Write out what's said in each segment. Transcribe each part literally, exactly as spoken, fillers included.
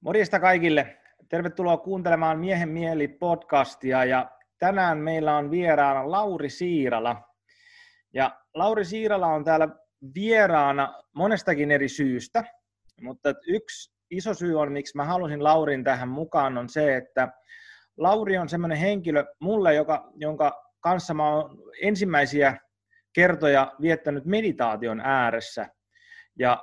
Morjesta kaikille. Tervetuloa kuuntelemaan Miehen Mieli podcastia ja tänään meillä on vieraana Lauri Siirola. Ja Lauri Siirola on täällä vieraana monestakin eri syystä, mutta yksi iso syy on, miksi mä halusin Laurin tähän mukaan, on se, että Lauri on semmoinen henkilö mulle, joka, jonka kanssa mä oon ensimmäisiä kertoja viettänyt meditaation ääressä. Ja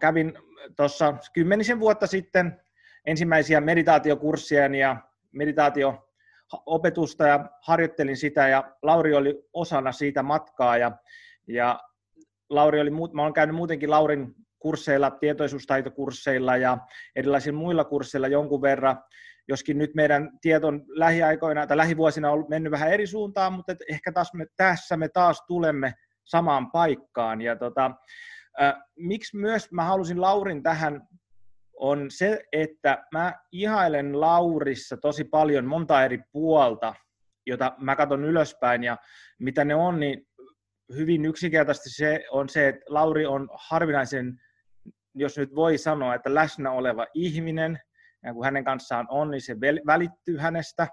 kävin tuossa kymmenisen vuotta sitten ensimmäisiä meditaatiokursseja ja meditaatio-opetusta ja harjoittelin sitä ja Lauri oli osana siitä matkaa ja, ja Lauri oli, mä olen käynyt muutenkin Laurin kursseilla, tietoisuustaitokursseilla ja erilaisilla muilla kursseilla jonkun verran, joskin nyt meidän tieto on lähiaikoina tai lähivuosina on mennyt vähän eri suuntaan, mutta et ehkä taas me, tässä me taas tulemme samaan paikkaan ja tota, miksi myös mä halusin Laurin tähän on se, että mä ihailen Laurissa tosi paljon monta eri puolta, jota mä katson ylöspäin ja mitä ne on, niin hyvin yksinkertaisesti se on se, että Lauri on harvinaisen, jos nyt voi sanoa, että läsnä oleva ihminen ja kun hänen kanssaan on, niin se välittyy hänestä.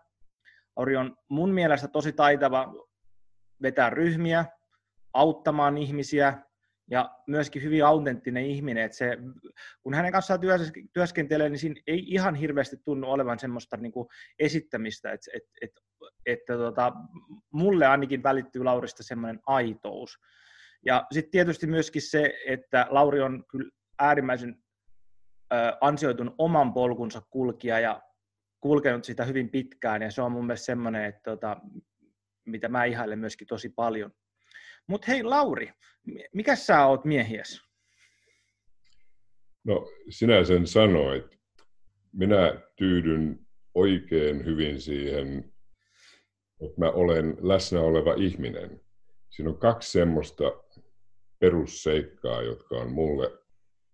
Lauri on mun mielestä tosi taitava vetää ryhmiä, auttamaan ihmisiä. Ja myöskin hyvin autenttinen ihminen, että se, kun hänen kanssaan työskentelee, niin siinä ei ihan hirveästi tunnu olevan semmoista niin kuin esittämistä, että, että, että, että tota, mulle ainakin välittyy Laurista semmoinen aitous. Ja sitten tietysti myöskin se, että Lauri on kyllä äärimmäisen ö, ansioitun oman polkunsa kulkija ja kulkenut sitä hyvin pitkään, ja se on mun mielestä semmoinen, että, tota, mitä mä ihailen myöskin tosi paljon. Mutta hei Lauri, mikä sä oot miehiäs? No sinä sen sanoit. Minä tyydyn oikein hyvin siihen, että mä olen läsnä oleva ihminen. Siinä on kaksi semmoista perusseikkaa, jotka on mulle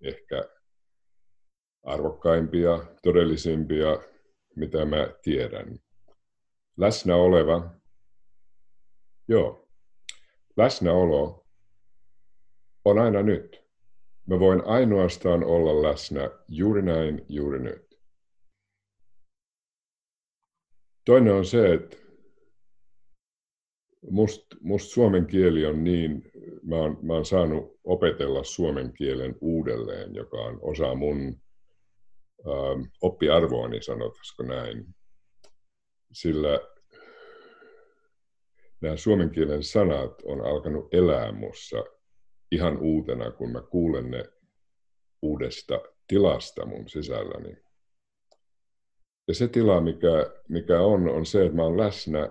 ehkä arvokkaimpia, todellisimpia, mitä mä tiedän. Läsnä oleva, joo. Läsnäolo on aina nyt. Mä voin ainoastaan olla läsnä juuri näin, juuri nyt. Toinen on se, että musta must suomen kieli on niin, mä oon, mä oon saanut opetella suomen kielen uudelleen, joka on osa mun ä, oppiarvoani, sanotaanko näin. Sillä nämä suomen kielen sanat on alkanut elää mussa ihan uutena, kun mä kuulen ne uudesta tilasta mun sisälläni. Ja se tila, mikä, mikä on, on se, että mä oon läsnä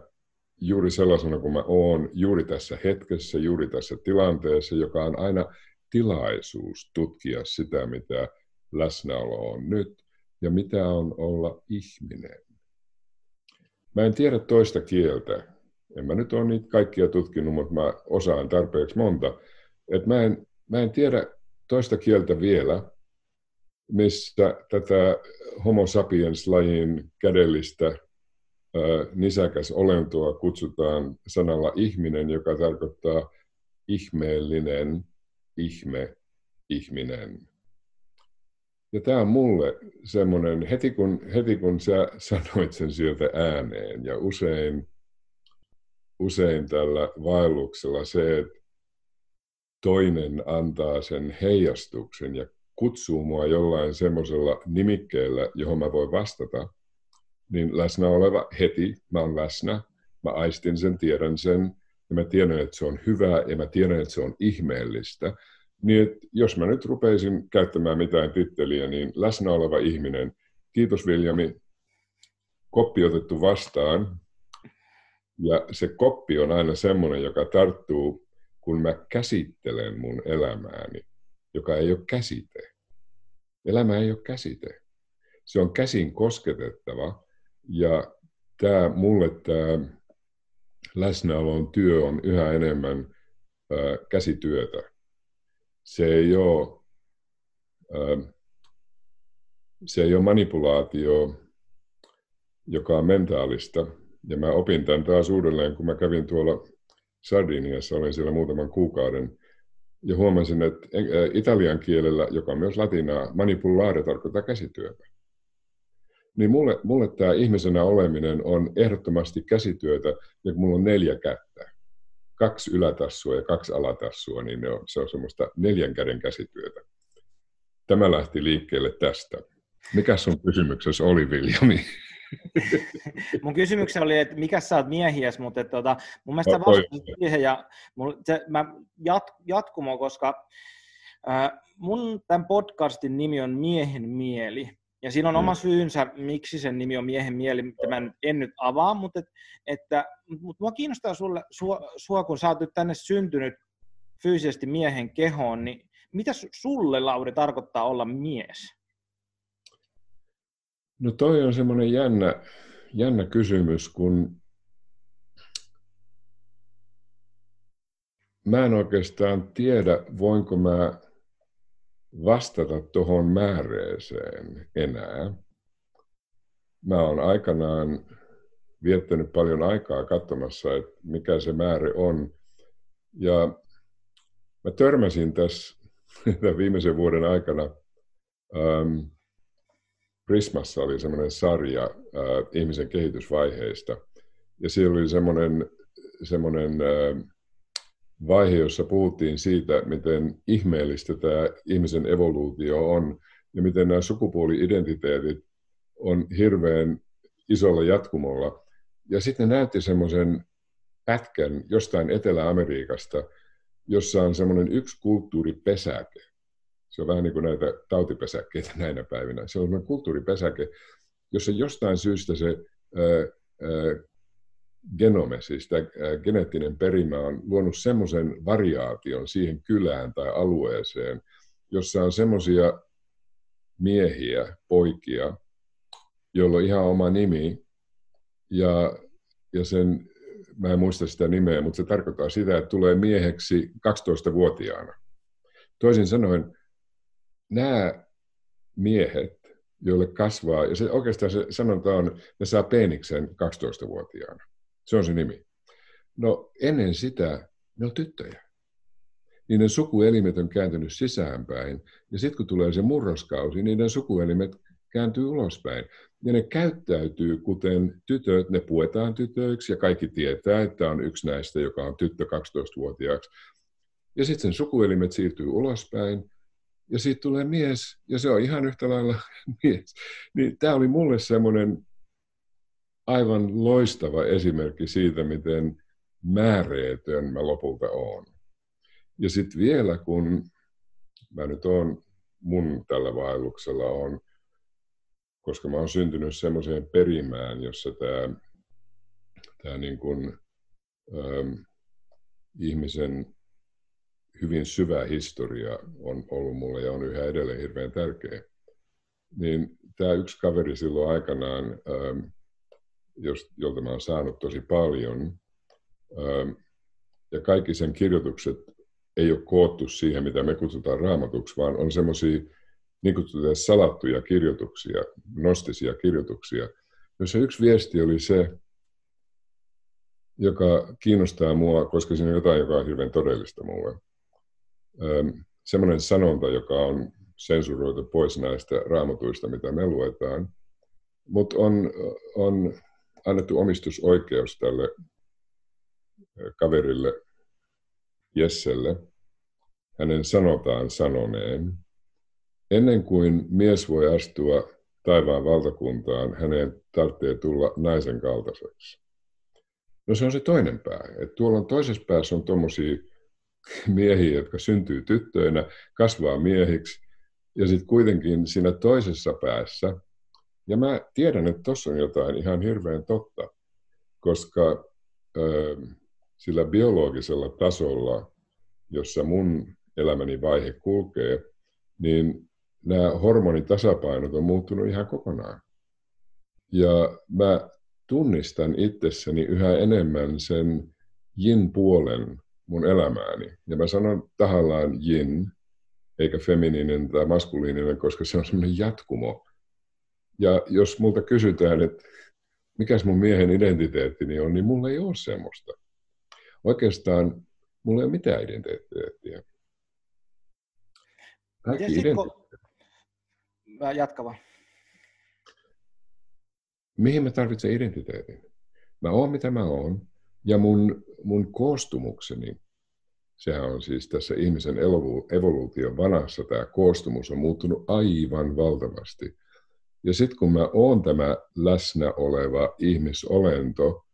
juuri sellaisena kuin mä oon, juuri tässä hetkessä, juuri tässä tilanteessa, joka on aina tilaisuus tutkia sitä, mitä läsnäolo on nyt ja mitä on olla ihminen. Mä en tiedä toista kieltä. En mä nyt ole niitä kaikkia tutkinut, mutta mä osaan tarpeeksi monta. Et mä, en, mä en tiedä toista kieltä vielä, missä tätä homo sapiens-lajin kädellistä äh, nisäkäs olentoa kutsutaan sanalla ihminen, joka tarkoittaa ihmeellinen, ihme, ihminen. Ja tämä on mulle semmoinen, heti kun, heti kun sä sanoit sen sieltä ääneen ja usein, Usein tällä vaelluksella se, että toinen antaa sen heijastuksen ja kutsuu mua jollain semmoisella nimikkeellä, johon mä voin vastata, niin läsnä oleva heti, mä oon läsnä, mä aistin sen, tiedän sen, ja mä tiedän, että se on hyvää, ja mä tiedän, että se on ihmeellistä. Niin, että jos mä nyt rupeisin käyttämään mitään titteliä, niin läsnä oleva ihminen, kiitos Viljami, koppi otettu vastaan. Ja se koppi on aina semmoinen, joka tarttuu, kun mä käsittelen mun elämääni, joka ei ole käsite. Elämä ei ole käsite. Se on käsin kosketettava. Ja tää, mulle tämä läsnäolon työ on yhä enemmän ö, käsityötä. Se ei ole, ö, se ei ole manipulaatio, joka on mentaalista. Ja mä opin tämän taas uudelleen, kun mä kävin tuolla Sardiniassa, olin siellä muutaman kuukauden, ja huomasin, että italian kielellä, joka on myös latinaa, manipulaare tarkoittaa käsityötä. Niin mulle, mulle tämä ihmisenä oleminen on ehdottomasti käsityötä, ja kun mulla on neljä kättä, kaksi ylätassua ja kaksi alatassua, niin ne on, se on semmoista neljän käden käsityötä. Tämä lähti liikkeelle tästä. Mikä sun kysymyksessä oli, Viljami? Mun kysymykseni oli, että mikä sä oot miehiäs, mutta tuota, mun mielestä no, vastasit siihen ja mun, se, mä jat, jatkumo, koska äh, mun tämän podcastin nimi on Miehen Mieli. Ja siinä on oma syynsä, miksi sen nimi on Miehen Mieli, mitä mä en nyt avaa, mutta, että, mutta mua kiinnostaa sulle, sua, sua, kun sä oot nyt tänne syntynyt fyysisesti miehen kehoon, niin mitä sulle, Lauri, tarkoittaa olla mies? No toi on semmoinen jännä, jännä kysymys, kun mä en oikeastaan tiedä, voinko mä vastata tuohon määreeseen enää. Mä oon aikanaan viettänyt paljon aikaa katsomassa, että mikä se määrä on. Ja mä törmäsin tässä viimeisen vuoden aikana, ähm, Prismassa oli semmoinen sarja äh, ihmisen kehitysvaiheista. Ja siellä oli semmoinen, semmoinen äh, vaihe, jossa puhuttiin siitä, miten ihmeellistä tämä ihmisen evoluutio on ja miten nämä sukupuoli-identiteetit on hirveän isolla jatkumolla. Ja sitten ne näytti semmoisen pätkän jostain Etelä-Amerikasta, jossa on semmoinen yksi kulttuuripesäke. Se on vähän niin kuin näitä tautipesäkkeitä näinä päivinä. Se on semmoinen kulttuuripesäke, jossa jostain syystä se ää, ää, genome, siis tämä geneettinen perimä on luonut semmoisen variaation siihen kylään tai alueeseen, jossa on semmoisia miehiä, poikia, joilla on ihan oma nimi. Ja, ja sen, mä en muista sitä nimeä, mutta se tarkoittaa sitä, että tulee mieheksi kaksitoistavuotiaana. Toisin sanoen, nämä miehet, joille kasvaa, ja se oikeastaan se sanotaan, ne saa peeniksen kaksitoistavuotiaana. Se on se nimi. No ennen sitä ne on tyttöjä. Niiden sukuelimet on kääntynyt sisäänpäin, ja sitten kun tulee se murroskausi, niiden sukuelimet kääntyy ulospäin. Ja ne käyttäytyy kuten tytöt, ne puetaan tytöiksi, ja kaikki tietää, että on yksi näistä, joka on tyttö kaksitoistavuotiaaksi. Ja sitten sen sukuelimet siirtyy ulospäin, ja siitä tulee mies, ja se on ihan yhtä lailla mies. Niin tämä oli mulle semmoinen aivan loistava esimerkki siitä, miten määreetön mä lopulta oon. Ja sitten vielä, kun mä nyt oon, mun tällä vaelluksella on, koska mä oon syntynyt semmoiseen perimään, jossa tämä tää niin kun, ähm, ihmisen hyvin syvä historia on ollut mulle ja on yhä edelleen hirveän tärkeä. Niin tämä yksi kaveri silloin aikanaan, ähm, jos, jolta mä oon saanut tosi paljon, ähm, ja kaikki sen kirjoitukset ei ole koottu siihen, mitä me kutsutaan raamatuksi, vaan on semmoisia niin kutsutaan salattuja kirjoituksia, gnostisia kirjoituksia, jossa yksi viesti oli se, joka kiinnostaa mua, koska siinä on jotain, joka on hirveän todellista mulle. Semmoinen sanonta, joka on sensuroitu pois näistä raamatuista, mitä me luetaan, mutta on, on annettu omistusoikeus tälle kaverille Jesselle. Hänen sanotaan sanoneen, ennen kuin mies voi astua taivaan valtakuntaan, hänen tarvitsee tulla naisen kaltaiseksi. No se on se toinen pää. Et tuolla on toisessa päässä on tuommoisia miehiä, jotka syntyy tyttöinä, kasvaa miehiksi ja sitten kuitenkin siinä toisessa päässä. Ja mä tiedän, että tuossa on jotain ihan hirveän totta, koska ö, sillä biologisella tasolla, jossa mun elämäni vaihe kulkee, niin nämä hormonitasapainot on muuttunut ihan kokonaan. Ja mä tunnistan itsessäni yhä enemmän sen yin-puolen mun elämääni. Ja mä sanon tahallaan yin, eikä feminiininen tai maskuliininen, koska se on semmoinen jatkumo. Ja jos multa kysytään, että mikäs mun miehen identiteettini on, niin mulla ei ole semmoista. Oikeastaan mulla ei ole mitään identiteettiä. Äkki-identiteetti. Mä jatkan vaan. Mihin mä tarvitsen identiteetin? Mä oon mitä mä oon. Ja mun, mun koostumukseni, sehän on siis tässä ihmisen evoluution vanassa, tämä koostumus on muuttunut aivan valtavasti. Ja sitten kun mä oon tämä läsnä oleva ihmisolento,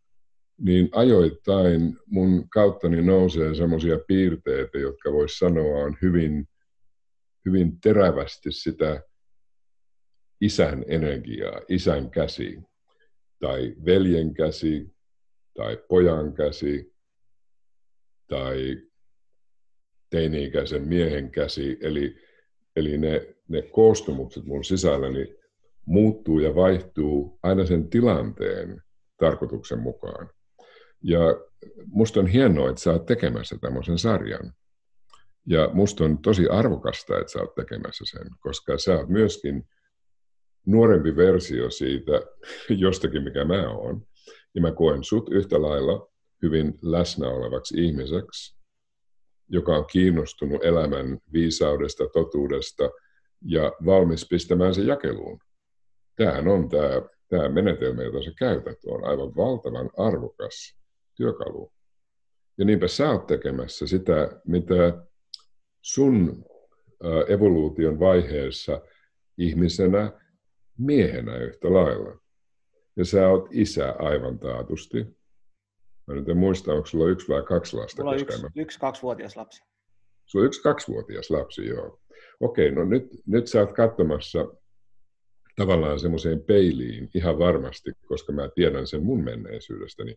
niin ajoittain mun kauttani nousee semmoisia piirteitä, jotka voisi sanoa on hyvin, hyvin terävästi sitä isän energiaa, isän käsi, tai veljen käsi, tai pojan käsi, tai teini-ikäisen miehen käsi. Eli, eli ne, ne koostumukset mun sisälläni muuttuu ja vaihtuu aina sen tilanteen tarkoituksen mukaan. Ja musta on hienoa, että sä oot tekemässä tämmöisen sarjan. Ja musta on tosi arvokasta, että sä oot tekemässä sen, koska sä oot myöskin nuorempi versio siitä jostakin, mikä mä oon. Ja mä koen sut yhtä lailla hyvin läsnä olevaksi ihmiseksi, joka on kiinnostunut elämän viisaudesta, totuudesta ja valmis pistämään sen jakeluun. Tämähän on tämä, tämä menetelmä, jota sä käytät, on aivan valtavan arvokas työkalu. Ja niinpä sä oot tekemässä sitä, mitä sun evoluution vaiheessa ihmisenä, miehenä yhtä lailla. Ja sä oot isä aivan taatusti. Mä nyt en muista, onko sulla yksi vai kaksi lasta? Mulla on yksi, mä... yksi kaksivuotias lapsi. Sulla on yksi kaksivuotias lapsi, joo. Okei, no nyt, nyt sä oot katsomassa tavallaan semmoiseen peiliin ihan varmasti, koska mä tiedän sen mun menneisyydestäni.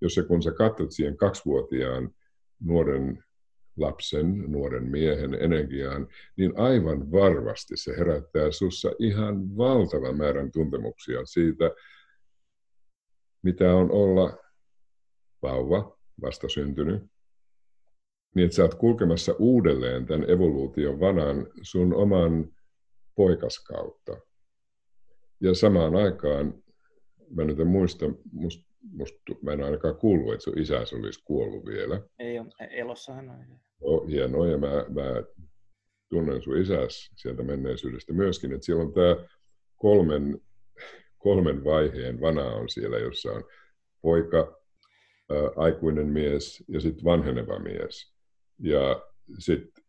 Jos ja kun sä katsot siihen kaksivuotiaan nuoren lapsen, nuoren miehen energiaan, niin aivan varmasti se herättää sussa ihan valtavan määrän tuntemuksia siitä, mitä on olla vauva, vastasyntynyt, niin että sä oot kulkemassa uudelleen tämän evoluution vanan sun oman poikaskautta. Ja samaan aikaan, mä nyt en muista, must, must, mä en ainakaan kuullut, että sun isäsi olisi kuollut vielä. Ei ole, elossahan on. No, hienoa, ja mä, mä tunnen sun isäsi sieltä menneisyydestä myöskin, että siellä on tää kolmen, kolmen vaiheen vana on siellä, jossa on poika, ää, aikuinen mies ja sitten vanheneva mies. Ja sitten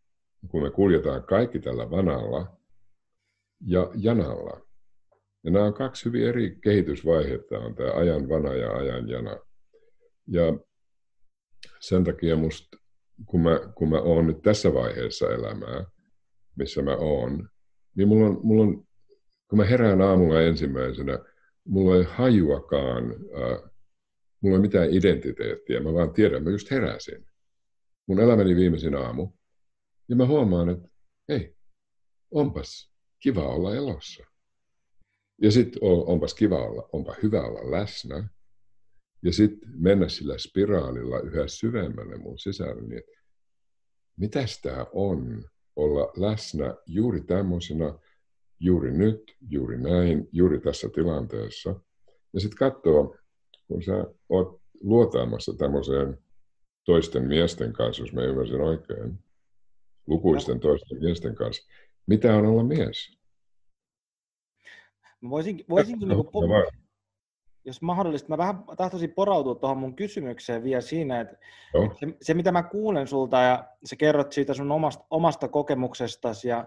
kun me kuljetaan kaikki tällä vanalla ja janalla, ja nämä on kaksi hyvin eri kehitysvaihetta, on tämä ajan vana ja ajan jana. Ja sen takia musta, kun mä, kun mä oon nyt tässä vaiheessa elämää, missä mä oon, niin mulla on, mulla on, kun mä herään aamulla ensimmäisenä, mulla ei hajuakaan, äh, mulla ei mitään identiteettiä, mä vaan tiedän, mä just heräsin. Mun elämäni viimeisin aamu, ja mä huomaan, että hei, onpas kiva olla elossa. Ja sitten onpas kiva olla, onpa hyvä olla läsnä. Ja sitten mennä sillä spiraalilla yhä syvemmälle mun sisällä, niin että mitäs tää on olla läsnä juuri tämmöisenä, juuri nyt, juuri näin, juuri tässä tilanteessa. Ja sitten katsoa, kun sä oot luotaamassa tämmöiseen toisten miesten kanssa, jos mä ymmärsin oikein, lukuisten toisten miesten kanssa, mitä on olla mies? Mä voisin, voisinkin, no, niin kuin, no, jos mahdollista, mä vähän tahtoisin porautua tuohon mun kysymykseen vielä siinä, että no. se, se mitä mä kuulen sulta ja sä kerrot siitä sun omasta, omasta kokemuksestasi ja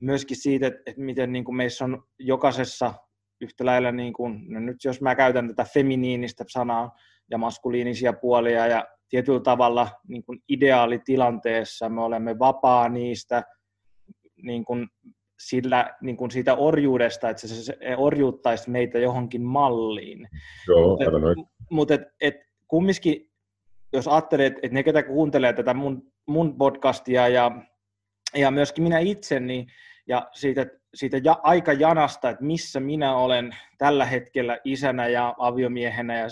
myöskin siitä, että miten niin kuin meissä on jokaisessa yhtä lailla, niin kuin, no nyt jos mä käytän tätä feminiinistä sanaa ja maskuliinisia puolia ja tietyllä tavalla niin kuin ideaalitilanteessa me olemme vapaa niistä niin kuin, sillä niin kuin siitä orjuudesta, että se orjuuttaisi meitä johonkin malliin. Joo, mutta et, mut et, et kumminkin, jos ajattelee, että ne, ketä kuuntelee tätä mun, mun podcastia ja, ja myöskin minä itse, niin, ja siitä, siitä ja, aikajanasta, että missä minä olen tällä hetkellä isänä ja aviomiehenä ja,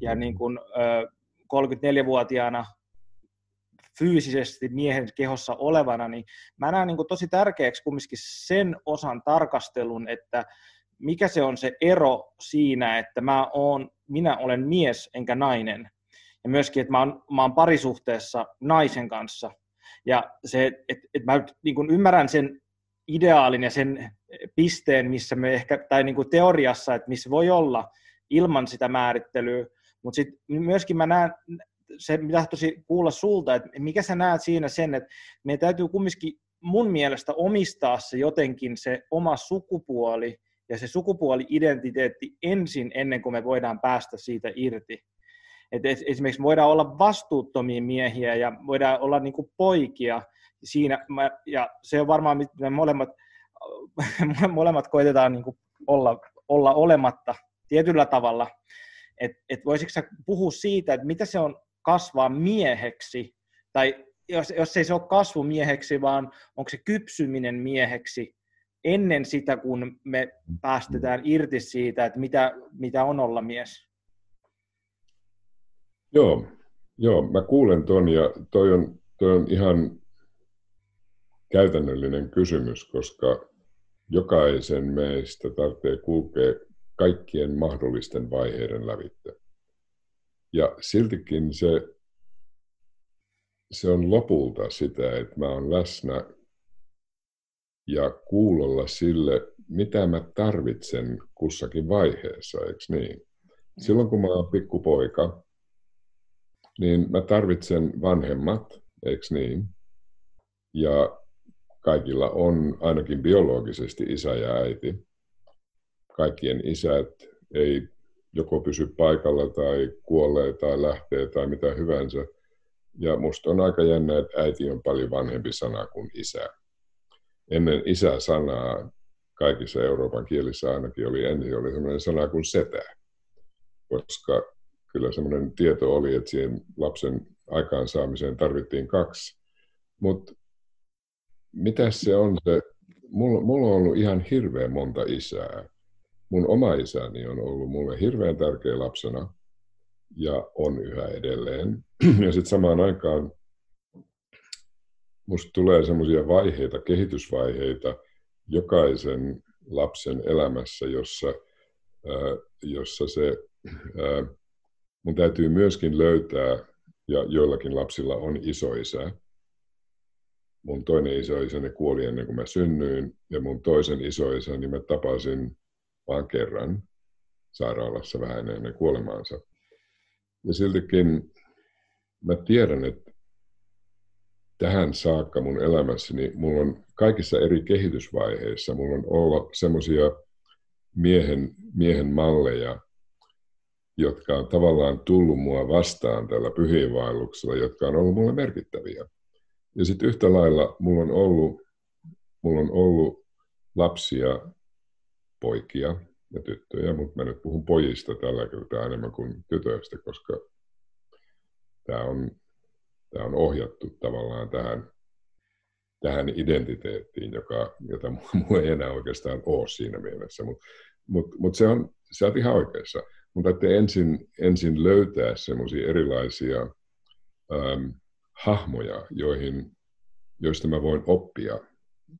ja niin kuin, ö, kolmekymmentäneljävuotiaana, fyysisesti miehen kehossa olevana, niin mä näen niin kuin tosi tärkeäksi kumminkin sen osan tarkastelun, että mikä se on se ero siinä, että mä oon, minä olen mies enkä nainen. Ja myöskin, että mä oon, mä oon parisuhteessa naisen kanssa. Ja se, että et mä niin kun ymmärrän sen ideaalin ja sen pisteen, missä me ehkä, tai niin kun teoriassa, että missä voi olla ilman sitä määrittelyä, mutta sitten myöskin mä näen, se mitä tosi kuulla sulta, että mikä sä näet siinä sen, että meidän täytyy kumminkin mun mielestä omistaa se jotenkin se oma sukupuoli ja se sukupuoli-identiteetti ensin, ennen kuin me voidaan päästä siitä irti. Että esimerkiksi voidaan olla vastuuttomia miehiä ja voidaan olla niin kuin poikia siinä, ja se on varmaan, mitä me molemmat, molemmat koitetaan niin kuin olla, olla olematta tietyllä tavalla. Että et voisitko sä puhua siitä, että mitä se on kasvaa mieheksi, tai jos, jos ei se ole kasvu mieheksi, vaan onko se kypsyminen mieheksi ennen sitä, kun me päästetään irti siitä, että mitä, mitä on olla mies? Joo, joo, mä kuulen ton, ja toi on, toi on ihan käytännöllinen kysymys, koska jokaisen meistä tarvitsee kulkea kaikkien mahdollisten vaiheiden lävitse. Ja siltikin se, se on lopulta sitä, että mä oon läsnä ja kuulolla sille, mitä mä tarvitsen kussakin vaiheessa, eikö niin? Silloin kun mä oon pikkupoika, niin mä tarvitsen vanhemmat, eikö niin? Ja kaikilla on ainakin biologisesti isä ja äiti. Kaikkien isät ei joko pysy paikalla tai kuolee tai lähtee tai mitä hyvänsä. Ja musta on aika jännä, että äiti on paljon vanhempi sana kuin isä. Ennen isä-sanaa kaikissa Euroopan kielissä ainakin oli ennen oli sellainen sana kuin setä. Koska kyllä semmoinen tieto oli, että siihen lapsen aikaansaamiseen tarvittiin kaksi. Mutta mitä se on se? Mulla, mulla on ollut ihan hirveän monta isää. Mun oma isäni on ollut mulle hirveän tärkeä lapsena ja on yhä edelleen. Ja sitten samaan aikaan musta tulee semmoisia vaiheita, kehitysvaiheita jokaisen lapsen elämässä, jossa, ää, jossa se, ää, mun täytyy myöskin löytää, ja joillakin lapsilla on isoisä. Mun toinen isoisäni kuoli ennen kuin mä synnyin, ja mun toisen isoisäni mä tapasin vaan kerran sairaalassa vähän ennen kuolemaansa. Ja siltikin mä tiedän, että tähän saakka mun elämässäni, mulla on kaikissa eri kehitysvaiheissa, mulla on ollut semmoisia miehen, miehen malleja, jotka on tavallaan tullut mua vastaan tällä pyhiinvaelluksella, jotka on ollut mulle merkittäviä. Ja sitten yhtä lailla mulla on ollut, mulla on ollut lapsia, poikia ja tyttöjä, mutta mä nyt puhun pojista tällä kertaa enemmän kuin tytöistä, koska tämä on, tämä on ohjattu tavallaan tähän, tähän identiteettiin, joka, jota mua ei enää oikeastaan ole siinä mielessä. Mutta mut, mut se on, sä oot ihan oikeassa. Mutta täytyy ensin, ensin löytää semmoisia erilaisia ähm, hahmoja, joihin, joista mä voin oppia,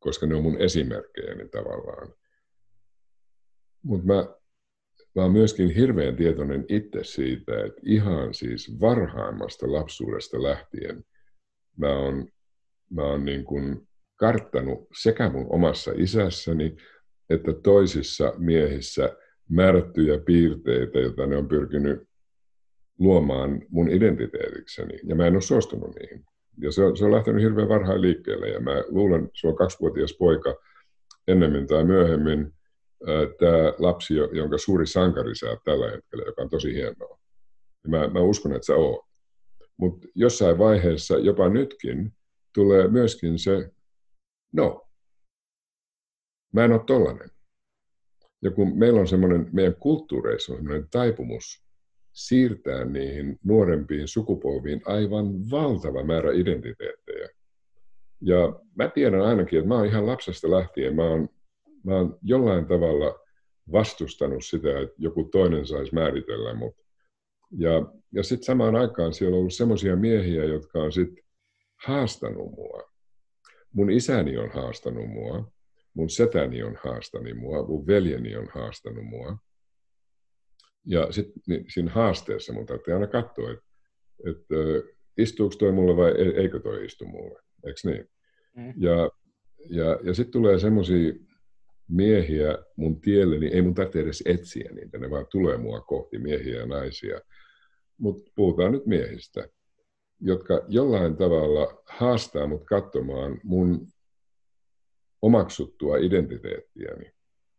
koska ne on mun esimerkkejäni tavallaan. Mutta mä, mä oon myöskin hirveän tietoinen itse siitä, että ihan siis varhaimmasta lapsuudesta lähtien mä oon, mä oon niin kun karttanut sekä mun omassa isässäni että toisissa miehissä määrättyjä piirteitä, joita ne on pyrkinyt luomaan mun identiteetikseni. Ja mä en ole suostunut niihin. Ja se on, se on lähtenyt hirveän varhain liikkeelle. Ja mä luulen, se on kaksivuotias poika ennemmin tai myöhemmin, tämä lapsi, jonka suuri sankari sä oot tällä hetkellä, joka on tosi hienoa. Mä, mä uskon, että sä oot. Mutta jossain vaiheessa, jopa nytkin, tulee myöskin se, no, mä en ole tollainen. Ja kun meillä on semmoinen, meidän kulttuureissa on semmoinen taipumus siirtää niihin nuorempiin sukupolviin aivan valtava määrä identiteettejä. Ja mä tiedän ainakin, että mä oon ihan lapsesta lähtien, mä oon Mä oon jollain tavalla vastustanut sitä, että joku toinen saisi määritellä mut. Ja, ja sitten samaan aikaan siellä on ollut semmoisia miehiä, jotka on sitten haastanut mua. Mun isäni on haastanut mua, mun setäni on haastanut mua, mun veljeni on haastanut mua. Ja sitten niin siinä haasteessa mun täytyy aina katsoa, että et, istuuko toi mulle vai eikö toi istu mulle. eikö niin? Mm. Ja, ja, ja sitten tulee semmoisia miehiä mun tielleni, ei mun tarvitse edes etsiä niitä, ne vaan tulee mua kohti, miehiä ja naisia. Mutta puhutaan nyt miehistä, jotka jollain tavalla haastaa mut katsomaan mun omaksuttua identiteettiäni.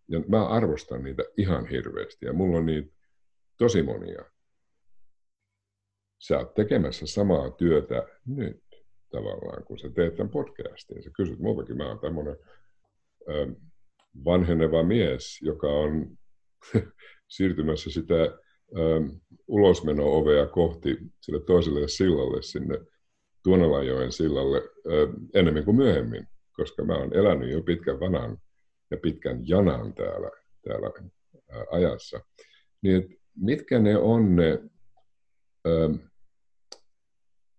Ja mä arvostan niitä ihan hirveästi ja mulla on niitä tosi monia. Sä oot tekemässä samaa työtä nyt tavallaan, kun sä teet tämän podcastin. Sä kysyt multakin, mä oon tämmönen ö, vanheneva mies, joka on siirtymässä sitä ö, ulosmeno-ovea kohti sille toiselle sillalle sinne Tuonelajoen sillalle ö, enemmän kuin myöhemmin, koska mä oon elänyt jo pitkän vanan ja pitkän janan täällä, täällä ö, ajassa. Niin et mitkä ne on ne Ö,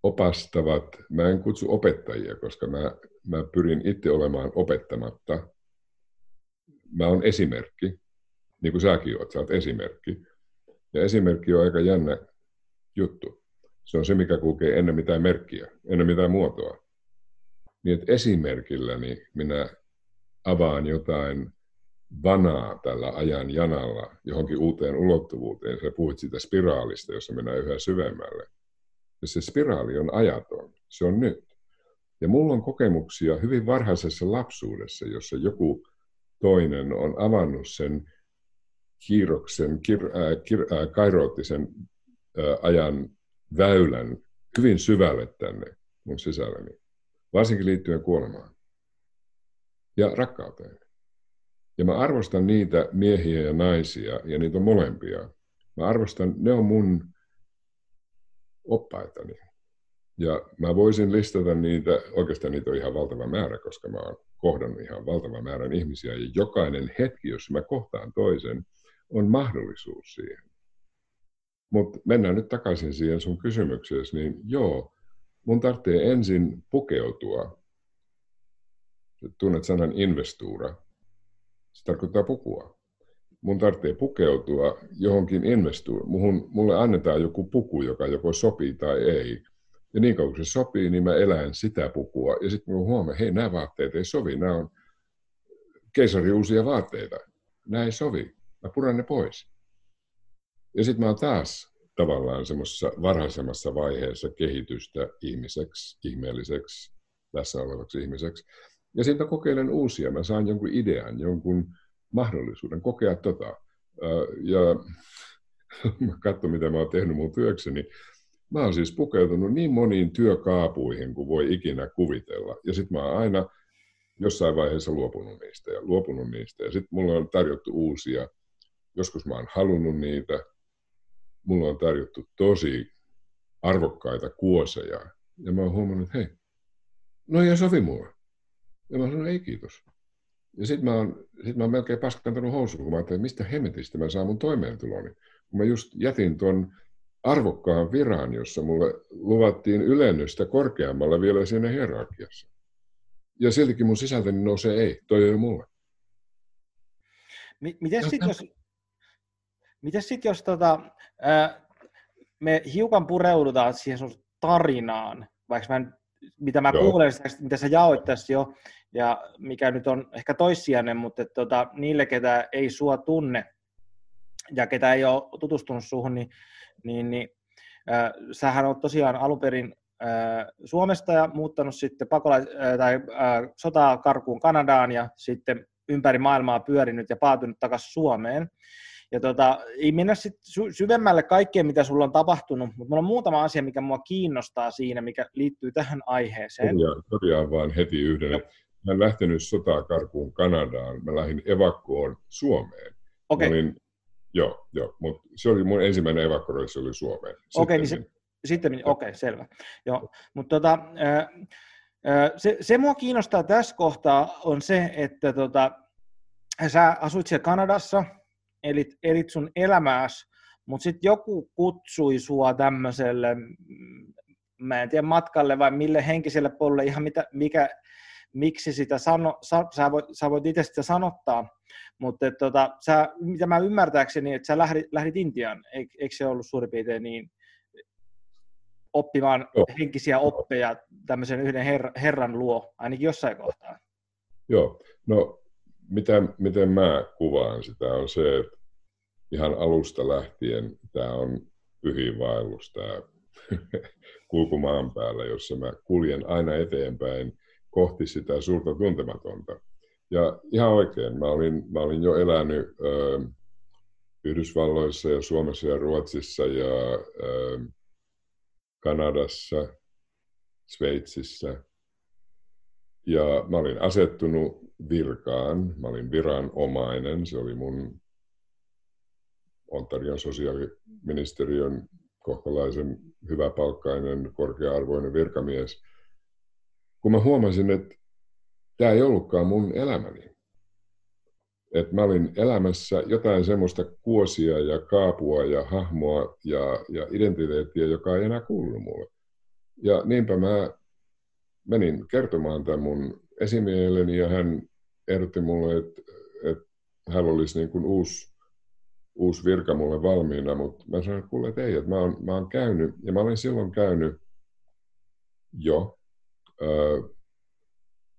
opastavat, mä en kutsu opettajia, koska mä, mä pyrin itse olemaan opettamatta. Mä oon esimerkki, niin kuin säkin oot, sä oot esimerkki. Ja esimerkki on aika jännä juttu. Se on se, mikä kulkee ennen mitään merkkiä, ennen mitään muotoa. Niin että esimerkilläni minä avaan jotain vanaa tällä ajan janalla johonkin uuteen ulottuvuuteen. Sä puhuit siitä spiraalista, jossa mennään yhä syvemmälle. Ja se spiraali on ajaton. Se on nyt. Ja mulla on kokemuksia hyvin varhaisessa lapsuudessa, jossa joku toinen on avannut sen kiirroksen, kir, äh, kir, äh, kairoottisen äh, ajan väylän hyvin syvälle tänne mun sisälläni. Varsinkin liittyen kuolemaan. Ja rakkauteen. Ja mä arvostan niitä miehiä ja naisia, ja niitä on molempia. Mä arvostan, ne on mun oppaitani. Ja mä voisin listata niitä, oikeastaan niitä on ihan valtava määrä, koska mä oon kohdannut ihan valtavan määrän ihmisiä, ja jokainen hetki, jos mä kohtaan toisen, on mahdollisuus siihen. Mutta mennään nyt takaisin siihen sun kysymykseesi, niin joo, mun tarvitsee ensin pukeutua. Tunnet sanan investuura. Se tarkoittaa pukua. Mun tarvitsee pukeutua johonkin investuun. Muhun, mulle annetaan joku puku, joka joko sopii tai ei. Ja niin kauan kun se sopii, niin mä elän sitä pukua. Ja sitten mä huomaan, hei, nämä vaatteet ei sovi. Nämä on keisarin uusia vaatteita. Nämä ei sovi. Mä puran ne pois. Ja sitten mä oon taas tavallaan semmoisessa varhaisemmassa vaiheessa kehitystä ihmiseksi, ihmeelliseksi, läsnä olevaksi ihmiseksi. Ja siitä kokeilen uusia. Mä saan jonkun idean, jonkun mahdollisuuden kokea tota. Ja mä katson, mitä mä oon tehnyt mun työkseni. Mä oon siis pukeutunut niin moniin työkaapuihin kuin voi ikinä kuvitella. Ja sit mä oon aina jossain vaiheessa luopunut niistä ja luopunut niistä. Ja sit mulla on tarjottu uusia. Joskus mä oon halunnut niitä. Mulla on tarjottu tosi arvokkaita kuoseja. Ja mä oon huomannut, hei, no ei sovi mua. Ja mä sanoin, ei kiitos. Ja sit mä oon, sit mä oon melkein paskantanut housuun, kun mä ajattelin, mistä hemmetistä mä saan mun toimeentuloni. Kun mä just jätin ton arvokkaan viran, jossa mulle luvattiin ylennystä korkeammalla vielä siinä hierarkiassa. Ja siltikin mun sisältäni nousee ei, toi ei ole mulle. M- Mites sit jos, mites sit, jos tota, äh, me hiukan pureudutaan siihen sun tarinaan, vaikka mä en mitä mä Joo. kuulen, mitä sä jaoit tässä jo, ja mikä nyt on ehkä toissijainen, mutta tota, niille, ketä ei sua tunne ja ketä ei ole tutustunut suhun, niin, niin, niin äh, sähän oot tosiaan alunperin äh, Suomesta ja muuttanut sitten pakolais- äh, tai, äh, sotaa karkuun Kanadaan ja sitten ympäri maailmaa pyörinyt ja paatunut takaisin Suomeen. Ja tota, ei mennä sit syvemmälle kaikkeen, mitä sulla on tapahtunut, mutta mulla on muutama asia, mikä mua kiinnostaa siinä, mikä liittyy tähän aiheeseen. Korjaan vaan heti yhden. No. Mä en lähtenyt sotaa karkuun Kanadaan, mä lähdin evakkoon Suomeen. Okei. Okay. Joo, joo, mutta se oli mun ensimmäinen evakkoreissu oli Suomeen. Okei, okay, niin se, sitten, okei, okay, selvä. Joo, mutta tota, se, se mua kiinnostaa tässä kohtaa on se, että tota, sä asuit siellä Kanadassa, Elit, elit sun elämääsi, mutta sitten joku kutsui sua tämmöiselle, mä en tiedä matkalle vai mille henkiselle polulle, ihan mitä, mikä, miksi sitä sano, sa, sä, voit, sä voit itse sitä sanottaa, mutta tota, sä, mitä mä ymmärtääkseni, että sä lähdit, lähdit Intiaan, eikö se ollut suurin piirtein niin? oppimaan Joo. henkisiä oppeja tämmöisen yhden her, herran luo, ainakin jossain kohtaa. Joo, no mitä, miten mä kuvaan sitä on se, että ihan alusta lähtien tämä on pyhiinvaellus, tämä kulkumaan päällä, jossa mä kuljen aina eteenpäin kohti sitä suurta tuntematonta. Ja ihan oikein, mä olin, mä olin jo elänyt ö, Yhdysvalloissa ja Suomessa ja Ruotsissa ja ö, Kanadassa, Sveitsissä. Ja mä olin asettunut virkaan, mä olin viranomainen, se oli mun Ontarion sosiaaliministeriön kohtalaisen hyväpalkkainen, korkea-arvoinen virkamies. Kun mä huomasin, että tämä ei ollutkaan mun elämäni. Että mä olin elämässä jotain semmoista kuosia ja kaapua ja hahmoa ja, ja identiteettiä, joka ei enää kuulu mulle. Ja niinpä mä menin kertomaan tämän mun esimiehelleni ja hän ehdotti mulle, että, että hän olisi niin kuin uusi, uusi virka mulle valmiina, mutta mä sanoin, että kuule, että ei, että mä oon, mä oon käynyt, ja mä olin silloin käynyt jo ö,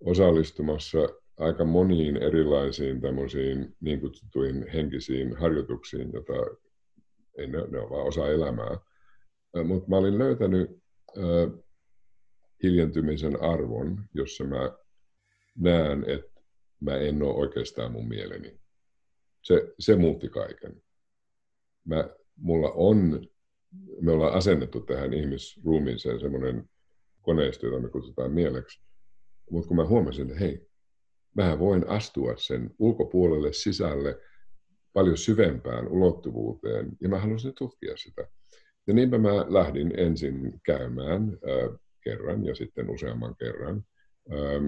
osallistumassa aika moniin erilaisiin tämmöisiin niin kutsuttuihin henkisiin harjoituksiin, jota ei ne, ne ole vaan osa elämää. Mutta mä olin löytänyt ö, hiljentymisen arvon, jossa mä näen, että mä en ole oikeastaan mun mieleni. Se, se muutti kaiken. Mä, mulla on, me ollaan asennettu tähän ihmisruumiinseen semmoinen koneisto, jota me kutsutaan mieleksi. Mutta kun mä huomasin, että hei, mä voin astua sen ulkopuolelle, sisälle, paljon syvempään ulottuvuuteen, ja mä halusin tutkia sitä. Ja niinpä mä lähdin ensin käymään äh, kerran ja sitten useamman kerran. Ähm, äh,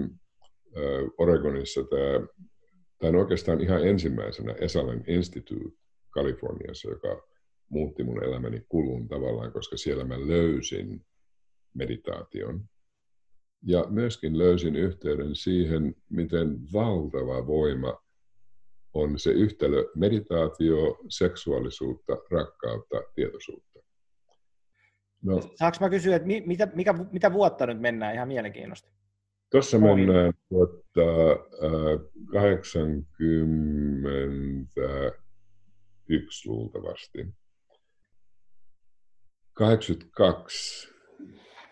Oregonissa tämä... Tämä on oikeastaan ihan ensimmäisenä Esalen Institute Kaliforniassa, joka muutti mun elämäni kulun tavallaan, koska siellä mä löysin meditaation. Ja myöskin löysin yhteyden siihen, miten valtava voima on se yhtälö meditaatio, seksuaalisuutta, rakkautta, tietoisuutta. No, saanko mä kysyä, että mitä, mikä, mitä vuotta nyt mennään ihan mielenkiinnosta? Tuossa mennään vuotta kahdeksankymmentäyksi luultavasti. kahdeksankymmentäkaksi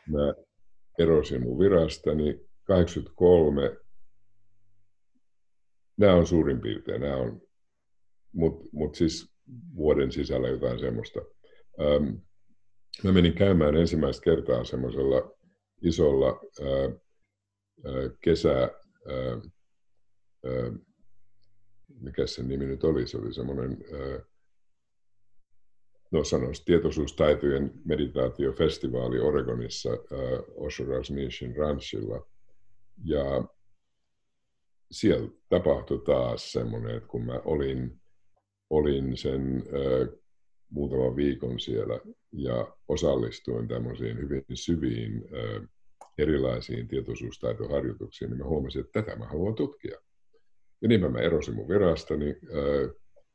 mä erosin mun virastani, kahdeksankymmentäkolme nämä on suurin piirtein, nämä on, mut, mut siis vuoden sisällä jotain semmoista. Mä menin käymään ensimmäistä kertaa semmoisella isolla kesä, äh, äh, mikä sen nimi nyt oli, se oli semmoinen, äh, no sanoisi, tietoisuustaitojen meditaatiofestivaali Oregonissa, äh, Osho Rajneeshin Ranchilla. Ja siellä tapahtui taas semmoinen, että kun mä olin, olin sen äh, muutaman viikon siellä ja osallistuin tämmöisiin hyvin syviin äh, erilaisiin tietoisuustaitoharjoituksiin, niin mä huomasin, että tätä mä haluan tutkia. Ja niinpä mä erosin mun virastani ää,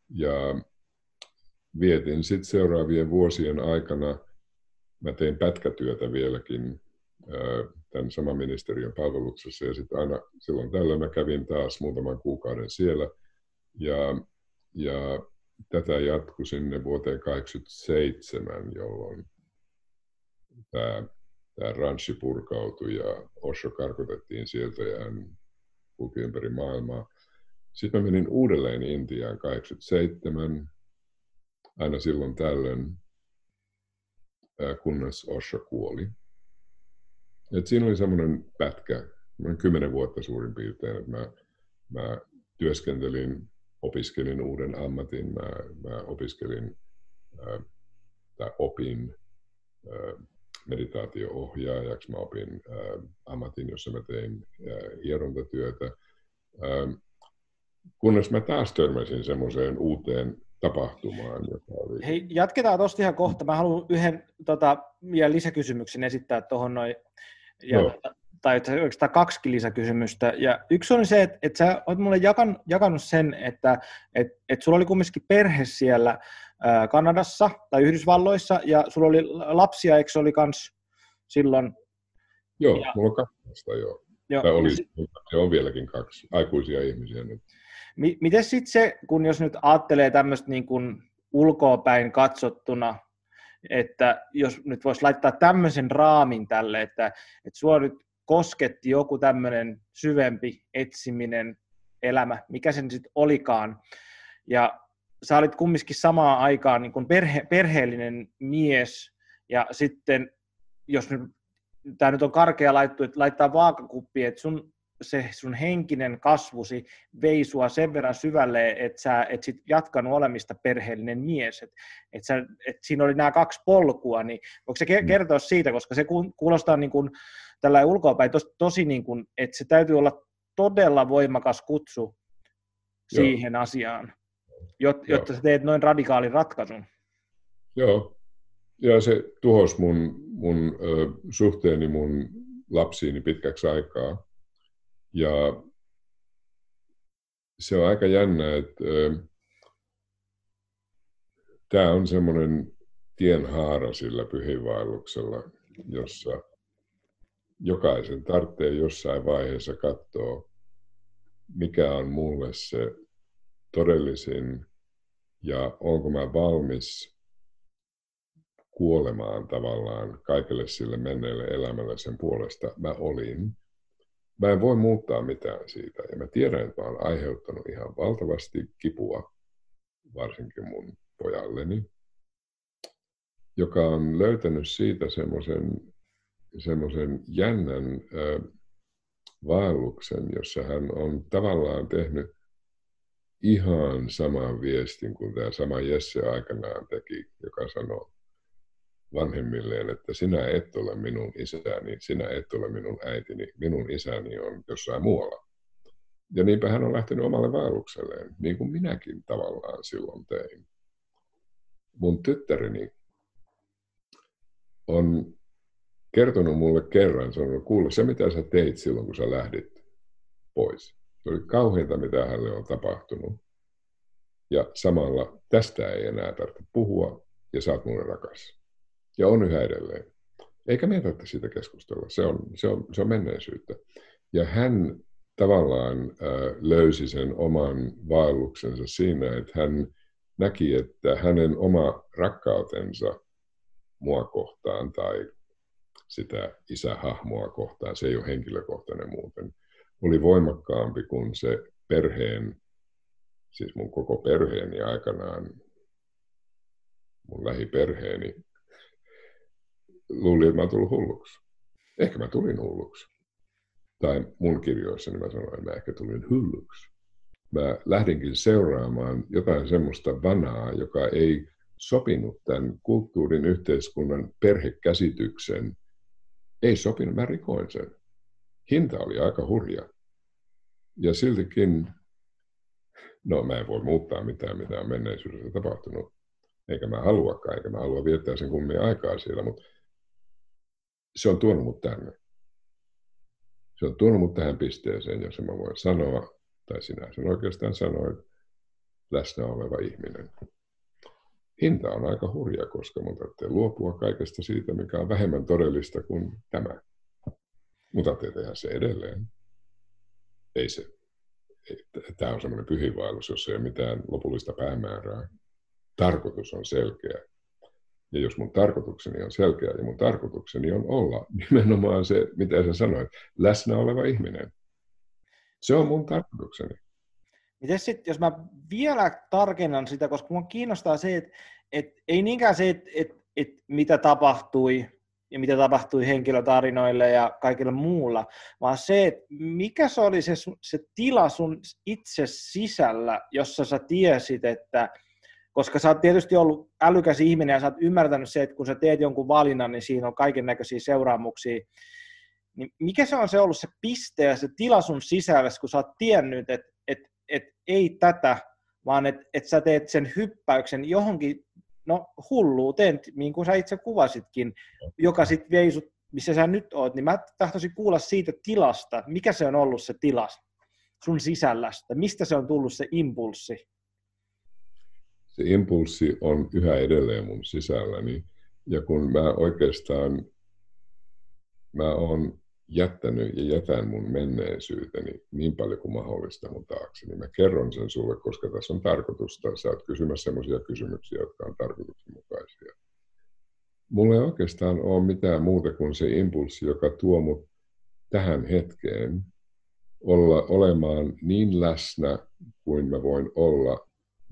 ja vietin sitten seuraavien vuosien aikana, mä tein pätkätyötä vieläkin ää, tämän saman ministeriön palveluksessa ja sitten aina silloin tällöin mä kävin taas muutaman kuukauden siellä ja, ja tätä jatkui sinne vuoteen kahdeksankymmentäseitsemän, jolloin tämä Tämä ranchi purkautui ja Osho karkotettiin sieltä ja hän kulki ympäri maailmaa. Sitten mä menin uudelleen Intiaan kahdeksankymmentäseitsemän, aina silloin tällöin, kunnes Osho kuoli. Et siinä oli semmoinen pätkä, kymmenen vuotta suurin piirtein, että mä, mä työskentelin, opiskelin uuden ammatin, mä, mä opiskelin äh, tai opin äh, meditaatio-ohjaajaksi. Mä opin äh, ammatin, jossa mä tein äh, hierontatyötä. Ähm, kunnes mä taas törmäsin semmoiseen uuteen tapahtumaan, joka oli... Hei, jatketaan tosta ihan kohta. Mä haluan yhden tota, lisäkysymyksen esittää tuohon noin. No. Tai oikeastaan kaksikin lisäkysymystä. Ja yksi on se, että, että sä oot mulle jakan, jakanut sen, että, että, että sulla oli kumminkin perhe siellä Kanadassa tai Yhdysvalloissa, ja sulla oli lapsia, eikö se oli kans silloin. Joo, ja, mulla on kaksi lasta, joo. Jo, tai oli, sit, on vieläkin kaksi aikuisia ihmisiä nyt. Mi- Miten sitten se, kun jos nyt ajattelee tämmöistä niin kuin ulkoopäin katsottuna, että jos nyt voisi laittaa tämmöisen raamin tälle, että, että sua nyt kosketti joku tämmöinen syvempi etsiminen, elämä, mikä sen sitten olikaan. Ja sä olit kumminkin samaan aikaan niin kun perhe, perheellinen mies, ja sitten, jos nyt, tää nyt on karkea laittu, että laittaa vaakakuppi, että sun, se sun henkinen kasvusi vei sua sen verran syvälle, että sä et sit jatkanut olemista perheellinen mies. Et, et sä, et siinä oli nämä kaksi polkua, niin voiko se kertoa siitä, koska se kuulostaa niin kun tällainen ulkoapäin tos, tosi, niin kun, että se täytyy olla todella voimakas kutsu siihen Joo. asiaan, jotta, jotta sä teet noin radikaalin ratkaisun. Joo, ja se tuhosi mun, mun ö, suhteeni mun lapsiini pitkäksi aikaa. Ja se on aika jännä, että tämä on semmoinen tienhaara sillä pyhiinvaelluksella, jossa jokaisen tarvitsee jossain vaiheessa katsoa, mikä on mulle se todellisin ja onko mä valmis kuolemaan tavallaan kaikelle sille menneelle elämälle sen puolesta. Mä olin. Mä en voi muuttaa mitään siitä ja mä tiedän, että mä oon aiheuttanut ihan valtavasti kipua, varsinkin mun pojalleni, joka on löytänyt siitä semmoisen semmoisen jännän ö, vaelluksen, jossa hän on tavallaan tehnyt ihan saman viestin kuin tämä sama Jesse aikanaan teki, joka sanoi vanhemmilleen, että sinä et ole minun isäni, sinä et ole minun äitini, minun isäni on jossain muualla. Ja niinpä hän on lähtenyt omalle vaellukselleen, niin kuin minäkin tavallaan silloin tein. Mun tyttäreni on kertonut mulle kerran, sanonut, kuule, se mitä sä teit silloin, kun sä lähdit pois. Se oli kauheinta, mitä hänelle on tapahtunut. Ja samalla tästä ei enää tarvitse puhua, ja sä oot mulle rakas. Ja on yhä edelleen. Eikä meidän tarvitse siitä keskustella. Se on, se on, se on menneisyyttä. Ja hän tavallaan äh, löysi sen oman vaelluksensa siinä, että hän näki, että hänen oma rakkautensa mua kohtaan tai sitä isähahmoa kohtaan, se ei ole henkilökohtainen muuten, oli voimakkaampi kuin se perheen, siis mun koko perheeni aikanaan, mun lähiperheeni, luulin, että mä oon tullut hulluksi. Ehkä mä tulin hulluksi. Tai mun kirjoissani mä sanoin, että mä ehkä tulin hulluksi. Mä lähdinkin seuraamaan jotain semmoista vanhaa, joka ei sopinut tämän kulttuurin, yhteiskunnan, perhekäsityksen. Ei sopinut, mä rikoin sen. Hinta oli aika hurja. Ja siltikin, no mä en voi muuttaa mitään, mitä on menneisyydessä tapahtunut. Eikä mä haluakaan, eikä mä halua viettää sen kummia aikaa siellä, mutta se on tuonut mut tänne. Se on tuonut mut tähän pisteeseen, jossa mä voin sanoa, tai sinä sen oikeastaan sanoit, läsnä oleva ihminen. Hinta on aika hurja, koska mun tarvitsee luopua kaikesta siitä, mikä on vähemmän todellista kuin tämä. Mun tarvitsee tehdä se edelleen. Ei se. Tämä on semmoinen pyhiinvaellus, jossa ei ole mitään lopullista päämäärää. Tarkoitus on selkeä. Ja jos mun tarkoitukseni on selkeä ja mun tarkoitukseni on olla nimenomaan se, mitä sä sanoit, läsnä oleva ihminen. Se on mun tarkoitukseni. Miten sitten, jos mä vielä tarkennan sitä, koska minua kiinnostaa se, että et, ei niinkään se, että et, et, mitä tapahtui ja mitä tapahtui henkilötarinoille ja kaikilla muulla, vaan se, että mikä se oli se, se tila sun itse sisällä, jossa sä tiesit, että koska sä oot tietysti ollut älykäs ihminen ja sä oot ymmärtänyt se, että kun sä teet jonkun valinnan, niin siinä on kaiken näköisiä seuraamuksia, niin mikä se on se ollut se piste ja se tila sun sisällä, kun sä oot tiennyt, että et, että ei tätä, vaan että et sä teet sen hyppäyksen johonkin, no hulluuteen, niin kuin sä itse kuvasitkin, joka sit vei sut, missä sä nyt oot, niin mä tahtoisin kuulla siitä tilasta, mikä se on ollut se tila sun sisällästä, mistä se on tullut se impulssi? Se impulssi on yhä edelleen mun sisälläni, ja kun mä oikeastaan mä oon jättänyt ja jätän mun menneisyyteni niin paljon kuin mahdollista mun taakse, niin mä kerron sen sulle, koska tässä on tarkoitusta. Sä oot kysymässä semmoisia kysymyksiä, jotka on tarkoituksenmukaisia. Mulla ei oikeastaan ole mitään muuta kuin se impulssi, joka tuo mut tähän hetkeen olla, olemaan niin läsnä kuin mä voin olla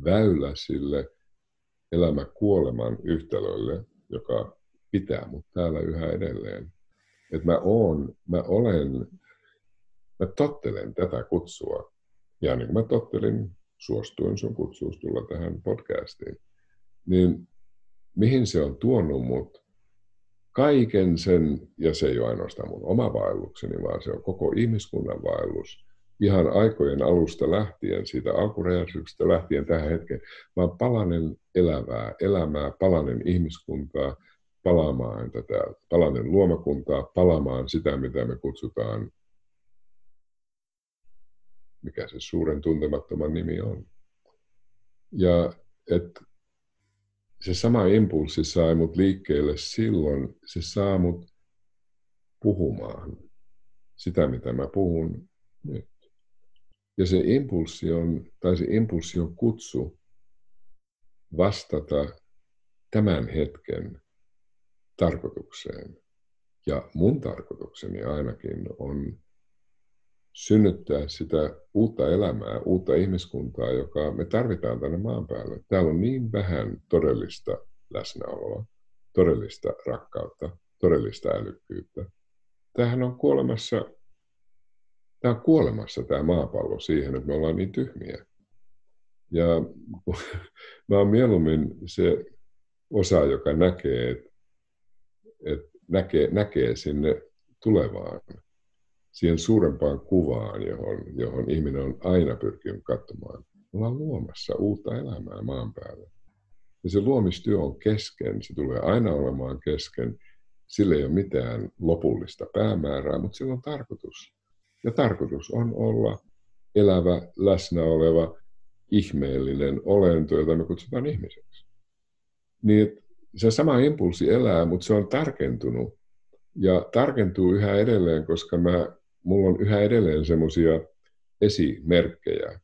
väylä sille elämäkuoleman yhtälölle, joka pitää mut täällä yhä edelleen. Että mä oon, mä olen, mä tottelen tätä kutsua. Ja niin kuin mä tottelin, suostuin sun kutsuus tulla tähän podcastiin. Niin mihin se on tuonut mut? Kaiken sen, ja se ei ole ainoastaan mun oma vaellukseni, vaan se on koko ihmiskunnan vaellus. Ihan aikojen alusta lähtien, siitä alkuräjähdyksestä lähtien tähän hetkeen. Mä oon palanen elävää elämää, palanen ihmiskuntaa. Palaamaan tätä, palanen luomakuntaa, palaamaan sitä, mitä me kutsutaan, mikä se suuren tuntemattoman nimi on. Ja et, se sama impulssi sai mut liikkeelle silloin, se saa mut puhumaan sitä, mitä mä puhun nyt. Ja se impulssi on, tai se impulssi on kutsu vastata tämän hetken tarkoitukseen. Ja mun tarkoitukseni ainakin on synnyttää sitä uutta elämää, uutta ihmiskuntaa, joka me tarvitaan tänne maan päälle. Täällä on niin vähän todellista läsnäoloa, todellista rakkautta, todellista älykkyyttä. Tämähän on kuolemassa, tämä on kuolemassa tämä maapallo siihen, että me ollaan niin tyhmiä. Ja mä oon mieluummin se osa, joka näkee, että että näkee, näkee sinne tulevaan, siihen suurempaan kuvaan, johon, johon ihminen on aina pyrkinyt katsomaan. Me ollaan luomassa uutta elämää maan päälle. Ja se luomistyö on kesken, se tulee aina olemaan kesken. Sillä ei ole mitään lopullista päämäärää, mutta sillä on tarkoitus. Ja tarkoitus on olla elävä, läsnä oleva, ihmeellinen olento, jota me kutsutaan ihmiseksi. Niin, se sama impulssi elää, mutta se on tarkentunut ja tarkentuu yhä edelleen, koska mä, mulla on yhä edelleen semmoisia esimerkkejä,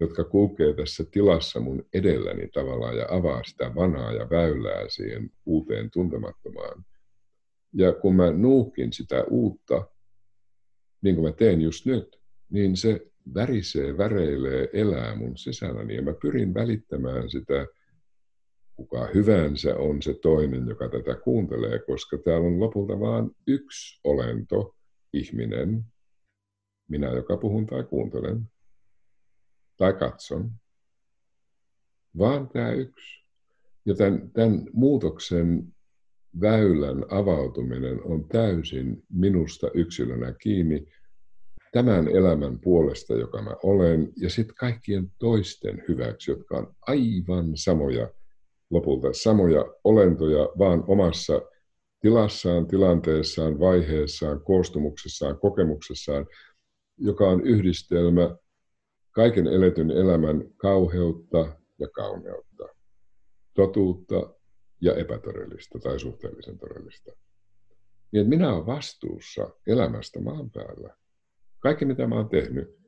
jotka kulkee tässä tilassa mun edelläni tavallaan ja avaa sitä vanaa ja väylää siihen uuteen tuntemattomaan. Ja kun mä nuuhkin sitä uutta, niin kuin mä teen just nyt, niin se värisee, väreilee, elää mun sisälläni ja mä pyrin välittämään sitä. Kuka hyvänsä on se toinen, joka tätä kuuntelee, koska täällä on lopulta vain yksi olento, ihminen, minä, joka puhun tai kuuntelen, tai katson, vaan tämä yksi. Ja tämän, tämän muutoksen väylän avautuminen on täysin minusta yksilönä kiinni tämän elämän puolesta, joka mä olen, ja sitten kaikkien toisten hyväksi, jotka on aivan samoja, lopulta samoja olentoja, vaan omassa tilassaan, tilanteessaan, vaiheessaan, koostumuksessaan, kokemuksessaan, joka on yhdistelmä kaiken eletyn elämän kauheutta ja kauneutta, totuutta ja epätodellista tai suhteellisen todellista. Niin, että minä olen vastuussa elämästä maan päällä. Kaikki, mitä mä oon tehnyt,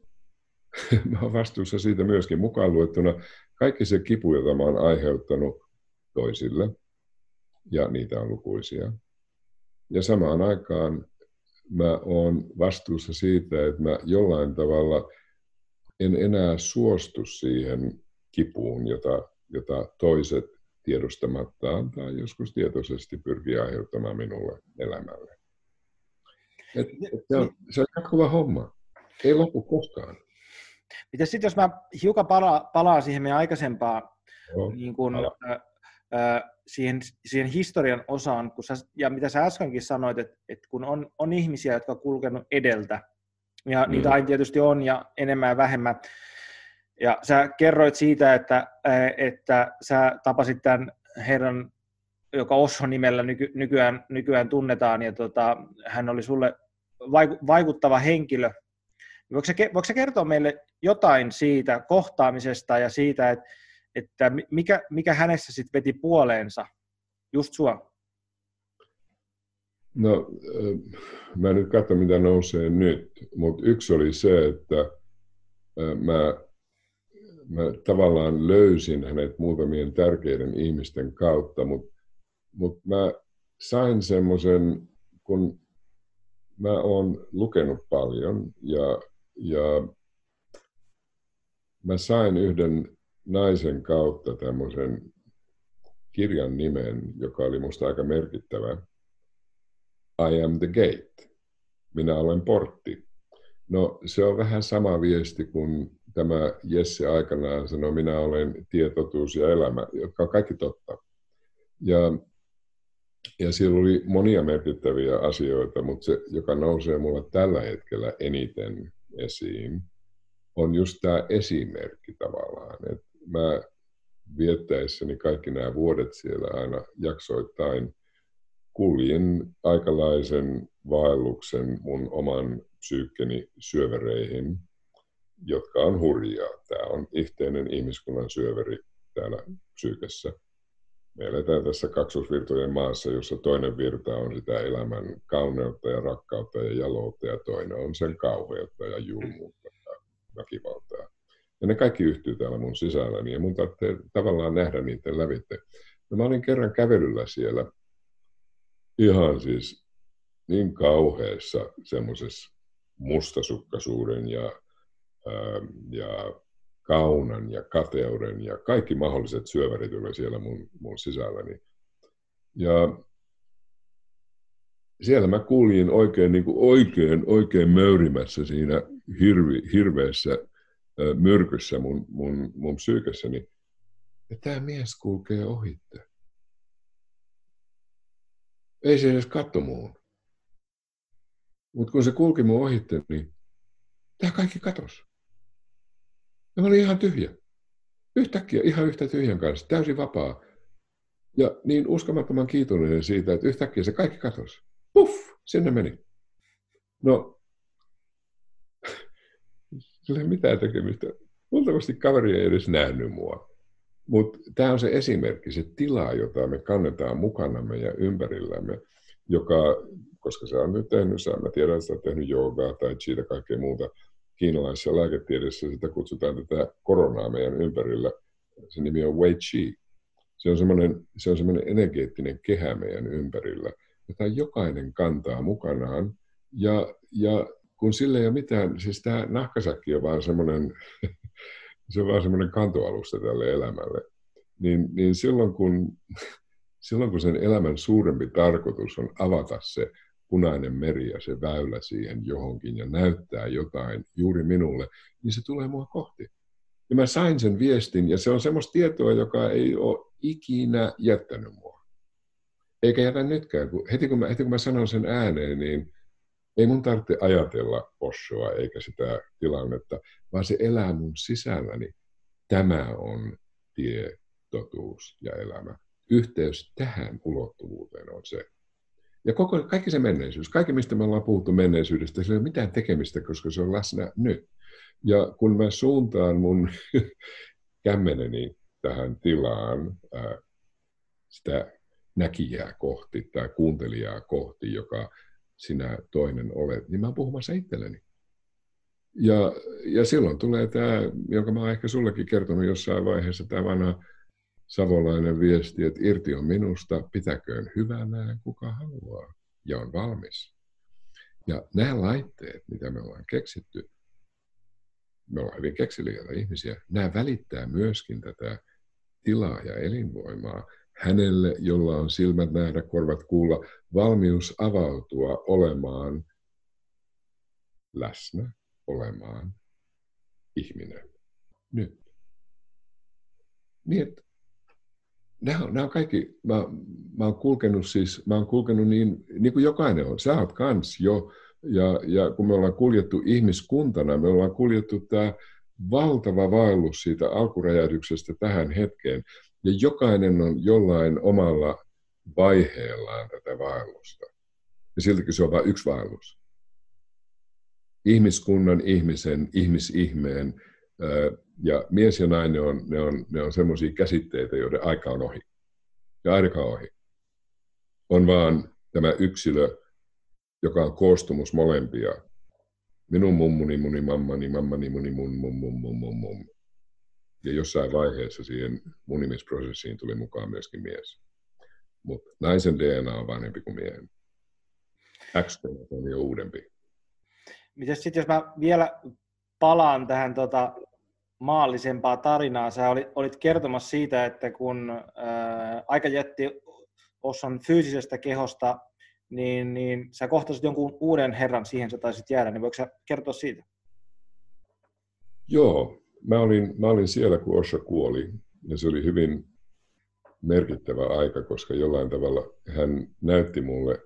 mä oon vastuussa siitä myöskin mukaan luettuna. Kaikki se kipu, jota mä oon aiheuttanut toisille, ja niitä on lukuisia. Ja samaan aikaan mä oon vastuussa siitä, että mä jollain tavalla en enää suostu siihen kipuun, jota, jota toiset tiedostamattaan tai joskus tietoisesti pyrkii aiheuttamaan minulle elämälle. Et, et se on, se on jatkuva homma. Ei lopu koskaan. Mitäs sitten, jos mä hiukan palaan, palaan siihen meidän aikaisempaan, no, niin kun, ä, ä, siihen, siihen historian osaan, kun sä, ja mitä sä äskenkin sanoit, että et kun on, on ihmisiä, jotka on kulkenut edeltä, ja mm. niitä aina tietysti on, ja enemmän ja vähemmän, ja sä kerroit siitä, että, että sä tapasit tämän herran, joka Osho nimellä nyky, nykyään, nykyään tunnetaan, ja tota, hän oli sulle vaikuttava henkilö. Voiko sä, voiko sä kertoa meille jotain siitä kohtaamisesta ja siitä, että, että mikä, mikä hänessä sitten veti puoleensa just sua? No, mä nyt katson, mitä nousee nyt, mutta yksi oli se, että mä, mä tavallaan löysin hänet muutamien tärkeiden ihmisten kautta, mutta mut mä sain semmoisen, kun mä oon lukenut paljon ja, ja mä sain yhden naisen kautta tämmöisen kirjan nimen, joka oli musta aika merkittävä. I am the gate. Minä olen portti. No se on vähän sama viesti kuin tämä Jesse aikanaan sanoi, minä olen tietotuus ja elämä, jotka on kaikki totta. Ja, ja siellä oli monia merkittäviä asioita, mutta se, joka nousee mulle tällä hetkellä eniten esiin, on just tämä esimerkki tavallaan. Et mä viettäessäni kaikki nämä vuodet siellä aina jaksoittain kuljin aikalaisen vaelluksen mun oman psyykkeni syövereihin, jotka on hurjaa. Tämä on yhteinen ihmiskunnan syöveri täällä psyykessä. Me eletään tässä kaksoisvirtojen maassa, jossa toinen virta on sitä elämän kauneutta ja rakkautta ja jaloutta, ja toinen on sen kauheutta ja julmuutta ja väkivaltaa. Ja ne kaikki yhtyy täällä mun sisälläni, ja mun tarvitsee tavallaan nähdä niiden lävitse. No, mä olin kerran kävelyllä siellä. Ihan siis niin kauheessa semmoisessa mustasukkaisuuden ja, ää, ja kaunan ja kateuden ja kaikki mahdolliset syövärit oli siellä mun, mun sisälläni. Ja siellä mä kuljin oikein, niin kuin oikein, oikein möyrimässä siinä hirvi, hirveessä ää, myrkyssä mun, mun, mun psyykessäni. Ja tää mies kulkee ohitte. Ei se edes katso muun. Mutta kun se kulki mun ohitte, niin tämä kaikki katosi. Ja mä olin ihan tyhjä. Yhtäkkiä ihan yhtä tyhjän kanssa, täysin vapaa. Ja niin uskomattoman kiitollinen siitä, että yhtäkkiä se kaikki katosi. Puff! Sinne meni. No, sillä ei mitään tekemistä. Luultavasti kaveri ei edes nähnyt mua. Mutta tämä on se esimerkki, se tila, jota me kannetaan mukanamme ja ympärillämme, joka, koska sä oot nyt tehnyt, sä, mä tiedän, että sä oot tehnyt joogaa tai siitä kaikkea muuta. Kiinalaisessa lääketiedessä sitä kutsutaan tätä koronaa meidän ympärillä. Se nimi on Wei Qi. Se on semmoinen energeettinen kehä meidän ympärillä, jota jokainen kantaa mukanaan. Ja, ja kun sillä ei ole mitään, siis tämä nahkasäkki on vaan semmoinen... Se on vaan semmoinen kantoalusta tälle elämälle. Niin, niin silloin, kun, silloin kun sen elämän suurempi tarkoitus on avata se punainen meri ja se väylä siihen johonkin ja näyttää jotain juuri minulle, niin se tulee mua kohti. Ja mä sain sen viestin ja se on semmoista tietoa, joka ei ole ikinä jättänyt mua. Eikä jätä nytkään. Kun, heti, kun mä, heti kun mä sanon sen ääneen, niin ei mun tarvitse ajatella Oshoa eikä sitä tilannetta, vaan se elää mun sisälläni. Tämä on tie, totuus ja elämä. Yhteys tähän ulottuvuuteen on se. Ja koko, kaikki se menneisyys, kaikki mistä me ollaan puhuttu menneisyydestä, sillä ei ole mitään tekemistä, koska se on läsnä nyt. Ja kun mä suuntaan mun kämmeneni tähän tilaan, ää, sitä näkijää kohti tai kuuntelijaa kohti, joka... sinä toinen olet, niin mä oon puhumassa itselleni. Ja, ja silloin tulee tämä, jonka mä oon ehkä sullekin kertonut jossain vaiheessa, tämä vanha savolainen viesti, että irti on minusta, pitäköön hyvänä kuka haluaa ja on valmis. Ja nämä laitteet, mitä me ollaan keksitty, me ollaan hyvin kekseliäitä ihmisiä, nämä välittää myöskin tätä tilaa ja elinvoimaa hänelle, jolla on silmät nähdä, korvat kuulla, valmius avautua olemaan läsnä, olemaan ihminen nyt. Niin, että nämä on, nämä on kaikki, mä, mä oon kulkenut siis, mä oon kulkenut niin, niin kuin jokainen on, sä oot kans jo, ja, ja kun me ollaan kuljettu ihmiskuntana, me ollaan kuljettu tää valtava vaellus siitä alkuräjähdyksestä tähän hetkeen. Ja jokainen on jollain omalla vaiheellaan tätä vaellusta. Ja siltikin se on vain yksi vaellus. Ihmiskunnan, ihmisen, ihmisihmeen ja mies ja nainen, on, ne on, ne on semmoisia käsitteitä, joiden aika on ohi. Ja aika on ohi. On vaan tämä yksilö joka on koostumus molempia. Minun mummuni, muni, mammani, mammani, muni, mun, mun, mun, mun, mun, mun. Ja jossain vaiheessa siihen munimisprosessiin tuli mukaan myöskin mies. Mutta naisen D N A on vanhempi kuin miehen. X on jo uudempi. Mites sitten, jos mä vielä palaan tähän tota maallisempaa tarinaa. Sä olit, olit kertomassa siitä, että kun ää, aika jätti Oshon fyysisestä kehosta, niin, niin sä kohtasit jonkun uuden herran, siihen sä taisit jäädä. Niin voiko sä kertoa siitä? Joo. Mä olin, mä olin siellä, kun Osho kuoli. Ja se oli hyvin merkittävä aika, koska jollain tavalla hän näytti mulle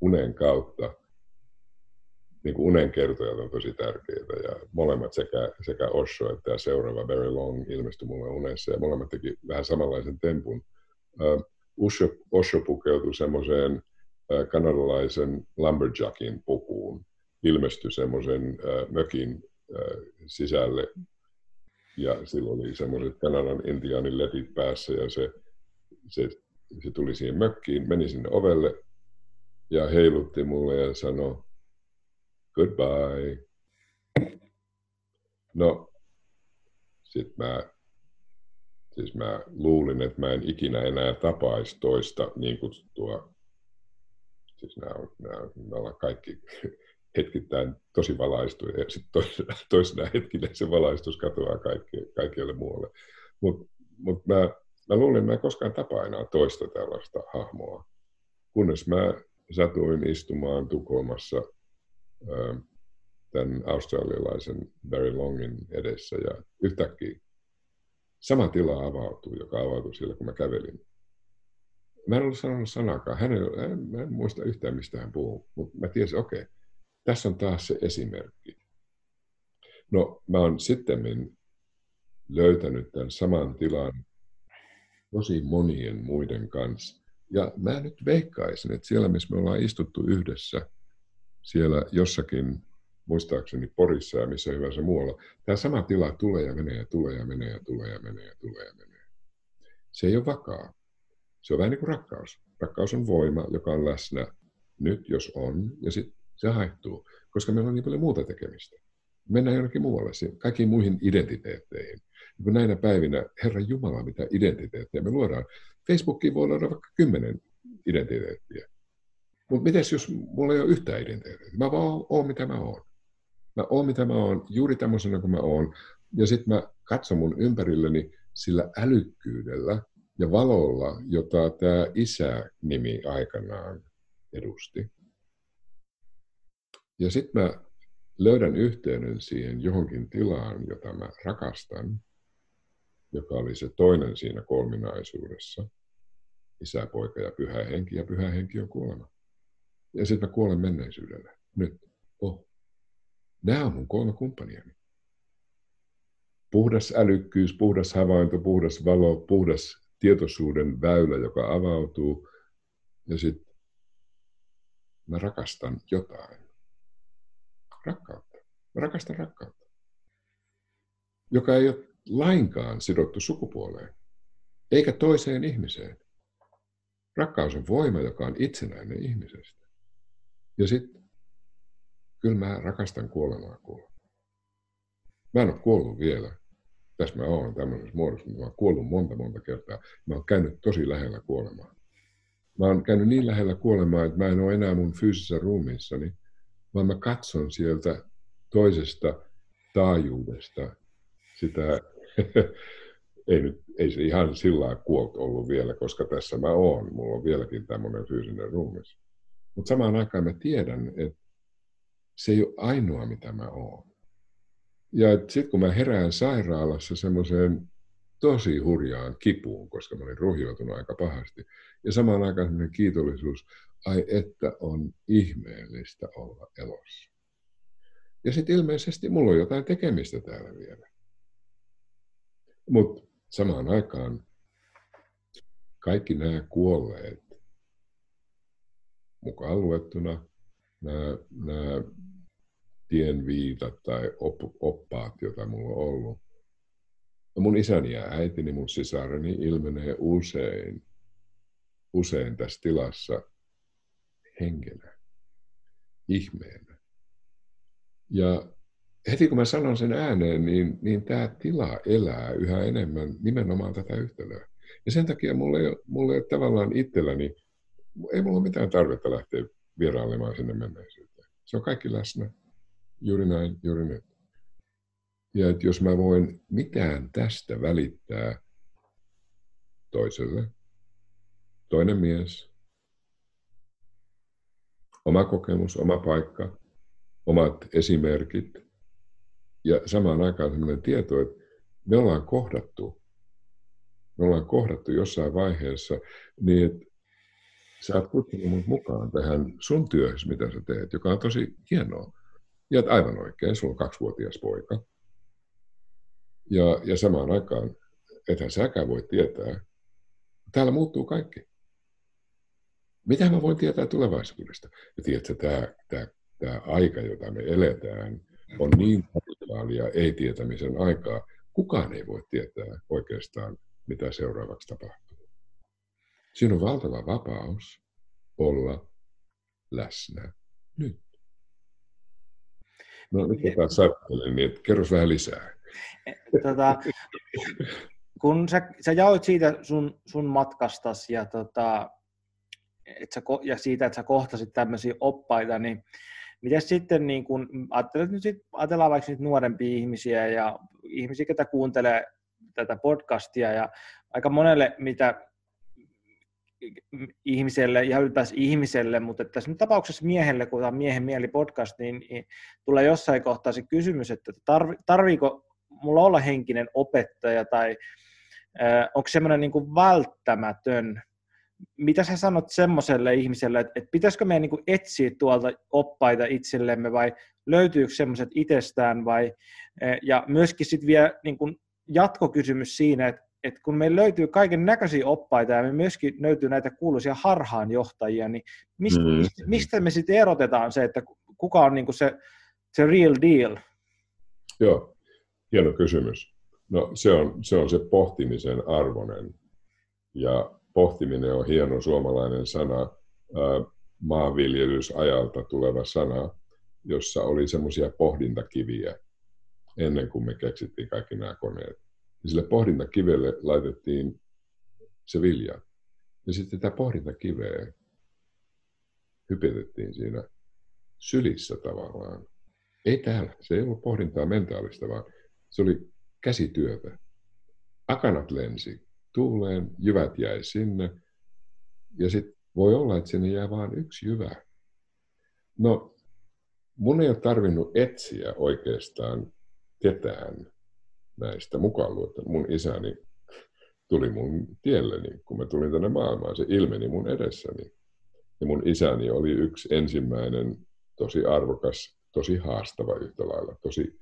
unen kautta, niin kuin unen kertojat on tosi tärkeitä, ja molemmat sekä, sekä Osho että seuraava Barry Long ilmestyi mulle unessa, ja molemmat teki vähän samanlaisen tempun. Osho, Osho pukeutui semmoiseen kanadalaisen lumberjackin pukuun, ilmestyi semmoisen mökin sisälle, ja sillä oli semmoiset Kanadan intiaanin letit päässä, ja se, se, se tuli siihen mökkiin, meni sinne ovelle, ja heilutti mulle ja sanoi, goodbye. No, sit mä, siis mä luulin, että mä en ikinä enää tapaisi toista niin kutsuttua. Siis nää, nää, me ollaan kaikki hetkittäin tosi valaistuja, ja sit toisena, toisena hetkinä se valaistus katoaa kaikki, kaikkialle muualle. Mut, mut mä, mä luulin, että mä en koskaan tapaa enää toista tällaista hahmoa, kunnes mä satuin istumaan Tukholmassa tämän australialaisen Barry Longin edessä, ja yhtäkkiä sama tila avautui, joka avautui sillä, kun mä kävelin. Mä en ollut sanonut sanakaan, hän ei, mä en muista yhtään, mistä hän puhuu, mutta mä tiesin, okei, okay, tässä on taas se esimerkki. No, mä oon sittemmin löytänyt tämän saman tilan tosi monien muiden kanssa, ja mä nyt veikkaisin, että siellä, missä me ollaan istuttu yhdessä, siellä jossakin, muistaakseni Porissa ja missä hyvänsä muualla, tämä sama tila tulee ja menee ja tulee ja menee ja tulee ja menee ja tulee ja menee. Se ei ole vakaa. Se on vähän niin kuin rakkaus. Rakkaus on voima, joka on läsnä nyt, jos on, ja sitten se haihtuu, koska meillä on niin paljon muuta tekemistä. Mennään jonnekin muualle, kaikkiin muihin identiteetteihin. Niin näinä päivinä, Herra Jumala, mitä identiteettejä me luodaan. Facebookiin voi olla vaikka kymmenen identiteettiä. Mutta mites jos mulla ei ole yhtään identiteettiä? Mä vaan oon mitä mä oon. Mä oon mitä mä oon, juuri tämmöisenä kuin mä oon. Ja sit mä katson mun ympärilleni sillä älykkyydellä ja valolla, jota tää isä-nimi aikanaan edusti. Ja sit mä löydän yhteyden siihen johonkin tilaan, jota mä rakastan, joka oli se toinen siinä kolminaisuudessa. Isä, poika ja pyhä henki, ja pyhä henki on kuolema. Ja sitten mä kuolen menneisyydellä. Nyt. Oh. Nämä on mun kolme kumppaniani. Puhdas älykkyys, puhdas havainto, puhdas valo, puhdas tietoisuuden väylä, joka avautuu. Ja sitten mä rakastan jotain. Rakkautta. Mä rakastan rakkautta. Joka ei ole lainkaan sidottu sukupuoleen. Eikä toiseen ihmiseen. Rakkaus on voima, joka on itsenäinen ihmisestä. Ja sitten, kyllä mä rakastan kuolemaa kuolla. Mä en ole kuollut vielä. Tässä mä oon tämmöisessä muodossa, mutta mä oon kuollut monta monta kertaa. Mä oon käynyt tosi lähellä kuolemaa. Mä oon käynyt niin lähellä kuolemaa, että mä en ole enää mun fyysisessä ruumiissani, vaan mä katson sieltä toisesta taajuudesta sitä... Ei, nyt, ei se ihan sillä lailla kuollut ollut vielä, koska tässä mä oon. Mulla on vieläkin tämmöinen fyysinen ruumis. Mutta samaan aikaan mä tiedän, että se ei ole ainoa, mitä mä oon. Ja sitten kun mä herään sairaalassa semmoiseen tosi hurjaan kipuun, koska mä olin ruhjoutunut aika pahasti. Ja samaan aikaan semmoinen kiitollisuus, ai että on ihmeellistä olla elossa. Ja sitten ilmeisesti mulla on jotain tekemistä täällä vielä. Mutta samaan aikaan kaikki nämä kuolleet, mukaan luettuna nämä, nämä tienviitat tai op, oppaat, joita mulla on ollut. Mun isäni ja äitini, mun sisareni ilmenee usein, usein tässä tilassa henkenä. ihmeenä. Ja heti kun mä sanon sen ääneen, niin, niin tämä tila elää yhä enemmän nimenomaan tätä yhtälöä. Ja sen takia mulla ei, mulla ei tavallaan itselläni, ei mulla ole mitään tarvetta lähteä vierailemaan sinne menneisyyteen. Se on kaikki läsnä. Juuri näin, juuri nyt. Ja että jos mä voin mitään tästä välittää toiselle, toinen mies, oma kokemus, oma paikka, omat esimerkit ja samaan aikaan sellainen tieto, että me ollaan kohdattu, me ollaan kohdattu jossain vaiheessa, niin että sä oot kutsunut mut mukaan tähän sun työhön, mitä sä teet, joka on tosi hienoa. Ja aivan oikein, sulla on kaksivuotias poika. Ja, ja samaan aikaan, ethän säkään voi tietää. Täällä muuttuu kaikki. Mitä mä voin tietää tulevaisuudesta? Ja tiedätkö, tämä, tämä, tämä aika, jota me eletään, on niin radikaalia ei-tietämisen aikaa. Kukaan ei voi tietää oikeastaan, mitä seuraavaksi tapahtuu. Siinä on valtava vapaus olla läsnä nyt. No nyt mä taas sattelen, niin kerros vähän lisää. Tota, kun sä, sä jaoit siitä sun, sun matkastasi ja, tota, et sä, ja siitä, että sä kohtasit tämmöisiä oppaita, niin miten sitten, niin kun, nyt sit, ajatellaan vaikka nyt nuorempia ihmisiä ja ihmisiä, ketä kuuntelee tätä podcastia ja aika monelle mitä ihmiselle, ihan ylipäänsä ihmiselle, mutta tässä nyt tapauksessa miehelle, kun tämä Miehen Mieli podcast, niin, niin tulee jossain kohtaa se kysymys, että tarvi, tarviiko mulla olla henkinen opettaja tai äh, onko semmoinen niin kuin välttämätön. Mitä sä sanot semmoiselle ihmiselle, että, että pitäisikö meidän niin kuin etsiä tuolta oppaita itsellemme vai löytyykö semmoiset itsestään vai äh, ja myöskin sitten vielä niin kuin jatkokysymys siinä, että, että kun meillä löytyy kaiken näköisiä oppaita ja me myöskin löytyy näitä kuuluisia harhaanjohtajia, niin mistä, mm. mistä me sitten erotetaan se, että kuka on niin kuin se, se real deal? Joo. Hieno kysymys. No se on, se on se pohtimisen arvoinen. Ja pohtiminen on hieno suomalainen sana, maanviljelysajalta tuleva sana, jossa oli semmoisia pohdintakiviä ennen kuin me keksittiin kaikki nämä koneet. Ja sille pohdintakivelle laitettiin se vilja. Ja sitten tätä pohdintakiveä hypetettiin siinä sylissä tavallaan. Ei täällä, se ei ollut pohdintaa mentaalista, vaan se oli käsityötä. Akanat lensi tuuleen, jyvät jäi sinne ja sitten voi olla, että sinne jää vain yksi jyvä. No, mun ei ole tarvinnut etsiä oikeastaan ketään näistä mukaan luottamaan. Mun isäni tuli mun tielleni, kun mä tulin tänne maailmaan, se ilmeni mun edessäni. Ja mun isäni oli yksi ensimmäinen tosi arvokas, tosi haastava yhtä lailla, tosi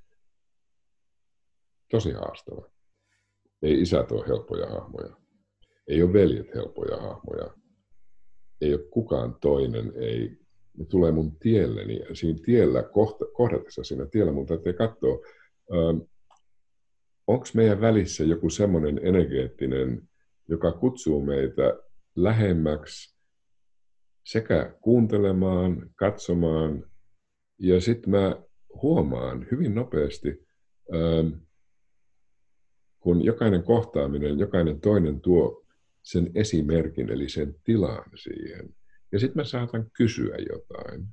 Tosi haastava. Ei isät ole helppoja hahmoja. Ei ole veljet helppoja hahmoja. Ei ole kukaan toinen. Ei. Ne tulee mun tielleni. Siinä tiellä, kohta, kohdatessa siinä tiellä mun täytyy katsoa, onko meidän välissä joku semmoinen energeettinen, joka kutsuu meitä lähemmäksi sekä kuuntelemaan, katsomaan. Ja sitten mä huomaan hyvin nopeasti, äm, kun jokainen kohtaaminen, jokainen toinen tuo sen esimerkin, eli sen tilan siihen. Ja sitten mä saatan kysyä jotain.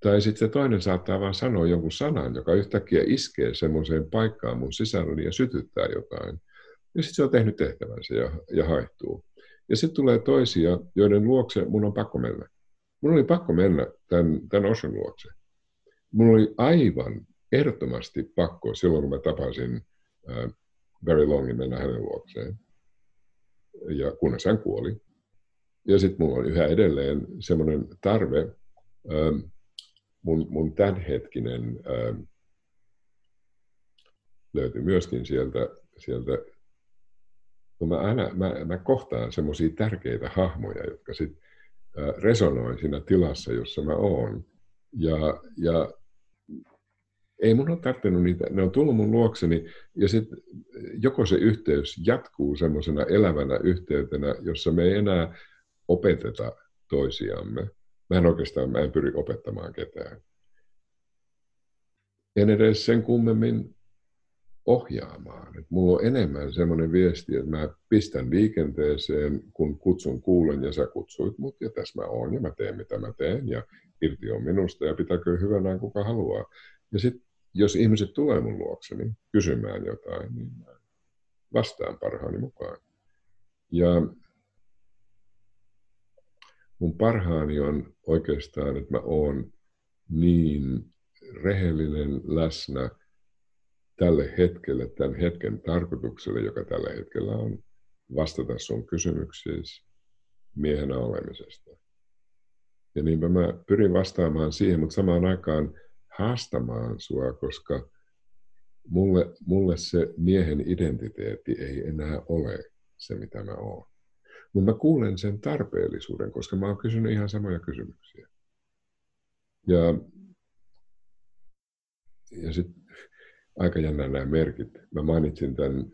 Tai sitten se toinen saattaa vaan sanoa jonkun sanan, joka yhtäkkiä iskee semmoiseen paikkaan mun sisälläni ja sytyttää jotain. Ja sitten se on tehnyt tehtävänsä ja, ja haihtuu. Ja sitten tulee toisia, joiden luokse mun on pakko mennä. Mun oli pakko mennä tämän, tämän Oshon luokse. Mun oli aivan ehdottomasti pakko silloin, kun mä tapasin Barry Longin, mennä hänen luokseen, ja kunnes hän kuoli. Ja sitten minulla on yhä edelleen semmoinen tarve, mun, mun tämänhetkinen löytyy myöskin sieltä, sieltä kun mä, aina, mä, mä kohtaan semmoisia tärkeitä hahmoja, jotka sitten resonoi siinä tilassa, jossa mä oon. Ja, ja ei mun ole tarvinnut niitä, ne on tullut mun luokseni ja sitten joko se yhteys jatkuu semmoisena elävänä yhteytenä, jossa me ei enää opeteta toisiamme, Mä en oikeastaan, mä en pyri opettamaan ketään. En edes sen kummemmin ohjaamaan. Et mulla on enemmän semmoinen viesti, että mä pistän liikenteeseen, kun kutsun kuulen ja sä kutsuit mut ja tässä mä oon ja mä teen mitä mä teen ja irti on minusta ja pitääkö hyvänään kuka haluaa. Ja sit jos ihmiset tulee mun luokseni kysymään jotain, niin mä vastaan parhaani mukaan. Ja mun parhaani on oikeastaan, että mä oon niin rehellinen läsnä tälle hetkelle, tämän hetken tarkoitukselle, joka tällä hetkellä on vastata sun kysymyksiisi miehenä olemisesta. Ja niinpä mä pyrin vastaamaan siihen, mutta samaan aikaan haastamaan sua, koska mulle, mulle se miehen identiteetti ei enää ole se, mitä mä oon. Mutta mä kuulen sen tarpeellisuuden, koska mä oon kysynyt ihan samoja kysymyksiä. Ja, ja sitten aika jännä nämä merkit. Mä mainitsin tämän,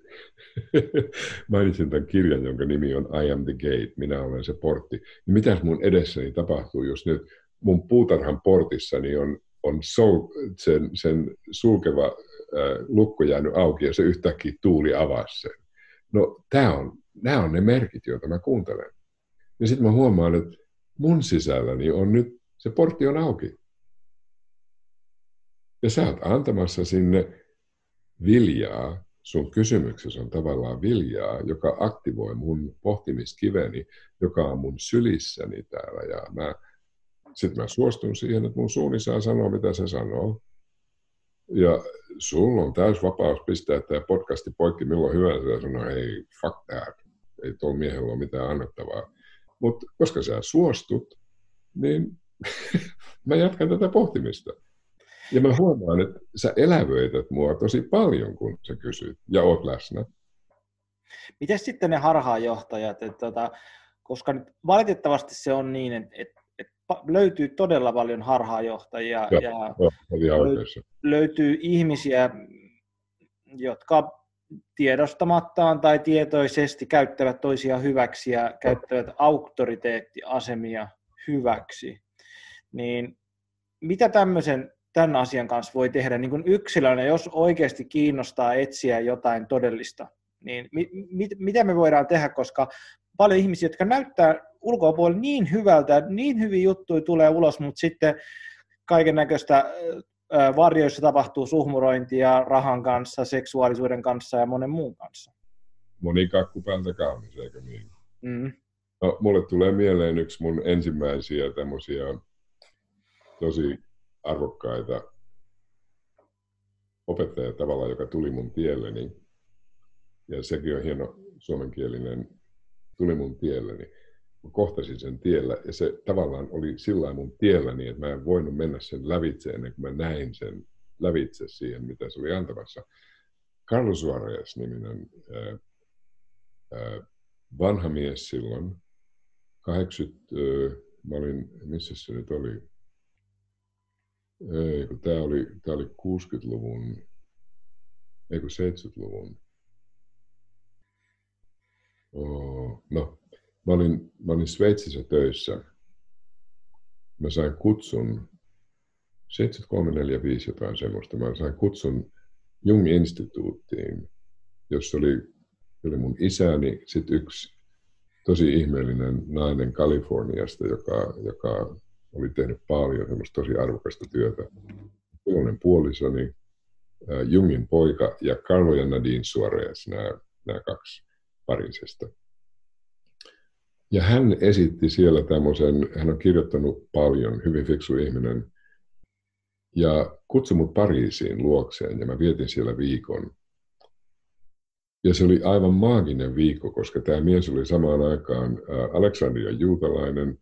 mainitsin tämän kirjan, jonka nimi on I am the gate, minä olen se portti. Ja mitäs mun edessäni tapahtuu just nyt? Mun puutarhan portissani on, on sol, sen, sen sulkeva äh, lukko jäänyt auki ja se yhtäkkiä tuuli avasi sen. No tää on, nämä on ne merkit, joita mä kuuntelen. Ja sitten mä huomaan, että mun sisälläni on nyt, se portti on auki. Ja sä oot antamassa sinne viljaa, sun kysymyksessä on tavallaan viljaa, joka aktivoi mun pohtimiskiveni, joka on mun sylissäni täällä. Ja mä, sit mä suostun siihen, että mun suuni saa sanoa, mitä se sanoo. Ja sulla on täys vapaus pistää tämä podcasti poikki milloin hyvänsä ja sanoa, hei, fuck that, ei tuolla miehellä ole mitään annettavaa. Mutta koska sä suostut, niin mä jatkan tätä pohtimista. Ja mä huomaan, että sä elävöität mua tosi paljon, kun sä kysyt ja oot läsnä. Mites sitten ne harhaanjohtajat? Et, tota, koska nyt valitettavasti se on niin, että et, et löytyy todella paljon harhaanjohtajia. Ja, ja jo, löy- löytyy ihmisiä, jotka tiedostamattaan tai tietoisesti käyttävät toisiaan hyväksi ja käyttävät auktoriteettiasemia hyväksi. Niin mitä tämmöisen... tämän asian kanssa voi tehdä niin kuin yksilönä, jos oikeasti kiinnostaa etsiä jotain todellista, niin mi- mit- mitä me voidaan tehdä, koska paljon ihmisiä, jotka näyttää ulkopuolella niin hyvältä, niin hyviä juttuja tulee ulos, mutta sitten kaiken näköistä varjoissa tapahtuu suhmurointia rahan kanssa, seksuaalisuuden kanssa ja monen muun kanssa. Moni kakku päältä kaunis, eikö niin? Mm. No, mulle tulee mieleen yksi mun ensimmäisiä tämmöisiä tosi arvokkaita opettajia tavallaan, joka tuli mun tielleni, ja sekin on hieno suomenkielinen, tuli mun tielleni. Mä kohtasin sen tiellä, ja se tavallaan oli sillä mun tielläni, että mä en voinut mennä sen lävitse ennen kuin mä näin sen lävitse siihen, mitä se oli antamassa. Carlos Suarez-niminen ää, ää, vanha mies silloin, kahdeksankymmentä, ää, mä olin, missä se nyt oli? Ei, kun tämä oli, tämä oli kuudenkymmenen luvun, ei kun seitsemänkymmentäluvun. Oh, no, mä olin, mä olin Sveitsissä töissä. Mä sain kutsun, seitsemänkymmentäkolme, neljä, viisi jotain semmoista, mä sain kutsun Jung-instituuttiin, jossa oli, oli mun isäni, sit yksi tosi ihmeellinen nainen Kaliforniasta, joka... joka oli tehnyt paljon semmoista tosi arvokasta työtä. Silloinen puolisoni, Jungin poika ja Carlo ja Ndeen Suarez, nämä, nämä kaksi parisesta. Ja hän esitti siellä tämmöisen, hän on kirjoittanut paljon, hyvin fiksu ihminen, ja kutsui mut Pariisiin luokseen, ja mä vietin siellä viikon. Ja se oli aivan maaginen viikko, koska tämä mies oli samaan aikaan Aleksandrian juutalainen,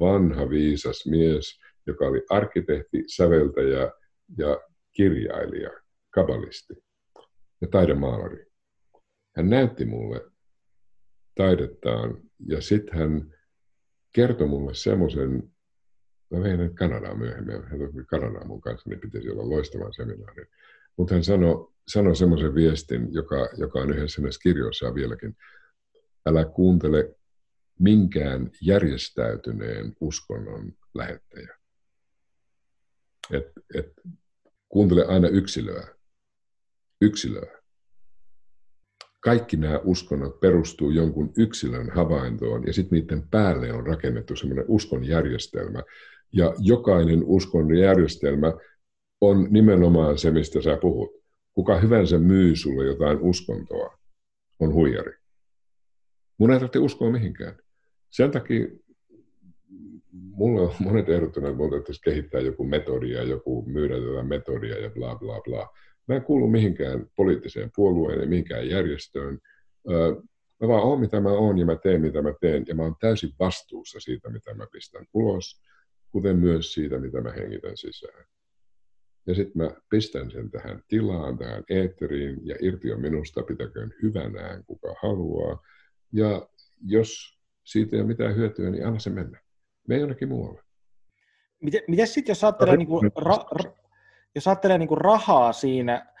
vanha viisas mies, joka oli arkkitehti, säveltäjä ja kirjailija, kabalisti ja taidemaalari. Hän näytti mulle taidettaan ja sitten hän kertoi mulle semmoisen, mä vein Kanadaan myöhemmin, hän tuli Kanadaan mun kanssa, niin pitäisi olla loistavan seminaarin. Mutta hän sanoi sano semmoisen viestin, joka, joka on yhdessä näissä kirjoissaan vieläkin. Älä kuuntele minkään järjestäytyneen uskonnon lähettäjä. Et, et, kuuntele aina yksilöä. Yksilöä. Kaikki nämä uskonnot perustuu jonkun yksilön havaintoon, ja sitten niiden päälle on rakennettu semmoinen uskonjärjestelmä. Ja jokainen uskonjärjestelmä on nimenomaan se, mistä sä puhut. Kuka hyvänsä myy sulle jotain uskontoa, on huijari. Mun ei tarvitse uskoa mihinkään. Sen takia mulla on monet ehdottaneet, että mulla täytyisi kehittää joku metodia, joku myydä jotain metodia ja bla bla bla. Mä en kuulu mihinkään poliittiseen puolueen ja mihinkään järjestöön. Mä vaan oon mitä mä oon ja mä teen mitä mä teen. Ja mä oon täysin vastuussa siitä, mitä mä pistän ulos, kuten myös siitä, mitä mä hengitän sisään. Ja sitten mä pistän sen tähän tilaan, tähän eetteriin, ja irti on minusta, pitäköön hyvänään kuka haluaa. Ja jos siitä ei ole mitään hyötyä, niin anna se mennä. Me ei jonnekin muualle. Miten, miten sitten, jos ajattelee, niinku, ra, ra, jos ajattelee niinku rahaa siinä,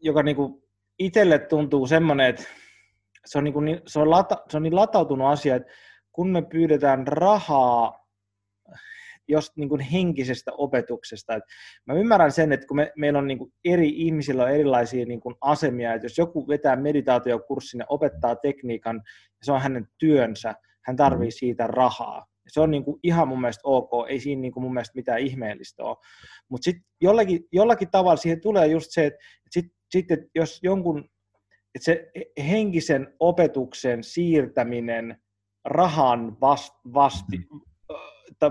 joka niinku itselle tuntuu semmoinen, että se on, niinku, se, on lata, se on niin latautunut asia, että kun me pyydetään rahaa, jos niin kuin henkisestä opetuksesta. Et mä ymmärrän sen, että kun me, meillä on niin kuin eri ihmisillä on erilaisia niin kuin asemia, että jos joku vetää meditaatiokurssin ja opettaa tekniikan, se on hänen työnsä, hän tarvii siitä rahaa. Se on niin kuin ihan mun mielestä ok, ei siinä niin kuin mun mielestä mitään ihmeellistä ole. Mutta sitten jollakin, jollakin tavalla siihen tulee just se, että sit, sit, et jos jonkun, että se henkisen opetuksen siirtäminen rahan vast, vasti,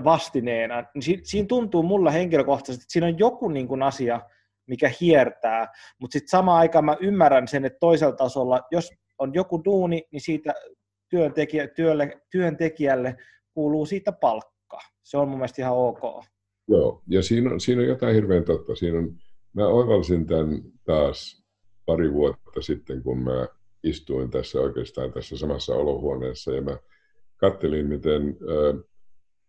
vastineena, niin siinä tuntuu mulla henkilökohtaisesti, että siinä on joku niin kuin asia, mikä hiertää, mutta sitten samaan aikaan mä ymmärrän sen, että toisella tasolla, jos on joku duuni, niin siitä työntekijä, työlle, työntekijälle kuuluu siitä palkka. Se on mun mielestä ihan ok. Joo, ja siinä on, siinä on jotain hirveän totta. Siinä on, mä oivalsin tämän taas pari vuotta sitten, kun mä istuin tässä oikeastaan tässä samassa olohuoneessa, ja mä katselin, miten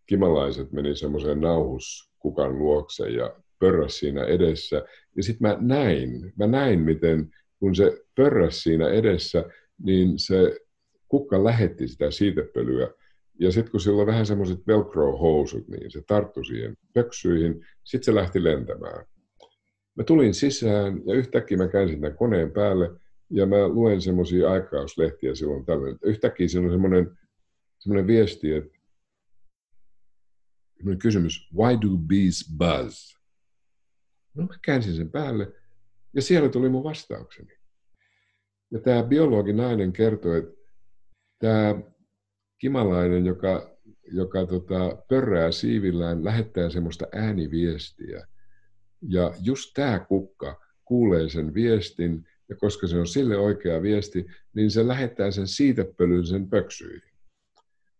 kimalaiset meni semmoiseen nauhuskukan luokse ja pörräs siinä edessä. Ja sitten mä näin, mä näin, miten kun se pörräs siinä edessä, niin se kukka lähetti sitä siitepölyä. Ja sitten kun sillä on vähän semmoiset velcro-housut, niin se tarttui siihen pöksyihin. Sitten se lähti lentämään. Mä tulin sisään ja yhtäkkiä mä käänsin tämän koneen päälle ja mä luen semmoisia aikauslehtiä silloin tällöin. Yhtäkkiä siinä on semmoinen, semmoinen viesti, että kysymys, why do bees buzz? No mä käänsin sen päälle, ja siellä tuli mun vastaukseni. Ja tää biologi nainen kertoi, että tää kimalainen, joka, joka tota, pörrää siivillään, lähettää semmoista ääniviestiä. Ja just tää kukka kuulee sen viestin, ja koska se on sille oikea viesti, niin se lähettää sen siitepölyn sen pöksyihin.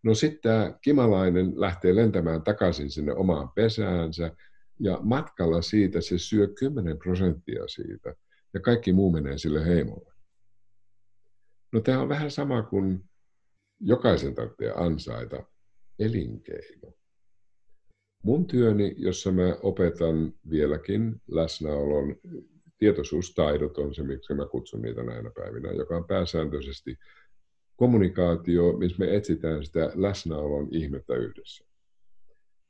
No sitten tämä kimalainen lähtee lentämään takaisin sinne omaan pesäänsä ja matkalla siitä se syö kymmenen prosenttia siitä ja kaikki muu menee sille heimolle. No tämä on vähän sama kuin jokaisen tarvitsee ansaita elinkeino. Mun työni, jossa mä opetan vieläkin läsnäolon, tietoisuustaidot on se, miksi mä kutsun niitä näinä päivinä, joka on pääsääntöisesti kommunikaatio, missä me etsitään sitä läsnäolon ihmettä yhdessä.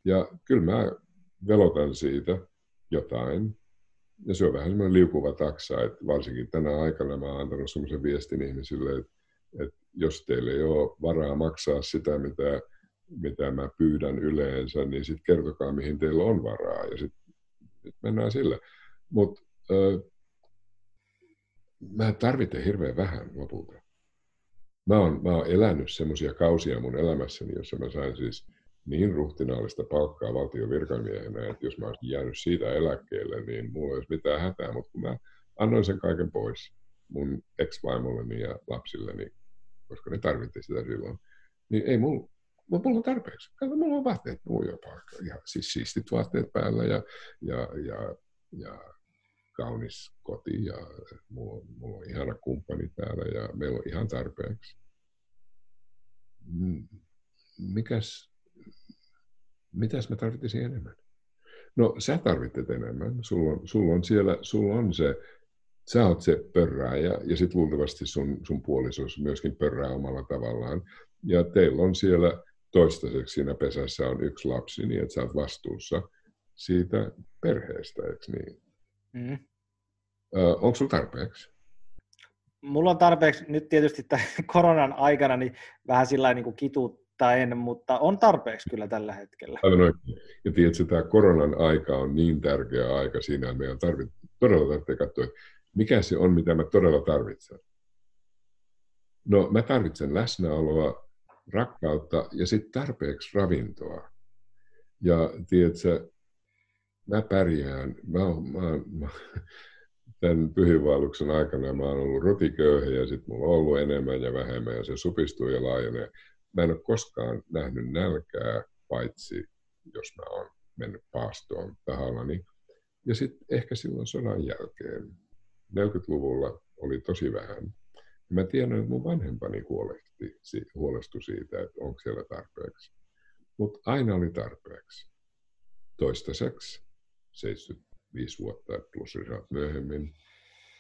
Ja kyllä mä velotan siitä jotain. Ja se on vähän semmoinen liukuva taksa, että varsinkin tänä aikana mä oon antanut semmoisen viestin ihmisille, että, että jos teillä ei ole varaa maksaa sitä, mitä, mitä mä pyydän yleensä, niin sitten kertokaa, mihin teillä on varaa. Ja sitten sit mennään sillä. Mutta äh, mä tarvitsen hirveän vähän lopulta. Mä oon, mä oon elänyt semmoisia kausia mun elämässäni, jossa mä sain siis niin ruhtinaallista palkkaa valtion virkamiehenä, että jos mä olisin jäänyt siitä eläkkeelle, niin mulla ei olisi mitään hätää, mutta kun mä annoin sen kaiken pois mun ex-vaimolleni ja lapsilleni, koska ne tarvittiin sitä silloin, niin ei mulla, mulla on tarpeeksi. Kato, mulla on vaatteet muuja palkkaa, ja siis siistit vaatteet päällä ja, ja, ja, ja kaunis koti ja mulla, mulla on ihana kumppani täällä ja meillä on ihan tarpeeksi. Mikäs, mitäs mä tarvitsisin enemmän? No sä tarvitset enemmän. Sulla on, sulla on siellä, sulla on se Sä oot se pörrääjä ja sit luultavasti sun, sun puolisos myöskin pörrää omalla tavallaan. Ja teillä on siellä toistaiseksi siinä pesässä on yksi lapsi, niin että sä oot vastuussa siitä perheestä, eikö niin? Mm. Ö, onko sulla tarpeeksi? Mulla on tarpeeksi nyt tietysti tämän koronan aikana niin vähän sillä niin kuin kituuttaen, mutta on tarpeeksi kyllä tällä hetkellä. Aivan oikein. Ja tiedätkö, tämä koronan aika on niin tärkeä aika siinä, että meidän tarvit, todella tarvitsee katsoa, että mikä se on, mitä mä todella tarvitsen. No, mä tarvitsen läsnäoloa, rakkautta ja sitten tarpeeksi ravintoa. Ja tiedätkö, mä pärjään. Mä oon, mä oon, mä... Tämän pyhinvaelluksen aikana mä oon ollut rotiköyhä ja sitten mulla on ollut enemmän ja vähemmän ja se supistuu ja laajenee. Mä en ole koskaan nähnyt nälkää, paitsi jos mä oon mennyt paastoon tahallani. Ja sitten ehkä silloin sodan jälkeen, neljäkymmentäluvulla oli tosi vähän. Mä tiedän, että mun vanhempani huolehti, huolestui siitä, että onko siellä tarpeeksi. Mutta aina oli tarpeeksi. Toistaiseksi, seitsemänkymmentä viisi vuotta plus yhä myöhemmin.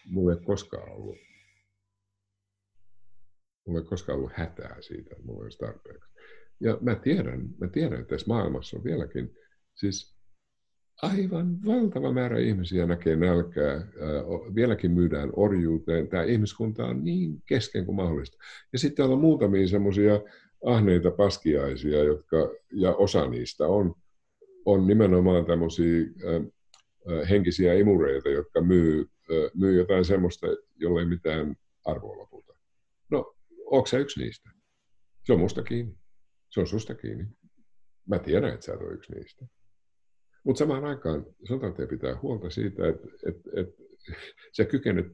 Mulla ei koskaan ollut. Mulla ei koskaan ollut hätää siitä, että mulla olisi tarpeeksi. Ja mä tiedän, mä tiedän, että tässä maailmassa on vieläkin siis aivan valtava määrä ihmisiä näkee nälkää. Vieläkin myydään orjuuteen. Tämä ihmiskunta on niin kesken kuin mahdollista. Ja sitten on muutamia semmoisia ahneita paskiaisia, jotka, ja osa niistä on, on nimenomaan tämmöisiä henkisiä imureita, jotka myy, myy jotain semmoista, jolla ei mitään arvoa lopulta. No, ootko sä yksi niistä? Se on musta kiinni. Se on susta kiinni. Mä tiedän, että sä et ole yksi niistä. Mutta samaan aikaan sanotaan, että pitää huolta siitä, että et, et, sä kykenet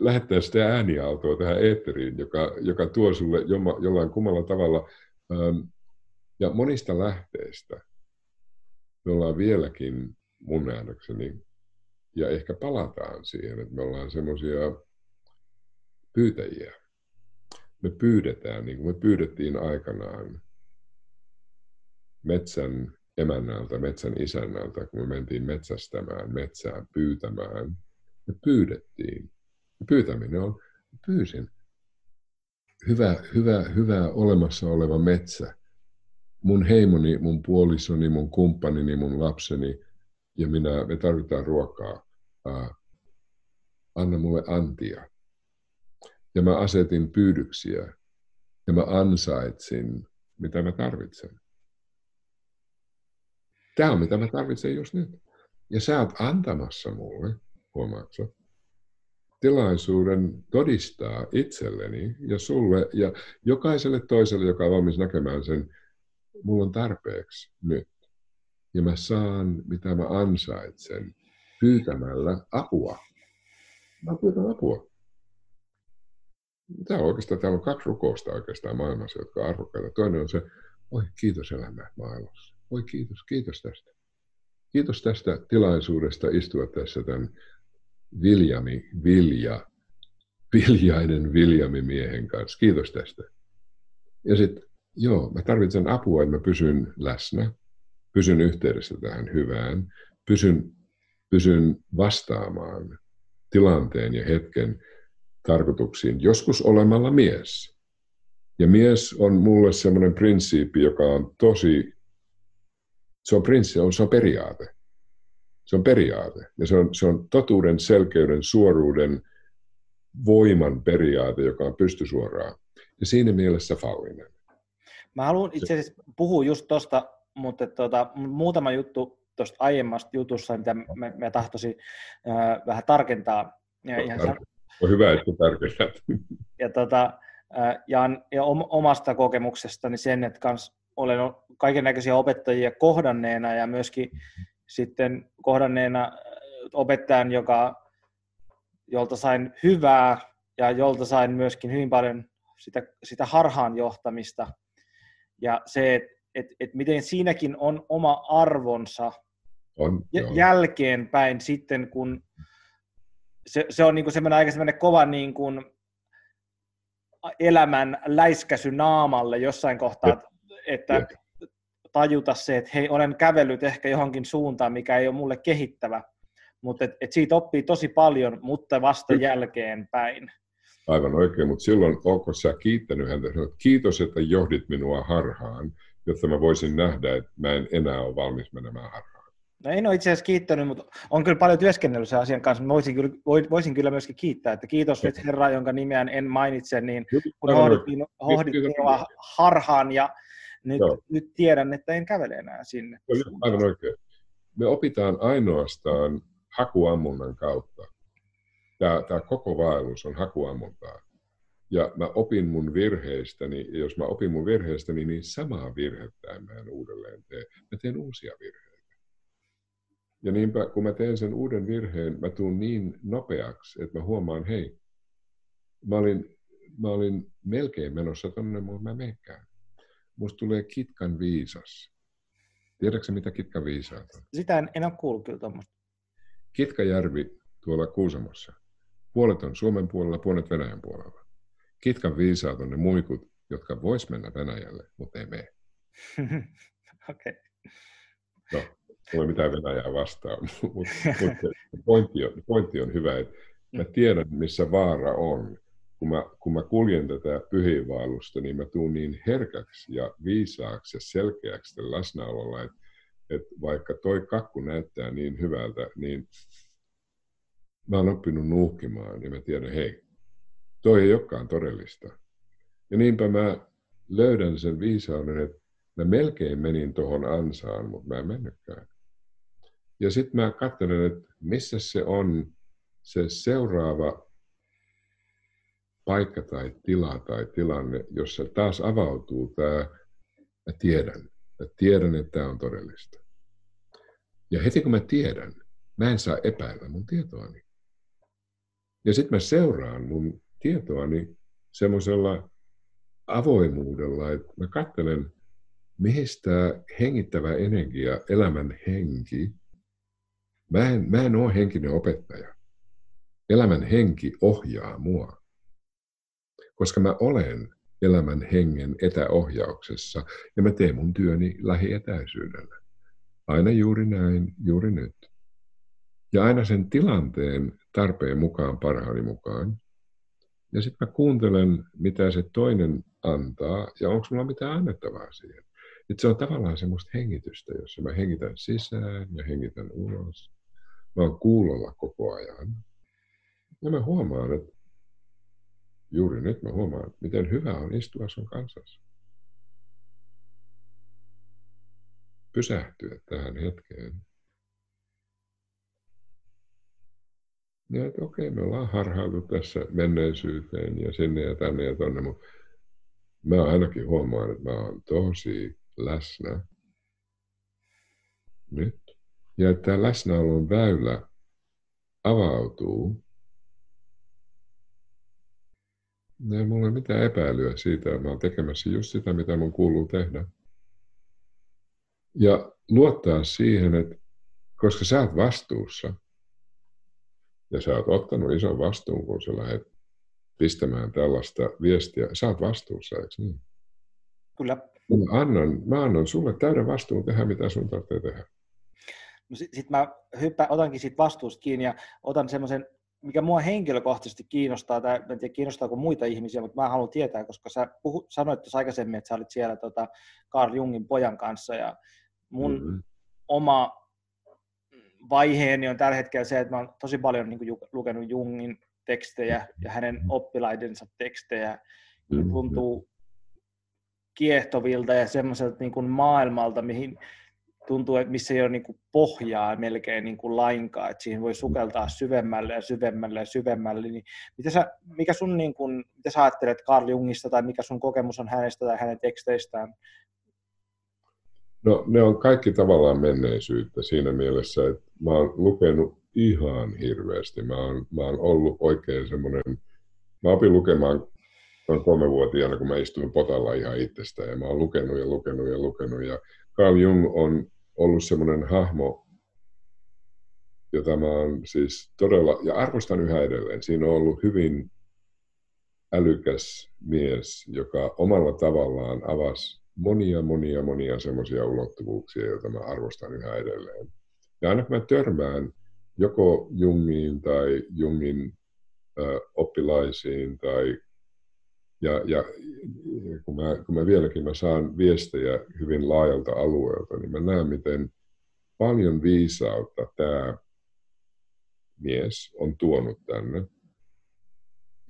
lähettää sitä ääniaaltoa tähän eetteriin, joka, joka tuo sulle joma, jollain kummalla tavalla ähm, ja monista lähteistä. Me ollaan vieläkin mun nähdäkseni, ja ehkä palataan siihen, että me ollaan semmoisia pyytäjiä. Me pyydetään, niin kuin me pyydettiin aikanaan metsän emännältä, metsän isännältä, kun me mentiin metsästämään, metsään pyytämään. Me pyydettiin. Pyytäminen on, pyysin. Hyvä, hyvä, hyvä olemassa oleva metsä. Mun heimoni, mun puolisoni, mun kumppanini, mun lapseni ja minä, me tarvitaan ruokaa. Äh, anna mulle antia. Ja mä asetin pyydyksiä. Ja mä ansaitsin, mitä mä tarvitsen. Tää on, mitä mä tarvitsen just nyt. Ja sä oot antamassa mulle, huomaatko, tilaisuuden todistaa itselleni ja sulle ja jokaiselle toiselle, joka on valmis näkemään sen, mulla on tarpeeksi nyt, ja mä saan, mitä mä ansaitsen, pyytämällä apua. Mä pyytän apua. Täällä on, oikeastaan, täällä on kaksi rukousta oikeastaan maailmassa, jotka on arvokkaita. Toinen on se, oi kiitos elämä maailmassa. Oi kiitos, kiitos tästä. Kiitos tästä tilaisuudesta istua tässä tämän viljami, vilja, viljainen viljami miehen kanssa. Kiitos tästä. Ja sitten joo, mä tarvitsen apua, että mä pysyn läsnä, pysyn yhteydessä tähän hyvään, pysyn, pysyn vastaamaan tilanteen ja hetken tarkoituksiin, joskus olemalla mies. Ja mies on mulle semmoinen prinsiipi, joka on tosi, se on prinsiipi, se on periaate. Se on periaate ja se on, se on totuuden, selkeyden, suoruuden, voiman periaate, joka on pystysuoraan ja siinä mielessä fallinen. Mä haluan itse asiassa puhua just tosta, mutta tuota, muutama juttu tuosta aiemmasta jutusta, mitä me, me tahtoisin ää, vähän tarkentaa. Ja, no, ihan tarkentaa. San... On hyvä, että tarkennat. Ja, tuota, ää, ja, ja omasta kokemuksestani sen, että kans olen kaikennäköisiä opettajia kohdanneena ja myöskin sitten kohdanneena opettajan, joka, jolta sain hyvää ja jolta sain myöskin hyvin paljon sitä, sitä harhaan johtamista. Ja se, että et, et miten siinäkin on oma arvonsa on, jälkeenpäin sitten, kun se, se on niinku semmoinen aika semmoinen kova niinku elämän läiskäsy naamalle jossain kohtaa, että et. tajuta se, että hei, olen kävellyt ehkä johonkin suuntaan, mikä ei ole mulle kehittävä, Mutta et, et siitä oppii tosi paljon, mutta vasta jälkeenpäin. Aivan oikein, mutta silloin oletko sä kiittänyt häntä? Kiitos, että johdit minua harhaan, jotta mä voisin nähdä, että mä en enää ole valmis menemään harhaan. No en ole itse asiassa kiittänyt, mutta on kyllä paljon työskennellyt sen asian kanssa. Voisin kyllä, voisin kyllä myöskin kiittää, että kiitos nyt Herra, jonka nimeään en mainitse, niin kun hohdit minua harhaan ja nyt, nyt tiedän, että en kävele enää sinne. Aivan oikein. Me opitaan ainoastaan hakuammunnan kautta. Tämä, tämä koko vaellus on hakuammuntaa. Ja mä opin mun virheistäni, ja jos mä opin mun virheistäni, niin samaa virhettä mä en uudelleen tee. Mä teen uusia virheitä. Ja niinpä, kun mä teen sen uuden virheen, mä tuun niin nopeaksi, että mä huomaan, hei, mä olin, mä olin melkein menossa tonne, mutta mä menkään. Musta tulee kitkan viisas. Tiedätkö mitä kitkan viisaat on? Sitä en, en ole kuullut kyllä tuommoista. Kitkajärvi tuolla Kuusamossa. Puolet on Suomen puolella, puolet Venäjän puolella. Kitkan viisaat on ne muikut, jotka vois mennä Venäjälle, mutta ei mene. Okei. No, ei ole mitään Venäjää vastaan, mutta pointti on, pointti on hyvä, että mä tiedän, missä vaara on. Kun mä, kun mä kuljen tätä pyhiinvaellusta, niin mä tuun niin herkäksi ja viisaaksi ja selkeäksi tämän läsnäololla, että, että vaikka toi kakku näyttää niin hyvältä, niin mä oon oppinut nuuhkimaan ja mä tiedän, hei, toi ei olekaan todellista. Ja niinpä mä löydän sen viisauden, että mä melkein menin tohon ansaan, mutta mä en mennytkään. Ja sit mä katselen, että missä se on se seuraava paikka tai tila tai tilanne, jossa taas avautuu tämä, mä tiedän. Mä tiedän, että tämä on todellista. Ja heti kun mä tiedän, mä en saa epäillä mun tietoani. Ja sitten mä seuraan mun tietoani semmoisella avoimuudella, että mä katselen, mihin tämä hengittävä energia, elämän henki, mä en, mä en ole henkinen opettaja. Elämän henki ohjaa mua. Koska mä olen elämän hengen etäohjauksessa ja mä teen mun työni lähietäisyydellä. Aina juuri näin, juuri nyt. Ja aina sen tilanteen tarpeen mukaan, parhaani mukaan. Ja sitten mä kuuntelen, mitä se toinen antaa ja onko mulla mitään annettavaa siihen. Et se on tavallaan semmoista hengitystä, jossa mä hengitän sisään ja hengitän ulos. Mä oon kuulolla koko ajan. Ja mä huomaan, että juuri nyt mä huomaan, miten hyvä on istua sun kanssasi. Pysähtyä tähän hetkeen. Ja että okei, me ollaan harhailtu tässä menneisyyteen ja sinne ja tänne ja tonne, mutta mä ainakin huomaan, että mä oon tosi läsnä nyt. Ja että tämä läsnäolon väylä avautuu. Ja mulla ei ole mitään epäilyä siitä, että mä oon tekemässä just sitä, mitä mun kuuluu tehdä. Ja luottaa siihen, että koska sä oot vastuussa, ja sä oot ottanut ison vastuun, kun sä lähdet pistämään tällaista viestiä. Sä oot vastuussa, eikö niin? Kyllä. Mä annan, mä annan sulle täyden vastuun tehdä, mitä sun tarvitsee tehdä. No sit, sit mä hyppään, otankin siitä vastuusta kiinni ja otan semmoisen, mikä mua henkilökohtaisesti kiinnostaa, tai en tiedä kiinnostaako muita ihmisiä, mutta mä haluan tietää, koska sä puhut, sanoit tuossa aikaisemmin, että sä olit siellä tota Carl Jungin pojan kanssa ja mun mm-hmm. oma vaiheeni on tällä hetkellä se, että mä oon tosi paljon niin kuin lukenut Jungin tekstejä ja hänen oppilaidensa tekstejä. Ne tuntuu kiehtovilta ja semmoiselta niin kuin maailmalta, mihin tuntuu, että missä ei ole niin kuin pohjaa melkein niin kuin lainkaan. Että siihen voi sukeltaa syvemmälle ja syvemmälle ja syvemmälle. Niin mitä sä, mikä sun, niin kuin, mitä sä ajattelet Carl Jungista tai mikä sun kokemus on hänestä tai hänen teksteistään? No ne on kaikki tavallaan menneisyyttä siinä mielessä, että mä oon lukenut ihan hirveästi. Mä oon, mä oon ollut oikein semmoinen, mä opin lukemaan noin kolmevuotiaana, kun mä istuin potalla ihan itsestä. Ja mä oon lukenut ja lukenut ja lukenut. Ja Carl Jung on ollut semmoinen hahmo, jota mä oon siis todella, ja arvostan yhä edelleen. Siinä on ollut hyvin älykäs mies, joka omalla tavallaan avasi monia, monia, monia semmoisia ulottuvuuksia, joita mä arvostan yhä edelleen. Ja aina kun mä törmään joko Jungiin tai Jungin ö, oppilaisiin tai ja, ja kun, mä, kun mä vieläkin mä saan viestejä hyvin laajalta alueelta, niin mä näen, miten paljon viisautta tämä mies on tuonut tänne.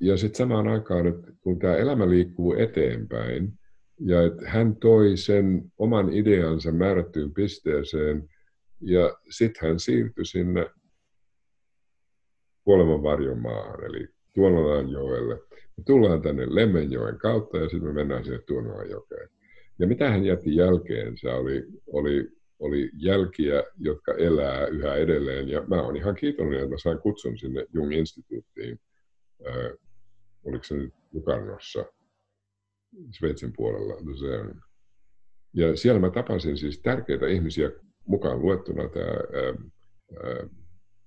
Ja sitten samaan aikaan, että kun tämä elämä liikkuu eteenpäin, ja että hän toi sen oman ideansa määrättyyn pisteeseen, ja sitten hän siirtyi sinne kuoleman varjomaahan, eli Tuonolanjoelle. Me tullaan tänne Lemmenjoen kautta, ja sitten me mennään sinne Tuonolanjokeen. Ja mitä hän jätti jälkeensä, oli, oli, oli jälkiä, jotka elää yhä edelleen, ja mä oon ihan kiitollinen, että mä sain kutsun sinne Jung-instituuttiin, äh, oliko se nyt Lukannossa, Sveitsin puolella. Ja siellä mä tapasin siis tärkeitä ihmisiä, mukaan luettuna tämä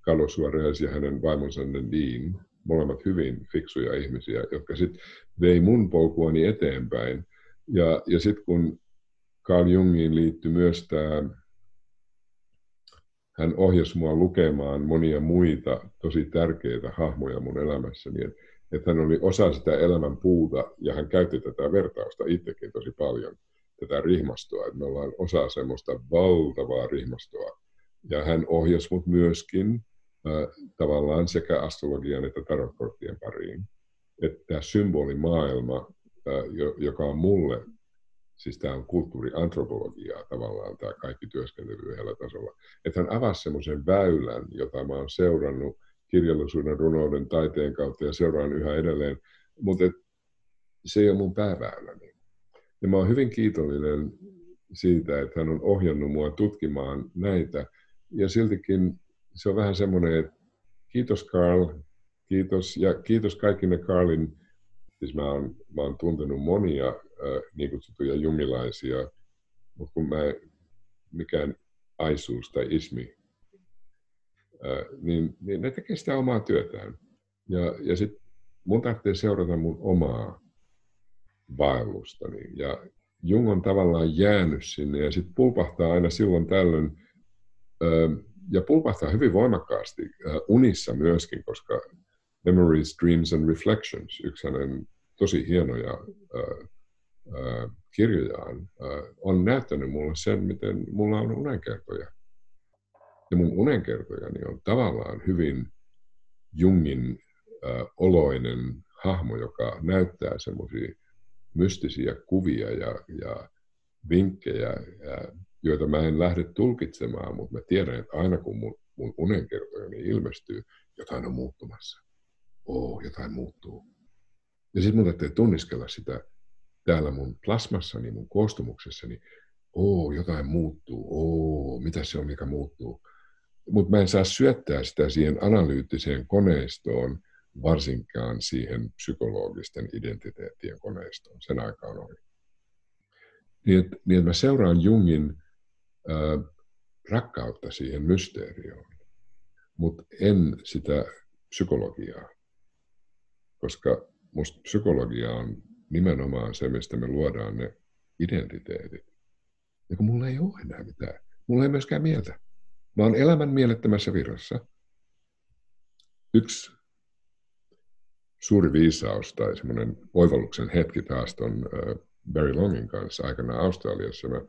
Carlos Suarez ja hänen vaimonsa Ndeen, molemmat hyvin fiksuja ihmisiä, jotka sitten vei mun polkuani eteenpäin. Ja, ja sitten kun Carl Jungiin liittyi myös tämä, hän ohjasi mua lukemaan monia muita tosi tärkeitä hahmoja mun elämässäni, että et hän oli osa sitä elämän puuta, ja hän käytti tätä vertausta itsekin tosi paljon, tätä rihmastoa, että me ollaan osa semmoista valtavaa rihmastoa. Ja hän ohjasi mut myöskin äh, tavallaan sekä astrologian että tarotkorttien pariin. Että tämä symbolimaailma, äh, joka on mulle, siis tämä on kulttuuriantropologiaa tavallaan, tämä kaikki työskentely yhdellä tasolla. Että hän avasi semmoisen väylän, jota mä oon seurannut kirjallisuuden, runouden, taiteen kautta ja seuraan yhä edelleen, mutta se ei ole mun pääväyläni. Ja mä oon hyvin kiitollinen siitä, että hän on ohjannut mua tutkimaan näitä. Ja siltikin se on vähän semmoinen, että kiitos Carl, kiitos. Ja kiitos kaikille Carlin, siis mä oon, mä oon tuntenut monia äh, niin kutsuttuja jungilaisia, mutta kun mä mikään aisuus tai ismi, äh, niin, niin ne tekee sitä omaa työtään. Ja, ja sit mun tarvitsee seurata mun omaa vaellustani. Ja Jung on tavallaan jäänyt sinne ja sitten pulpahtaa aina silloin tällöin ö, ja pulpahtaa hyvin voimakkaasti ö, unissa myöskin, koska Memories, Dreams and Reflections, yksi hänen tosi hienoja ö, ö, kirjojaan, ö, on näyttänyt mulle sen, miten mulla on unenkertoja. Ja mun unenkertojani on tavallaan hyvin Jungin ö, oloinen hahmo, joka näyttää semmoisia mystisiä kuvia ja, ja vinkkejä, ja, joita mä en lähde tulkitsemaan, mutta mä tiedän, että aina kun mun, mun unenkertojani ilmestyy, jotain on muuttumassa. Oo, jotain muuttuu. Ja sitten mun täytyy tunniskella sitä täällä mun plasmassani, mun koostumuksessani. Oo, jotain muuttuu. Oo, mitä se on, mikä muuttuu. Mutta mä en saa syöttää sitä siihen analyyttiseen koneistoon, varsinkaan siihen psykologisten identiteettien koneistoon. Sen aikaan oli. Niin, että niin et mä seuraan Jungin ää, rakkautta siihen mysteerioon, mutta en sitä psykologiaa. Koska musta psykologia on nimenomaan se, mistä me luodaan ne identiteetit. Ja kun mulla ei ole enää mitään. Mulla ei myöskään mieltä. Mä oon elämän mielettömässä virrassa. Yksi suuri viisaus tai semmoinen oivalluksen hetki taas tuon Barry Longin kanssa aikana Australiassa. Mä,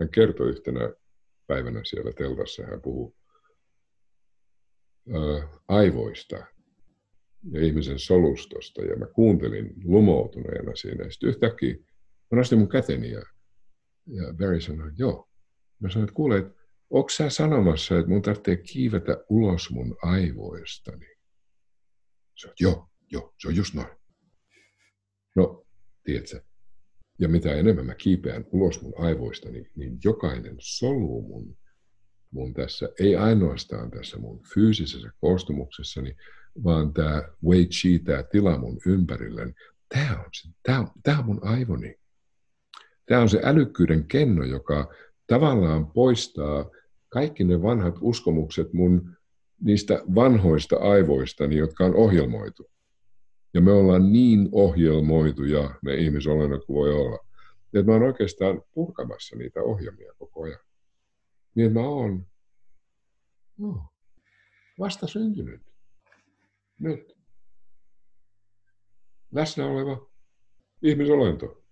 hän kertoi yhtenä päivänä siellä teltassa, hän puhui ää, aivoista ja ihmisen solustosta. Ja mä kuuntelin lumoutuneena siinä. Ja sitten yhtäkkiä mä nostin mun käteni ja, ja Barry sanoi, joo. Mä sanoin, että kuule, et, onko sä sanomassa, että mun tarvitsee kiivetä ulos mun aivoistani? Sanoin, joo. Joo, se on just noin. No, tiedätkö? Ja mitä enemmän mä kiipeän ulos mun aivoista, niin, niin jokainen solu mun, mun tässä, ei ainoastaan tässä mun fyysisessä koostumuksessani, vaan tää Wei Qi, tää tila mun ympärilläni, tää on, se, tää, tää on mun aivoni. Tää on se älykkyyden kenno, joka tavallaan poistaa kaikki ne vanhat uskomukset mun niistä vanhoista aivoistani, jotka on ohjelmoitu. Ja me ollaan niin ohjelmoituja, me ihmisolennot kuin voi olla, että mä oon oikeastaan purkamassa niitä ohjelmia koko ajan. Niin, että mä oon, no, vasta syntynyt. Nyt. Läsnä oleva ihmisolento.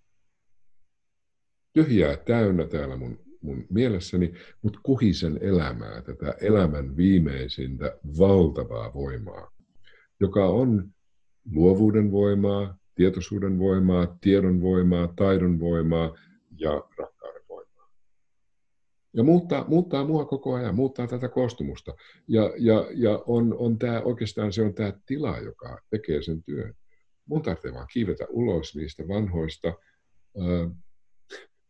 Tyhjää täynnä täällä mun, mun mielessäni, mutta kuhisen elämää, tätä elämän viimeisintä valtavaa voimaa, joka on luovuuden voimaa, tietoisuuden voimaa, tiedon voimaa, taidon voimaa ja rakkauden voimaa. Ja muuttaa, muuttaa mua koko ajan, muuttaa tätä koostumusta. Ja, ja, ja on, on tää, oikeastaan se on tämä tila, joka tekee sen työn. Mun tarvitsee vaan kiivetä ulos niistä vanhoista äh,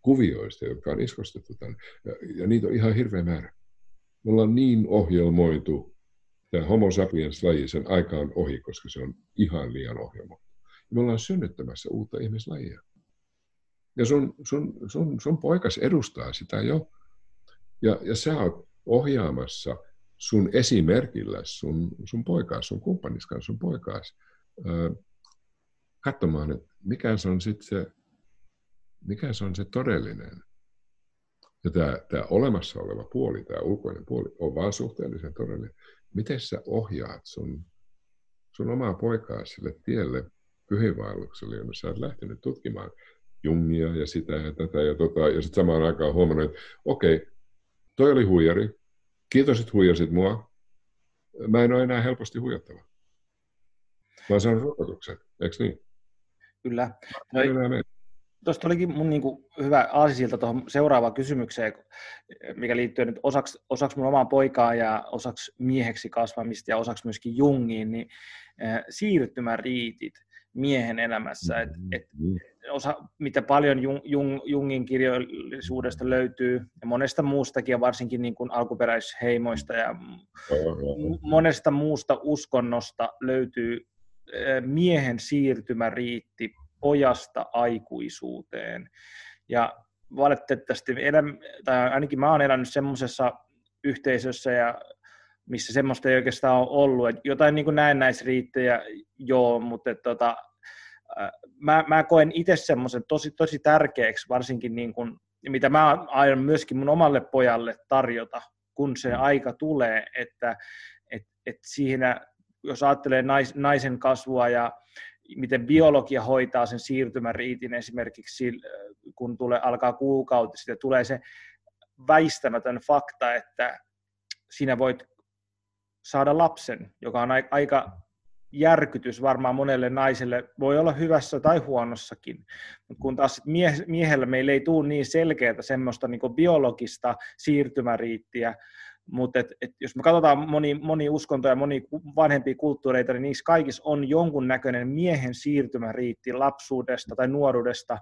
kuvioista, jotka on iskostettu tänne. Ja, ja niitä on ihan hirveä määrä. Me ollaan niin ohjelmoitu. Tämä homo sapiens-laji, sen aika on ohi, koska se on ihan liian ohjelmoitu. Me ollaan synnyttämässä uutta ihmislajia. Ja sun, sun, sun, sun poikas edustaa sitä jo. Ja, ja sä oot ohjaamassa sun esimerkillä sun, sun poikaas, sun kumppaniskaan, sun poikaas, ää, katsomaan, että mikä se on sitten se, mikä se on se todellinen. Ja tämä, tämä olemassa oleva puoli, tämä ulkoinen puoli, on vaan suhteellisen todellinen. Miten sä ohjaat sun, sun omaa poikaa sille tielle, pyhiinvaellukselle, jonne sä oot lähtenyt tutkimaan Jungia ja sitä ja tätä ja tota, ja sitten samaan aikaan huomannut, että okei, okay, toi oli huijari, kiitos, että huijasit mua, mä en ole enää helposti huijattava. Mä oon saanut rokotukset, eikö niin? Kyllä. No, tuosta olikin mun niin kuin hyvä aasisilta tuohon seuraavaan kysymykseen, mikä liittyy nyt osaksi, osaksi mun omaa poikaa ja osaksi mieheksi kasvamista ja osaksi myöskin Jungiin, niin äh, siirtymäriitit miehen elämässä. Mm-hmm. Et, et osa, mitä paljon Jung, Jung, Jungin kirjallisuudesta löytyy ja monesta muustakin ja varsinkin niin kuin alkuperäisheimoista ja mm-hmm. monesta muusta uskonnosta löytyy äh, miehen siirtymäriitti pojasta aikuisuuteen. Ja valitettavasti, tai ainakin mä oon elänyt semmoisessa yhteisössä, ja missä semmoista ei oikeastaan ole ollut. Et jotain niin kuin näennäisriittejä, joo, mutta tota, mä, mä koen itse semmoisen tosi, tosi tärkeäksi, varsinkin niin kuin, mitä mä aion myöskin mun omalle pojalle tarjota, kun se aika tulee, että et, et siinä, jos ajattelee nais, naisen kasvua ja miten biologia hoitaa sen siirtymäriitin esimerkiksi, kun tulee, alkaa kuukautisesti, tulee se väistämätön fakta, että sinä voit saada lapsen, joka on aika järkytys varmaan monelle naiselle, voi olla hyvässä tai huonossakin, mutta kun taas miehellä meillä ei tule niin selkeätä semmoista niin kuin biologista siirtymäriittiä, mutta et, et jos me katsotaan moni, moni uskontoja ja moni vanhempia kulttuureita, niin niissä kaikissa on jonkunnäköinen miehen siirtymäriitti lapsuudesta tai nuoruudesta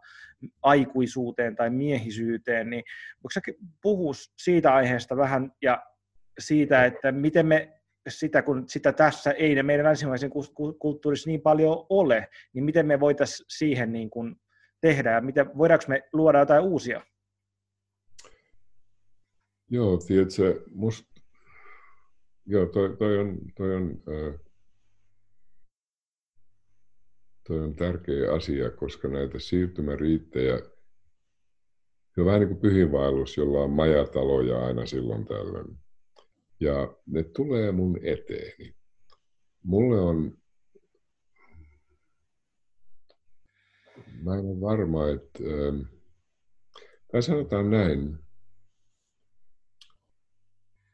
aikuisuuteen tai miehisyyteen. Niin voiko sä puhua siitä aiheesta vähän ja siitä, että miten me sitä, kun sitä tässä ei meidän länsimaisen kulttuurissa niin paljon ole, niin miten me voitaisiin siihen niin kuin tehdä ja miten, voidaanko me luoda jotain uusia? Joo, tiedätkö, must, joo, toi, toi on, toi on, äh, toi on tärkeä asia, koska näitä siirtymäriittejä, se on vähän niin kuin pyhiinvaellus, jolla on majataloja aina silloin tällöin. Ja ne tulee mun eteeni. Mulle on, mä en ole varma, että, äh, tai sanotaan näin,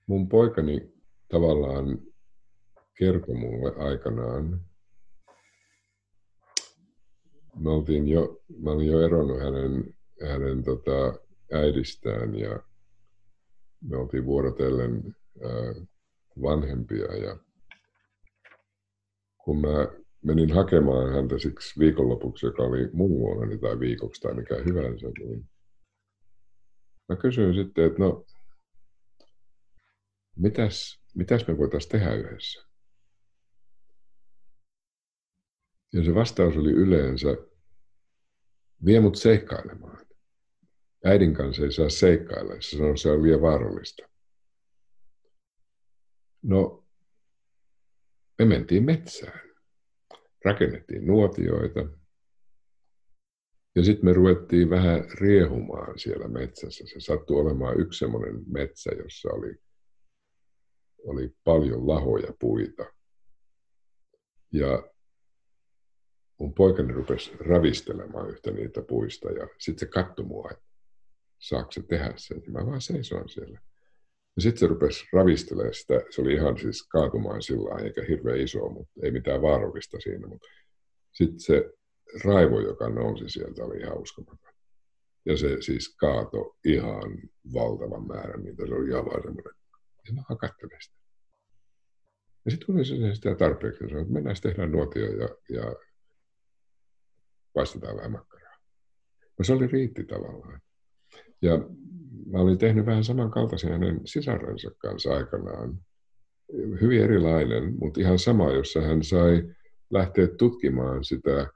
mun poikani tavallaan kertoi mulle aikanaan, mä, oltiin jo, mä olin jo eronnut hänen, hänen tota äidistään ja me oltiin vuorotellen äh, vanhempia. Ja kun mä menin hakemaan häntä siksi viikonlopuksi, joka oli mun luonani tai viikoksi tai mikä hyvänsä, niin mä kysyin sitten, että no, Mitäs, mitäs me voitaisiin tehdä yhdessä? Ja se vastaus oli yleensä, vie mut seikkailemaan. Äidin kanssa ei saa seikkailla, se sanoi, se on liian vaarallista. No, me mentiin metsään. Rakennettiin nuotioita. Ja sitten me ruvettiin vähän riehumaan siellä metsässä. Se sattui olemaan yksi semmoinen metsä, jossa oli oli paljon lahoja puita. Ja mun poikani rupesi ravistelemaan yhtä niitä puista ja sitten se katsoi mua, että saako se tehdä sen. Mä vaan seisoin siellä. Ja sitten se rupesi ravistelemaan sitä. Se oli ihan siis kaatumaan sillaan, eikä hirveän iso, mutta ei mitään vaarallista siinä. Sitten se raivo, joka nousi sieltä, oli ihan uskomaton. Ja se siis kaatoi ihan valtavan määrän niitä. Se oli ihan vaan semmoinen, ja mä hakattelen sitä. Ja sitten kun se sitä tarpeeksi, että mennään sitten tehdään nuotio ja, ja paistetaan vähän makkaraa. No se oli riitti tavallaan. Ja mä olin tehnyt vähän samankaltaisen hänen sisarensa kanssa aikanaan. Hyvin erilainen, mutta ihan sama, jossa hän sai lähteä tutkimaan sitä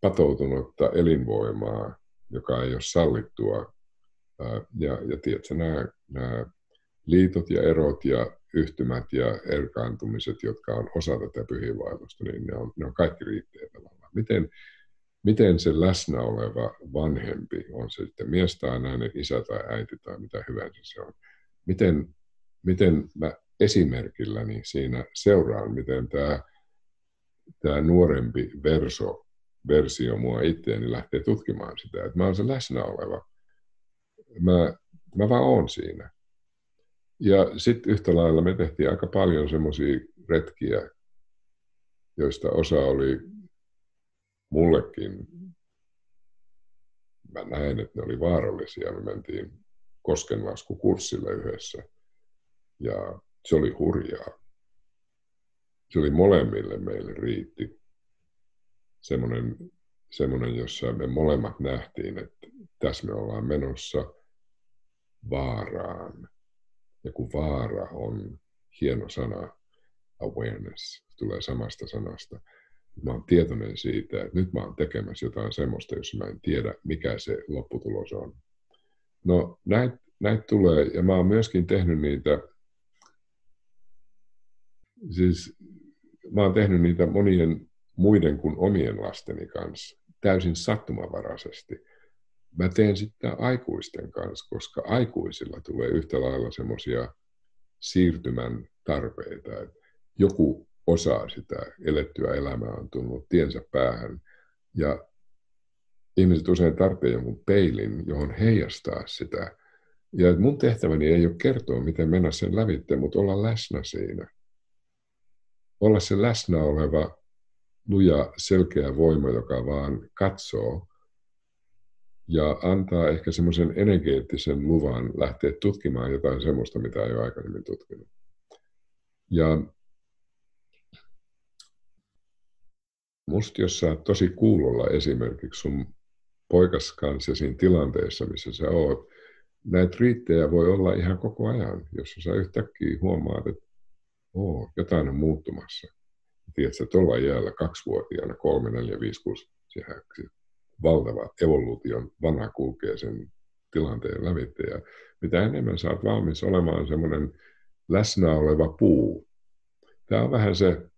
patoutunutta elinvoimaa, joka ei ole sallittua. Ja, ja tiedätkö, nämä, nämä liitot ja erot ja yhtymät ja erkaantumiset, jotka on osa tätä pyhiinvaellusta, niin ne on, ne on kaikki riittejä tavallaan. Miten, miten se läsnä oleva vanhempi, on se sitten mies tai nainen, isä tai äiti tai mitä hyvänsä se on, miten, miten mä esimerkilläni siinä seuraan, miten tämä, tämä nuorempi verso, versio mua itseäni lähtee tutkimaan sitä, että mä oon se läsnä oleva. Mä, mä vaan oon siinä. Ja sitten yhtä lailla me tehtiin aika paljon semmoisia retkiä, joista osa oli mullekin, mä näin, että ne oli vaarallisia. Me mentiin koskenlaskukurssille yhdessä ja se oli hurjaa. Se oli molemmille meille riitti. Semmoinen, semmoinen, jossa me molemmat nähtiin, että tässä me ollaan menossa vaaraan. Ja kun vaara on hieno sana, awareness, tulee samasta sanasta. Mä oon tietoinen siitä, että nyt mä oon tekemässä jotain semmoista, jossa mä en tiedä, mikä se lopputulos on. No näitä näit tulee, ja mä oon myöskin tehnyt niitä, siis mä oon tehnyt niitä monien muiden kuin omien lasteni kanssa, täysin sattumanvaraisesti. Mä teen sitä aikuisten kanssa, koska aikuisilla tulee yhtä lailla semmoisia siirtymän tarpeita, että joku osaa sitä elettyä elämää on tullut tiensä päähän. Ja ihmiset usein tarvitsevat jonkun peilin, johon heijastaa sitä. Ja mun tehtäväni ei ole kertoa, miten mennä sen lävitse, mutta olla läsnä siinä. Olla se läsnä oleva luja, selkeä voima, joka vaan katsoo ja antaa ehkä semmoisen energeettisen luvan lähteä tutkimaan jotain semmoista, mitä ei ole aikaisemmin tutkinut. Ja musta, jos sä oot tosi kuulolla esimerkiksi sun poikas kanssa siinä tilanteessa, missä sä oot, näitä riittejä voi olla ihan koko ajan, jos sä yhtäkkiä huomaat, että oo, jotain on muuttumassa. Tiedätkö, tuolla iällä kaksivuotiaana, kolme, neljä, viisi, kuusi, sehän valtava evoluution vana kulkee sen tilanteen lävitse. Ja mitä enemmän sä oot valmis olemaan semmoinen läsnä oleva puu. Tää on vähän se,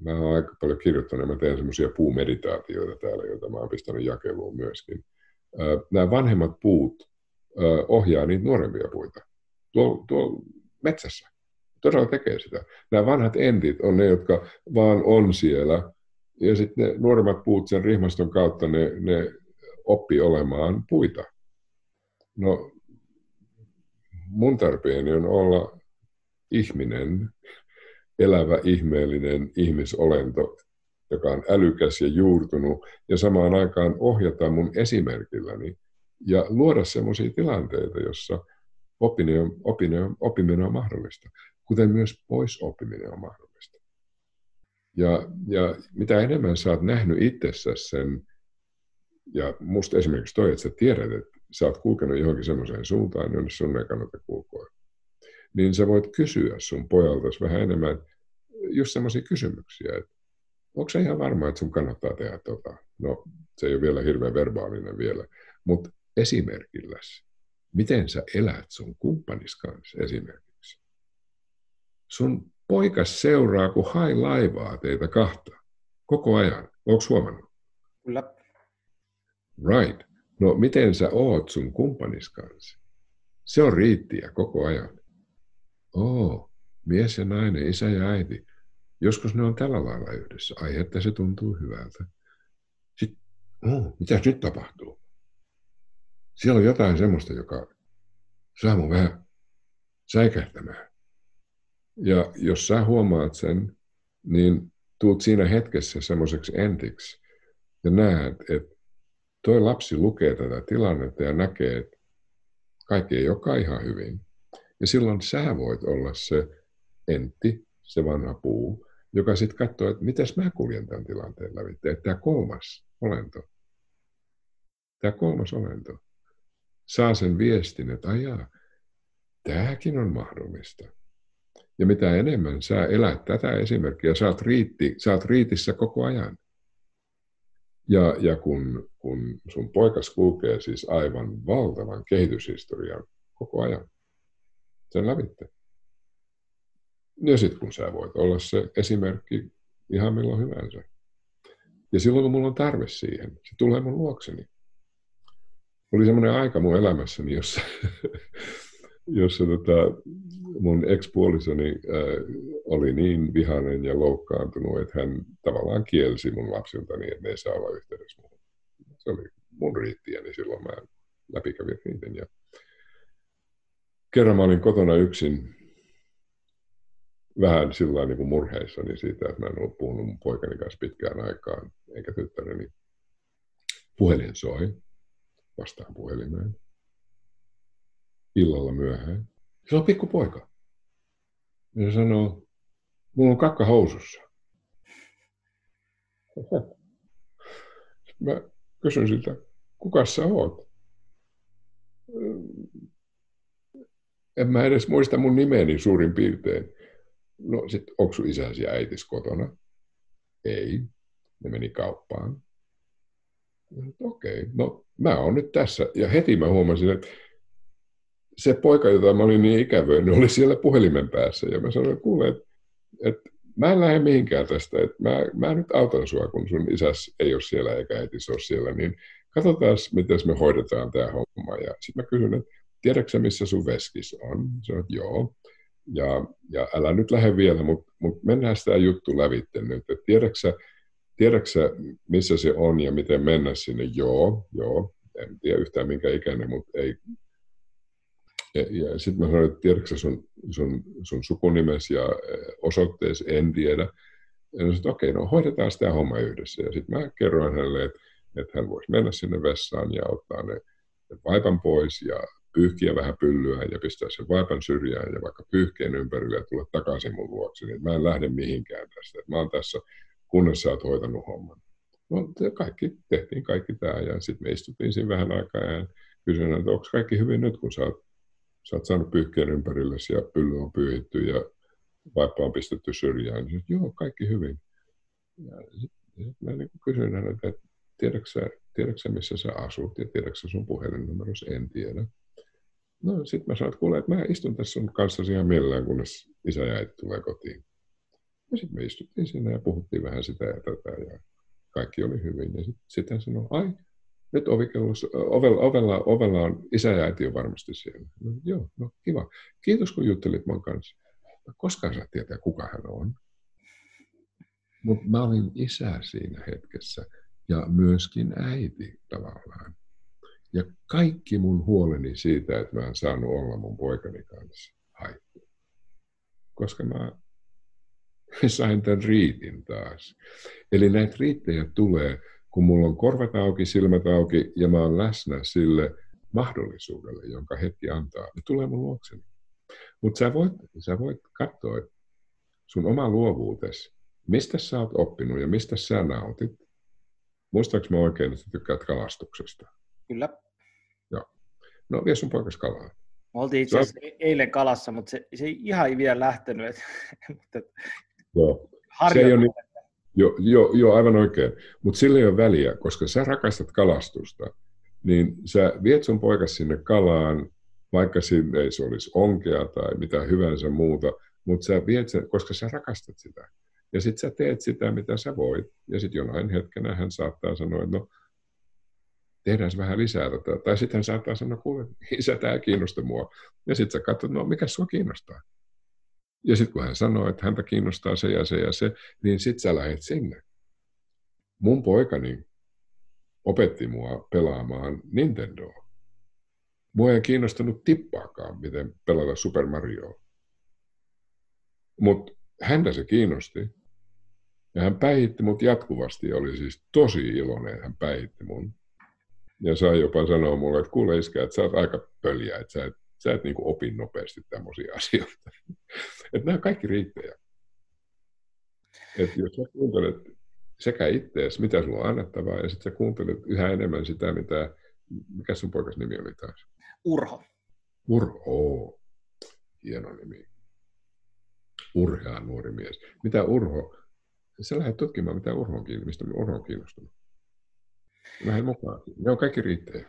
mä oon aika paljon kirjoittanut, mä teen semmoisia puumeditaatioita täällä, joita mä oon pistänyt jakeluun myöskin. Nämä vanhemmat puut ohjaa niitä nuorempia puita tuolla tuo metsässä. Todella tekee sitä. Nämä vanhat entit on ne, jotka vaan on siellä. Ja sitten ne nuoremmat puut sen rihmaston kautta, ne, ne oppii olemaan puita. No, mun tarpeeni on olla ihminen, elävä, ihmeellinen ihmisolento, joka on älykäs ja juurtunut, ja samaan aikaan ohjata mun esimerkilläni ja luoda semmoisia tilanteita, jossa opinio, opinio, oppiminen on mahdollista, kuten myös poisoppiminen on mahdollista. Ja, ja mitä enemmän sä oot nähnyt itsessäsi sen, ja musta esimerkiksi toi, että sä tiedät, että sä oot kulkenut johonkin semmoiseen suuntaan, jonne sun ei kannata kulkoa. Niin sä voit kysyä sun pojaltasi vähän enemmän just semmoisia kysymyksiä, että onko sä ihan varma, että sun kannattaa tehdä tota? No, se ei ole vielä hirveän verbaalinen vielä, mutta esimerkilläs, miten sä elät sun kumppanis kanssa esimerkiksi? Sun poikas seuraa, kun hai laivaa teitä kahta koko ajan. Ootko huomannut? Kyllä. Right. No, miten sä oot sun kumppanis kanssa? Se on riittiä koko ajan. Oo, mies ja nainen, isä ja äiti. Joskus ne on tällä lailla yhdessä. Ai, että se tuntuu hyvältä. Sitten, oh, mitäs nyt tapahtuu? Siellä on jotain semmoista, joka saa mun vähän säikähtämään. Ja jos sä huomaat sen, niin tuut siinä hetkessä semmoiseksi entiksi ja näet, että toi lapsi lukee tätä tilannetta ja näkee, että kaikki ei olekaan ihan hyvin. Ja silloin sä voit olla se entti, se vanha puu, joka sitten katsoo, että mitäs mä kuljen tämän tilanteen läpi. Että tämä kolmas olento, tämä kolmas olento saa sen viestin, että ajaa, tämäkin on mahdollista. Ja mitä enemmän sä elät tätä esimerkkiä, sä oot, riitti, sä oot riitissä koko ajan. Ja, ja kun, kun sun poikas kulkee siis aivan valtavan kehityshistorian koko ajan, sen lävitte. Ja sitten kun sä voit olla se esimerkki ihan milloin hyvänsä. Ja silloin kun mulla on tarve siihen, se tulee mun luokseni. Oli semmoinen aika mun elämässäni, jossa, jossa tota, mun ex-puolisoni äh, oli niin vihainen ja loukkaantunut, että hän tavallaan kielsi mun lapsiltani, että ne ei saa olla yhteydessä muuhun. Se oli mun riittiäni, niin silloin mä läpikävin riiten. Ja kerran mä olin kotona yksin vähän sillä niin kuin murheissani siitä, että mä en ollut puhunut mun poikani kanssa pitkään aikaan, eikä tyttäreni. Puhelin soi, vastaan puhelimeen, illalla myöhään. Se on pikku poika. Ja se sanoo, mulla on kakka housussa. Oho. Mä kysyn siltä, kuka sä oot? En mä edes muista mun nimeni suurin piirtein. No sit, onko sun isäsi ja äitis kotona? Ei. Ne meni kauppaan. Okei, okay, no mä oon nyt tässä. Ja heti mä huomasin, että se poika, jota mä olin niin ikävöinen, oli siellä puhelimen päässä. Ja mä sanoin, että kuule, että et, mä en lähde mihinkään tästä. Et mä, mä nyt autan sua, kun sun isäs ei ole siellä eikä äitis ole siellä. Niin katsotaan, miten me hoidetaan tää homma. Ja sit mä kysyn, että tiedätkö sä, missä sun veskis on? Sanoin, että joo. Ja, ja älä nyt lähde vielä, mutta mut mennään sitä juttu lävitte nyt. Et tiedätkö sä, tiedätkö sä, missä se on ja miten mennä sinne? Joo, joo. En tiedä yhtään minkä ikäinen, mutta ei. Ja, ja sitten mä sanoin, että tiedätkö sä sun, sun, sun sukunimesi ja osoitteesi? En tiedä. Ja mä sanoin, okei, okay, no hoidetaan sitä homma yhdessä. Ja sitten mä kerroin hänelle, että, että hän voisi mennä sinne vessaan ja ottaa ne, ne vaipan pois ja pyyhkiä vähän pyllyään ja pistää sen vaipan syrjään ja vaikka pyyhkeen ympärille ja tulla takaisin mun luokse. Niin mä en lähde mihinkään tästä. Mä oon tässä, kunnes sä oot hoitanut homman. No kaikki, tehtiin kaikki tää ja sitten me istuttiin siinä vähän aikaa ja kysyin, että onko kaikki hyvin nyt, kun sä oot, sä oot saanut pyyhkeen ympärillesi ja pylly on pyyhitty ja vaippa on pistetty syrjään. Niin joo, kaikki hyvin. Ja sit, sit mä niin kysyin häneltä, että tiedätkö sä, tiedätkö sä, missä sä asut ja tiedätkö sä sun puhelinnumeros? En tiedä. No sit mä sanoin, että kuule, että mä istun tässä sun kanssasi ihan mielellään, kunnes isä ja äiti tulee kotiin. Ja sit me istuttiin siinä ja puhuttiin vähän sitä ja tätä ja kaikki oli hyvin. Ja sit, sit hän sanoi, ai, nyt ovella, ovella, ovella on isä ja äiti on varmasti siellä. No, joo, no kiva. Kiitos kun juttelit mun kanssa. No, koskaan sä tietää, kuka hän on. Mutta mä olin isä siinä hetkessä ja myöskin äiti tavallaan. Ja kaikki mun huoleni siitä, että mä en saanut olla mun poikani kanssa, haittu. Koska mä sain tämän riitin taas. Eli näitä riittejä tulee, kun mulla on korvat auki, silmät auki ja mä oon läsnä sille mahdollisuudelle, jonka hetki antaa. Ne tulee mun luokseni. Mutta sä voit, sä voit katsoa sun oma luovuutesi, mistä sä oot oppinut ja mistä sä nautit. Muistaaks mä oikein, että tykkäät kalastuksesta? Kyllä. Joo. No, vie sun poikas kalaa. Me oltiin itse asiassa on eilen kalassa, mutta se, se ei ihan vielä lähtenyt. Et, mutta joo. Niin, joo, jo, jo, aivan oikein. Mutta sillä ei ole väliä, koska sä rakastat kalastusta, niin sä viet sun poikas sinne kalaan, vaikka sinne ei se olisi onkea tai mitä hyvänsä muuta, mutta sä viet sen, koska sä rakastat sitä. Ja sit sä teet sitä, mitä sä voit. Ja sit jonain hetkenä hän saattaa sanoa, että no, tehdään vähän lisää tätä. Tai sitten hän saattaa sanoa, kuule, isä, tämä ei kiinnosta mua. Ja sitten sä katsot, no mikä sua kiinnostaa? Ja sitten kun hän sanoo, että häntä kiinnostaa se ja se ja se, niin sitten sä lähet sinne. Mun poikani opetti mua pelaamaan Nintendoa. Mua ei kiinnostanut tippaakaan, miten pelata Super Marioa. Mutta häntä se kiinnosti. Ja hän päihitti mut jatkuvasti ja oli siis tosi iloinen, hän päihitti mun. Ja sai jopa sanoa mulle, että kuule iskä, että sä oot aika pöljä, että sä et, sä et niin kuin opi nopeasti tämmöisiä asioita. Että nämä kaikki riittää. Että jos sä kuuntelet sekä ittees, mitä sulla on annettavaa, ja sitten sä kuuntelet yhä enemmän sitä, mitä, mikä sun poikas nimi oli taas? Urho. Urho, oo. Hieno nimi. Urhea nuori mies. Mitä Urho? Sä lähdet tutkimaan, mitä Urho on kiinnostunut, mistä Urho on kiinnostunut. Lähden mukaan. Ne on kaikki riittejä.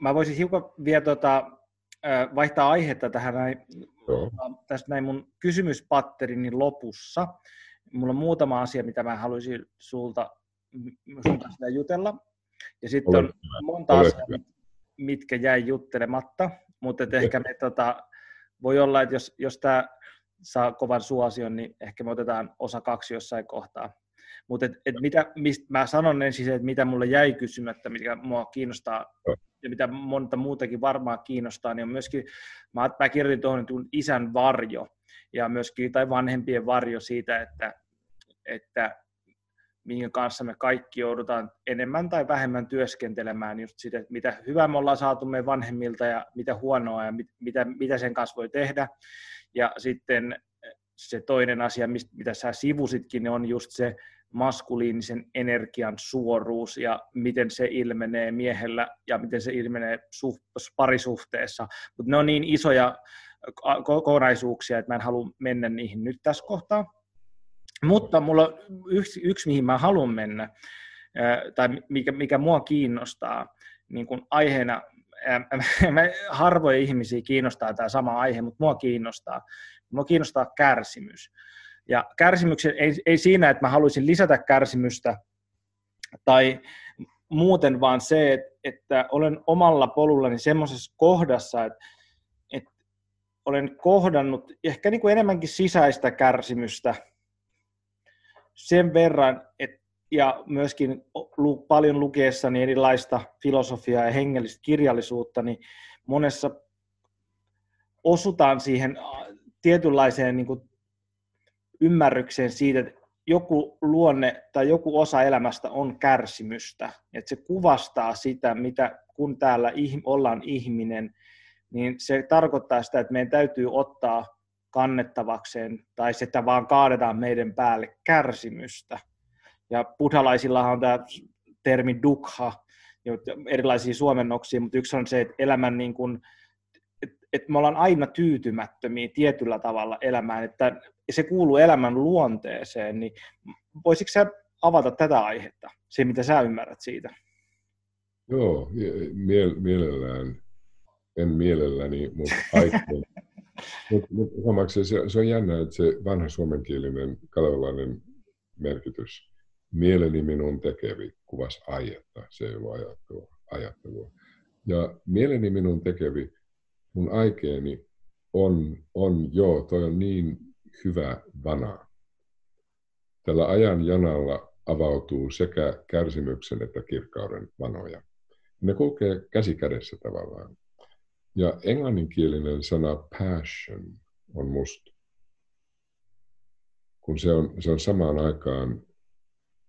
Mä voisin hiukan vielä tuota, vaihtaa aihetta tähän näin, tästä näin mun kysymyspatterinin lopussa. Mulla on muutama asia, mitä mä haluaisin sulta, sulta sitä jutella. Ja sitten on monta Olen asiaa, hyvä. mitkä jäi juttelematta. Mutta ehkä me tota, voi olla, että jos, jos tämä saa kovan suosion, niin ehkä me otetaan osa kaksi jossain kohtaa. Mutta et, et mitä, mistä mä sanon ensin se, että mitä mulle jäi kysymättä, mikä mua kiinnostaa ja, ja mitä monta muutakin varmaan kiinnostaa, niin on myöskin, mä, mä kirjoitin tuohon tuon isän varjo ja myöskin, tai vanhempien varjo siitä, että, että minkä kanssa me kaikki joudutaan enemmän tai vähemmän työskentelemään just sitä, että mitä hyvää me ollaan saatu meidän vanhemmilta ja mitä huonoa ja mit, mitä, mitä sen kanssa voi tehdä. Ja sitten se toinen asia, mitä sä sivusitkin, on just se maskuliinisen energian suoruus ja miten se ilmenee miehellä ja miten se ilmenee suht- parisuhteessa. Mutta ne on niin isoja kokonaisuuksia, että mä en halua mennä niihin nyt tässä kohtaa. Mutta mulla on yksi, yksi mihin mä haluan mennä, tai mikä, mikä mua kiinnostaa niin kun aiheena. Harvoja ihmisiä kiinnostaa tämä sama aihe, mutta mua kiinnostaa. Mua kiinnostaa kärsimys. Ja kärsimyksen ei, ei siinä, että mä haluaisin lisätä kärsimystä tai muuten, vaan se, että, että olen omalla polullani semmoisessa kohdassa, että, että olen kohdannut ehkä niin kuin enemmänkin sisäistä kärsimystä sen verran, että ja myöskin paljon lukiessani erilaista filosofiaa ja hengellistä kirjallisuutta, niin monessa osutaan siihen tietynlaiseen niin kuin ymmärrykseen siitä, että joku luonne tai joku osa elämästä on kärsimystä. Että se kuvastaa sitä, mitä kun täällä ollaan ihminen, niin se tarkoittaa sitä, että meidän täytyy ottaa kannettavakseen tai se, että vaan kaadetaan meidän päälle kärsimystä. Ja buddhalaisillahan on tämä termi dukha, erilaisia suomennoksia, mutta yksi on se, että elämän niin kuin, että me ollaan aina tyytymättömiä tietyllä tavalla elämään, että se kuuluu elämän luonteeseen, niin voisitko sä avata tätä aihetta, se mitä sä ymmärrät siitä? Joo, miel- mielellään, en mielelläni, mutta aikaan. mut, mut, se, se on jännä, että se vanha suomenkielinen kalevalainen merkitys, mieleni minun tekevi kuvasi aietta, se ei ollut ajattelua. ajattelua. Ja mieleni minun tekevi, mun aikeeni on, on joo, toi on niin hyvä vana. Tällä ajan janalla avautuu sekä kärsimyksen että kirkkauden vanoja. Ne kulkee käsi kädessä tavallaan. Ja englanninkielinen sana passion on musta. Kun se on, se on samaan aikaan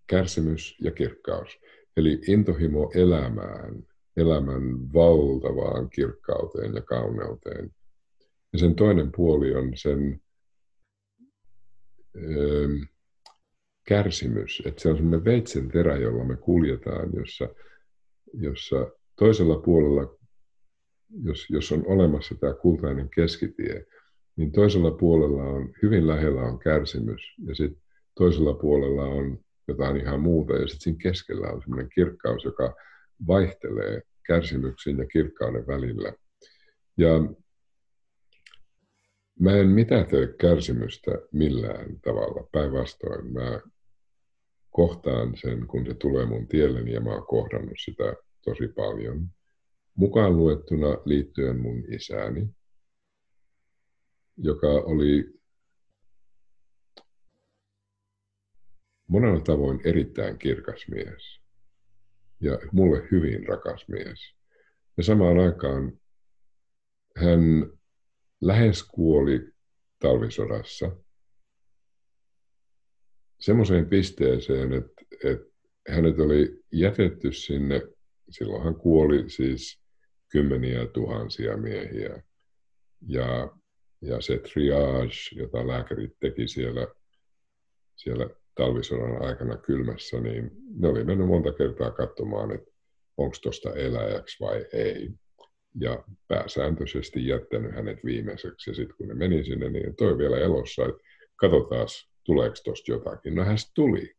kärsimys ja kirkkaus, eli intohimo elämään, elämän valtavaan kirkkauteen ja kauneuteen. Ja sen toinen puoli on sen öö, kärsimys, että se on semmoinen veitsenterä, jolla me kuljetaan, jossa, jossa toisella puolella, jos, jos on olemassa tämä kultainen keskitie, niin toisella puolella on, hyvin lähellä on kärsimys ja sitten toisella puolella on jotain ihan muuta, ja sitten siinä keskellä on semmoinen kirkkaus, joka vaihtelee kärsimyksen ja kirkkauden välillä. Ja mä en mitätöi kärsimystä millään tavalla, päinvastoin. Mä kohtaan sen, kun se tulee mun tielleni, ja mä oon kohdannut sitä tosi paljon. Mukaan luettuna liittyen mun isääni, joka oli monella tavoin erittäin kirkas mies ja mulle hyvin rakas mies. Ja samaan aikaan hän lähes kuoli talvisodassa semmoiseen pisteeseen, että, että hänet oli jätetty sinne, silloin hän kuoli siis kymmeniä tuhansia miehiä. Ja, ja se triage, jota lääkärit teki siellä, siellä talvisodan aikana kylmässä, niin ne oli mennyt monta kertaa katsomaan, että onko tuosta eläjäksi vai ei. Ja pääsääntöisesti jättänyt hänet viimeiseksi. Ja sitten kun ne meni sinne, niin toi vielä elossa, että katsotaas, tuleeko tuosta jotakin. No hän tuli.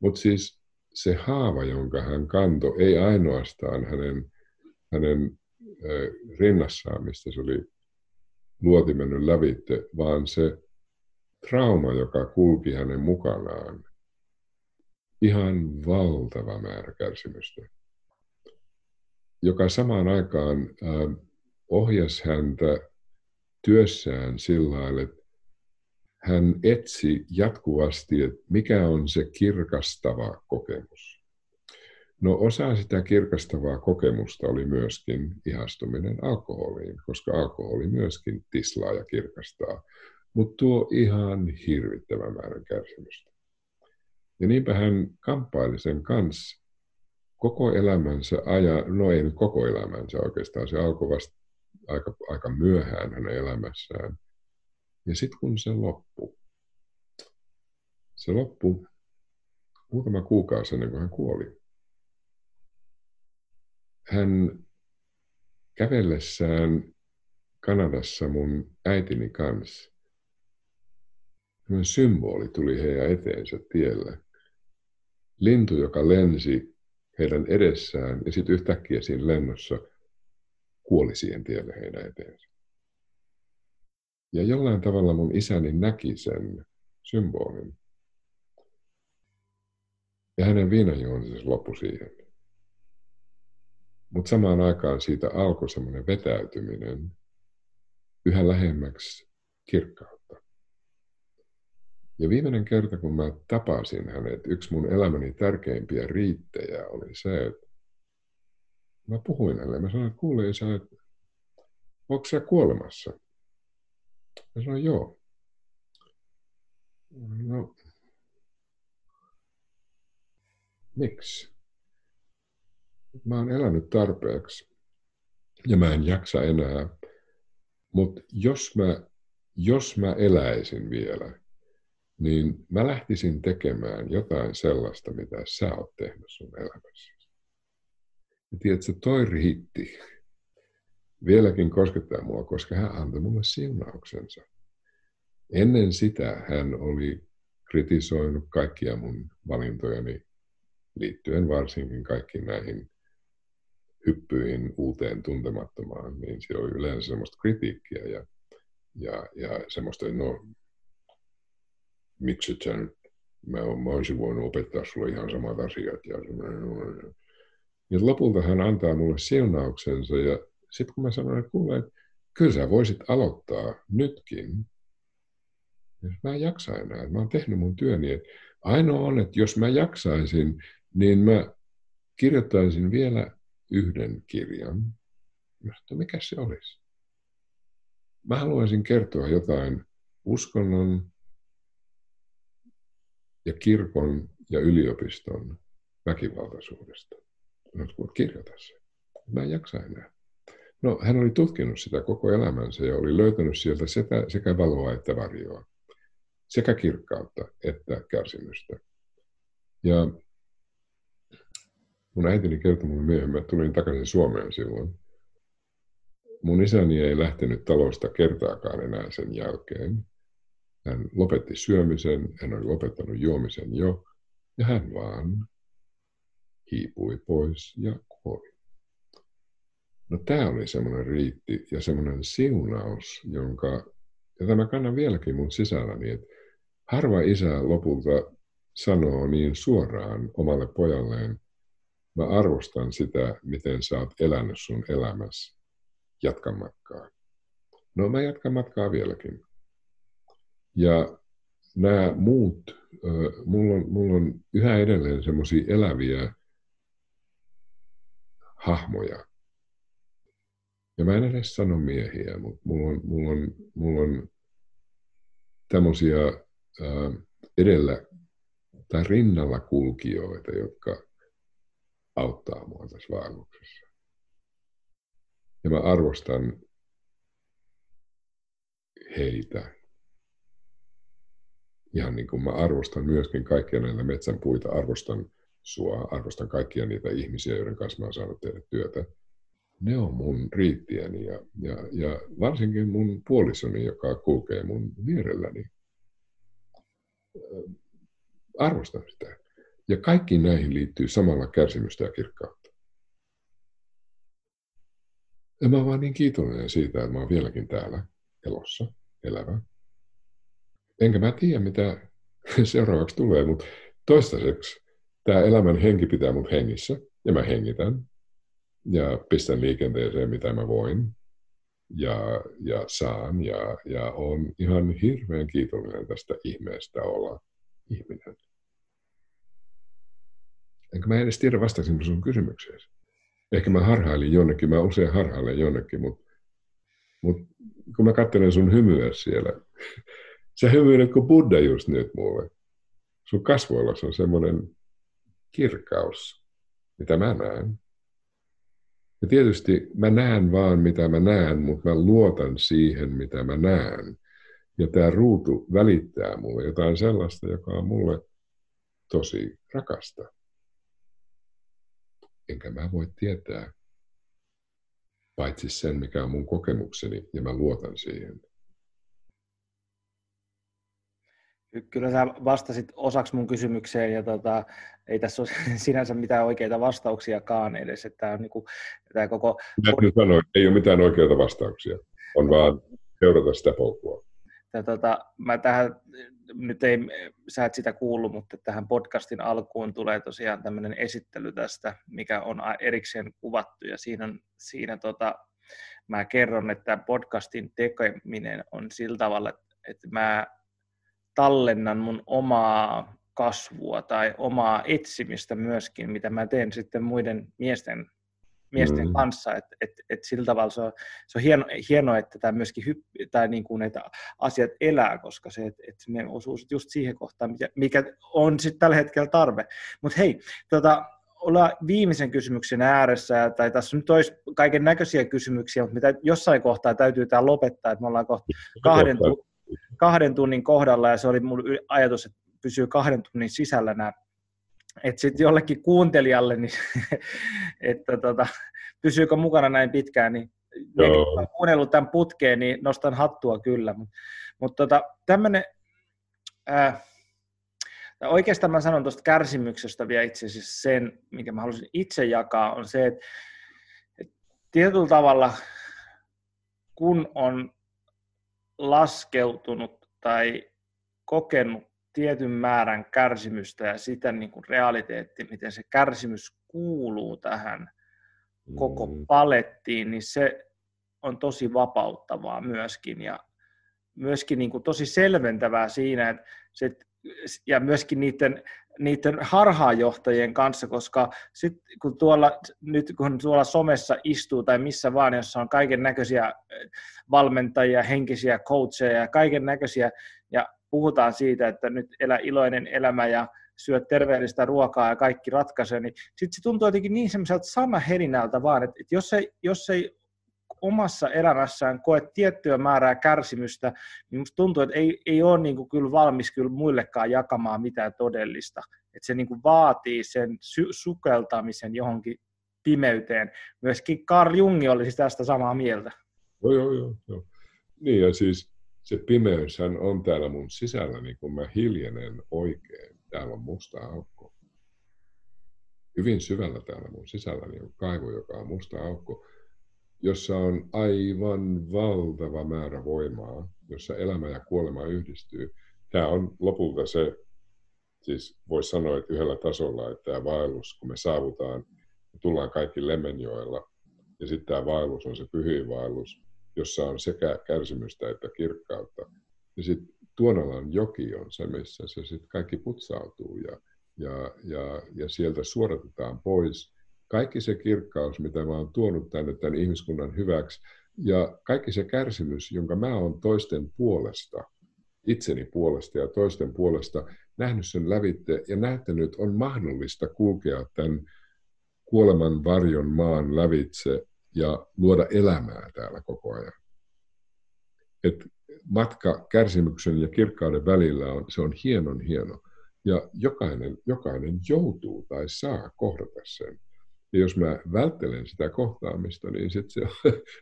Mutta siis se haava, jonka hän kantoi, ei ainoastaan hänen, hänen äh, rinnassaan, mistä se oli luoti mennyt lävitse, vaan se trauma, joka kulki hänen mukanaan, ihan valtava määrä kärsimystä, joka samaan aikaan äh, ohjasi häntä työssään sillä lailla, että hän etsi jatkuvasti, että mikä on se kirkastava kokemus. No osa sitä kirkastavaa kokemusta oli myöskin ihastuminen alkoholiin, koska alkoholi myöskin tislaa ja kirkastaa, mutta tuo ihan hirvittävän määrän kärsimystä. Ja niinpä hän kamppaili sen kanssa koko elämänsä ajan, no ei nyt koko elämänsä oikeastaan, se alkoi vasta aika, aika myöhään hänen elämässään. Ja sitten kun se loppui, se loppui muutama kuukausi ennen kuin hän kuoli. Hän kävellessään Kanadassa mun äitini kanssa, semmoinen symboli tuli heidän eteensä tiellä. Lintu, joka lensi heidän edessään ja sitten yhtäkkiä siinä lennossa kuoli siihen tielle heidän eteensä. Ja jollain tavalla mun isäni näki sen symbolin. Ja hänen viinajuonsa loppui siihen. Mutta samaan aikaan siitä alkoi semmoinen vetäytyminen yhä lähemmäksi kirkkautta. Ja viimeinen kerta, kun mä tapasin hänet, yksi mun elämäni tärkeimpiä riittejä oli se, että mä puhuin hänelle. Mä sanoin, että kuule isä, että onko sä kuolemassa? Mä sanoin, joo. No, miksi? Mä oon elänyt tarpeeksi ja mä en jaksa enää, mutta jos mä, jos mä eläisin vielä, niin mä lähtisin tekemään jotain sellaista, mitä sä oot tehnyt sun elämässäsi. Ja tiedätkö, toi riitti. Vieläkin koskettaa mua, koska hän antoi mulle siunauksensa. Ennen sitä hän oli kritisoinut kaikkia mun valintojani liittyen varsinkin kaikkiin näihin hyppyihin uuteen tuntemattomaan. Niin siellä oli yleensä semmoista kritiikkiä ja, ja, ja semmoista, no miksi et sä nyt, mä, mä olisin voinut opettaa sulle ihan samat asiat. Ja, ja lopulta hän antaa mulle siunauksensa ja sitten kun mä sanoin, että kuule, että kyllä sä voisit aloittaa nytkin, niin mä en jaksa enää. Mä oon tehnyt mun työni. Että ainoa on, että jos mä jaksaisin, niin mä kirjoittaisin vielä yhden kirjan. Mä sanoin, mikä se olisi? Mä haluaisin kertoa jotain uskonnon ja kirkon ja yliopiston väkivaltaisuudesta. Mä sanoin, kirjoita se. Mä en jaksa enää. No, hän oli tutkinut sitä koko elämänsä ja oli löytänyt sieltä sekä valoa että varjoa, sekä kirkkautta että kärsimystä. Ja mun äitini kertoi mun myöhemmin, että tulin takaisin Suomeen silloin. Mun isäni ei lähtenyt talosta kertaakaan enää sen jälkeen. Hän lopetti syömisen, hän oli lopettanut juomisen jo, ja hän vaan hiipui pois ja kuoli. No tämä oli semmoinen riitti ja semmoinen siunaus, jonka, jota mä kannan vieläkin mun sisälläni, että harva isä lopulta sanoo niin suoraan omalle pojalleen, mä arvostan sitä, miten sä oot elänyt sun elämässä, jatka matkaa. No mä jatkan matkaa vieläkin. Ja nämä muut, mulla on, mulla on yhä edelleen semmoisia eläviä hahmoja. Ja mä en edes sano miehiä, mutta mulla on, mulla on, mulla on tämmöisiä edellä tai rinnalla kulkijoita, jotka auttaa mua tässä vaelluksessa. Ja mä arvostan heitä. Ihan niin kuin mä arvostan myöskin kaikkia näitä metsän puita, arvostan sua, arvostan kaikkia niitä ihmisiä, joiden kanssa mä oon saanut tehdä työtä. Ne on mun riittiäni ja, ja, ja varsinkin mun puolisoni, joka kulkee mun vierelläni. Arvostan sitä. Ja kaikki näihin liittyy samalla kärsimystä ja kirkkautta. Ja mä oon vaan niin kiitollinen siitä, että mä oon vieläkin täällä elossa, elävä. Enkä mä tiedä, mitä seuraavaksi tulee, mutta toistaiseksi tämä elämän henki pitää mut hengissä ja mä hengitän. Ja pistän liikenteeseen, mitä mä voin, ja, ja saan, ja, ja on ihan hirveän kiitollinen tästä ihmeestä olla ihminen. Enkä mä edes tiedä vastasin sun kysymykseen. Ehkä mä harhailin jonnekin, mä usein harhailen jonnekin, mutta mut, kun mä katselen sun hymyä siellä, sä hymyilet kuin Buddha just nyt mulle. Sun kasvoillasi on semmoinen kirkaus, mitä mä näen. Ja tietysti mä näen vaan, mitä mä näen, mutta mä luotan siihen, mitä mä näen. Ja tää ruutu välittää mulle jotain sellaista, joka on mulle tosi rakasta. Enkä mä voi tietää, paitsi sen, mikä on mun kokemukseni, ja mä luotan siihen. Kyllä sä vastasit osaksi mun kysymykseen ja tota, ei tässä ole sinänsä mitään oikeita vastauksiakaan edes. Että on niinku, tämä koko... Mä sanoin, ei ole mitään oikeita vastauksia, on vaan seurata sitä polkua. Ja tota, mä tähän, nyt ei, sä et sitä kuullut, mutta tähän podcastin alkuun tulee tosiaan tämmöinen esittely tästä, mikä on erikseen kuvattu ja siinä, siinä tota, mä kerron, että podcastin tekeminen on sillä tavalla, että mä tallennan mun omaa kasvua tai omaa etsimistä myöskin, mitä mä teen sitten muiden miesten, miesten mm. kanssa. Et, et, et sillä tavalla se on, se on hieno, hienoa, että tämä myöskin hyppi, tai niin kuin näitä asiat elää, koska se, että et ne osuu just siihen kohtaan, mikä, mikä on sitten tällä hetkellä tarve. Mutta hei, tota, ollaan viimeisen kysymyksen ääressä, tai tässä nyt olisi kaiken näköisiä kysymyksiä, mutta mitä jossain kohtaa täytyy tämä lopettaa, että me ollaan kohta kahden... kahden tunnin kohdalla, ja se oli mun ajatus, että pysyy kahden tunnin sisällä nämä. Että sitten jollekin kuuntelijalle, niin, että tota, pysyykö mukana näin pitkään, niin ne, kun olen kuunnellut tämän putkeen, niin nostan hattua kyllä. Mutta mut tota, tämmöinen, oikeastaan mä sanon tuosta kärsimyksestä vielä itse asiassa sen, minkä mä halusin itse jakaa, on se, että et tietyllä tavalla, kun on laskeutunut tai kokenut tietyn määrän kärsimystä ja sitä niin kuin realiteetti, miten se kärsimys kuuluu tähän koko palettiin, niin se on tosi vapauttavaa myöskin ja myöskin niin kuin tosi selventävää siinä, että se, ja myöskin niiden, niiden harhaanjohtajien kanssa, koska sit, kun tuolla, nyt kun tuolla somessa istuu tai missä vaan, jossa on kaiken näköisiä valmentajia, henkisiä coacheja ja kaiken näköisiä, ja puhutaan siitä, että nyt elä iloinen elämä ja syö terveellistä ruokaa ja kaikki ratkaisee, niin sitten se tuntuu jotenkin niin semmoiselta sanahelinältä vaan, että, että jos ei, jos ei omassa elämässään koet tiettyä määrää kärsimystä, niin musta tuntuu, että ei, ei ole niin kuin kyllä valmis kyllä muillekaan jakamaan mitään todellista. Että se niin kuin vaatii sen sy- sukeltamisen johonkin pimeyteen. Myöskin Carl Jung oli siis tästä samaa mieltä. Joo, joo, joo. joo. Niin ja siis se pimeyshän on täällä mun sisällä, niin kun mä hiljenen oikein. Täällä on musta aukko. Hyvin syvällä täällä mun sisällä niin on kaivo, joka on musta aukko, jossa on aivan valtava määrä voimaa, jossa elämä ja kuolema yhdistyy. Tämä on lopulta se, siis voisi sanoa, että yhdellä tasolla, että tämä vaellus, kun me saavutaan, me tullaan kaikki Lemmenjoella, ja sitten tämä vaellus on se pyhiinvaellus, jossa on sekä kärsimystä että kirkkautta. Ja sitten Tuonalan joki on se, missä se sitten kaikki putsautuu ja, ja, ja, ja sieltä suodatetaan pois kaikki se kirkkaus, mitä mä oon tuonut tänne tämän ihmiskunnan hyväksi ja kaikki se kärsimys, jonka mä oon toisten puolesta, itseni puolesta ja toisten puolesta nähnyt sen lävitse ja nähtänyt, on mahdollista kulkea tämän kuoleman varjon maan lävitse ja luoda elämää täällä koko ajan. Et matka kärsimyksen ja kirkkauden välillä on, se on hienon hieno. Ja jokainen, jokainen joutuu tai saa kohdata sen. Ja jos mä välttelen sitä kohtaamista, niin sit se,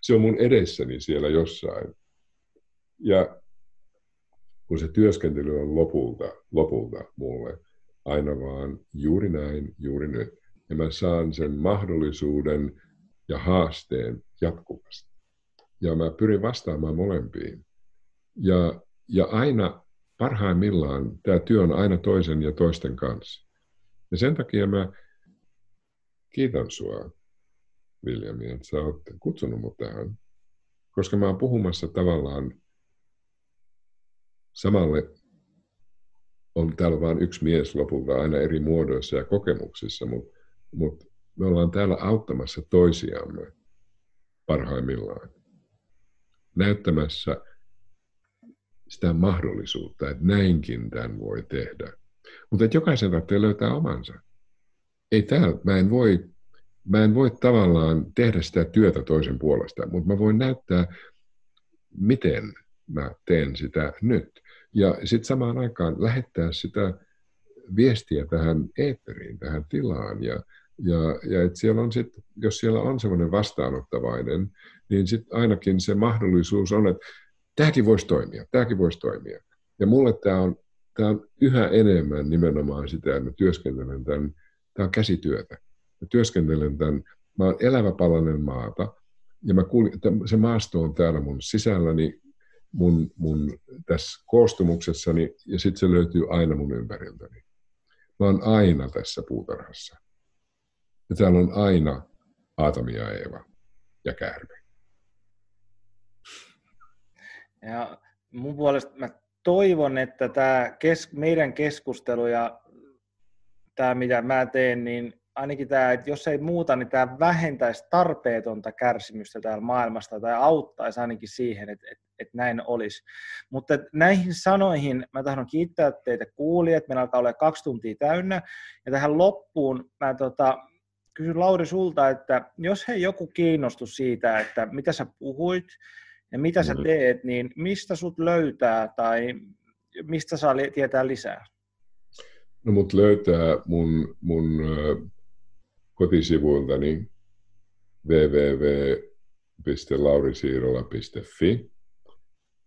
se on mun edessäni siellä jossain. Ja kun se työskentely on lopulta, lopulta mulle aina vaan juuri näin, juuri nyt. Ja mä saan sen mahdollisuuden ja haasteen jatkuvasti. Ja mä pyrin vastaamaan molempiin. Ja, ja aina parhaimmillaan tämä työ on aina toisen ja toisten kanssa. Ja sen takia mä kiitän sua, Viljami, että sä oot kutsunut mut tähän. Koska mä oon puhumassa tavallaan samalle, on täällä vaan yksi mies lopulta aina eri muodoissa ja kokemuksissa, mutta mut me ollaan täällä auttamassa toisiamme parhaimmillaan. Näyttämässä sitä mahdollisuutta, että näinkin tämän voi tehdä. Mutta että jokaisen tarvitsee löytää omansa. Ei täällä, mä en voi, mä en voi tavallaan tehdä sitä työtä toisen puolesta, mutta mä voin näyttää, miten mä teen sitä nyt. Ja sitten samaan aikaan lähettää sitä viestiä tähän eetteriin, tähän tilaan. Ja, ja, ja et siellä on sit, jos siellä on semmoinen vastaanottavainen, niin sitten ainakin se mahdollisuus on, että tämäkin voisi toimia, tämäkin voisi toimia. Ja mulle tämä on, tämä on yhä enemmän nimenomaan sitä, että mä työskentelen tämän, tämä on käsityötä. Mä työskentelen tämän, mä oon elävä palanen maata, ja mä kuulin, että se maasto on täällä mun sisälläni, mun, mun tässä koostumuksessani, ja sitten se löytyy aina mun ympäriltäni. Mä oon aina tässä puutarhassa. Ja täällä on aina Aatami ja Eeva ja käärme. Ja mun puolesta mä toivon, että tämä kes- meidän keskustelu ja tämä, mitä mä teen, niin ainakin tämä, että jos ei muuta, niin tämä vähentäisi tarpeetonta kärsimystä täällä maailmasta tai auttaisi ainakin siihen, että, että, että näin olisi. Mutta näihin sanoihin mä tahdon kiittää teitä kuulijat. Meillä alkaa olla kaksi tuntia täynnä. Ja tähän loppuun mä tota, kysyn Lauri sulta, että jos hei joku kiinnostus siitä, että mitä sä puhuit, ja mitä sä teet, niin mistä sut löytää tai mistä saa tietää lisää? No mut löytää mun, mun kotisivuiltani double-u double-u double-u piste lauri siirola piste fi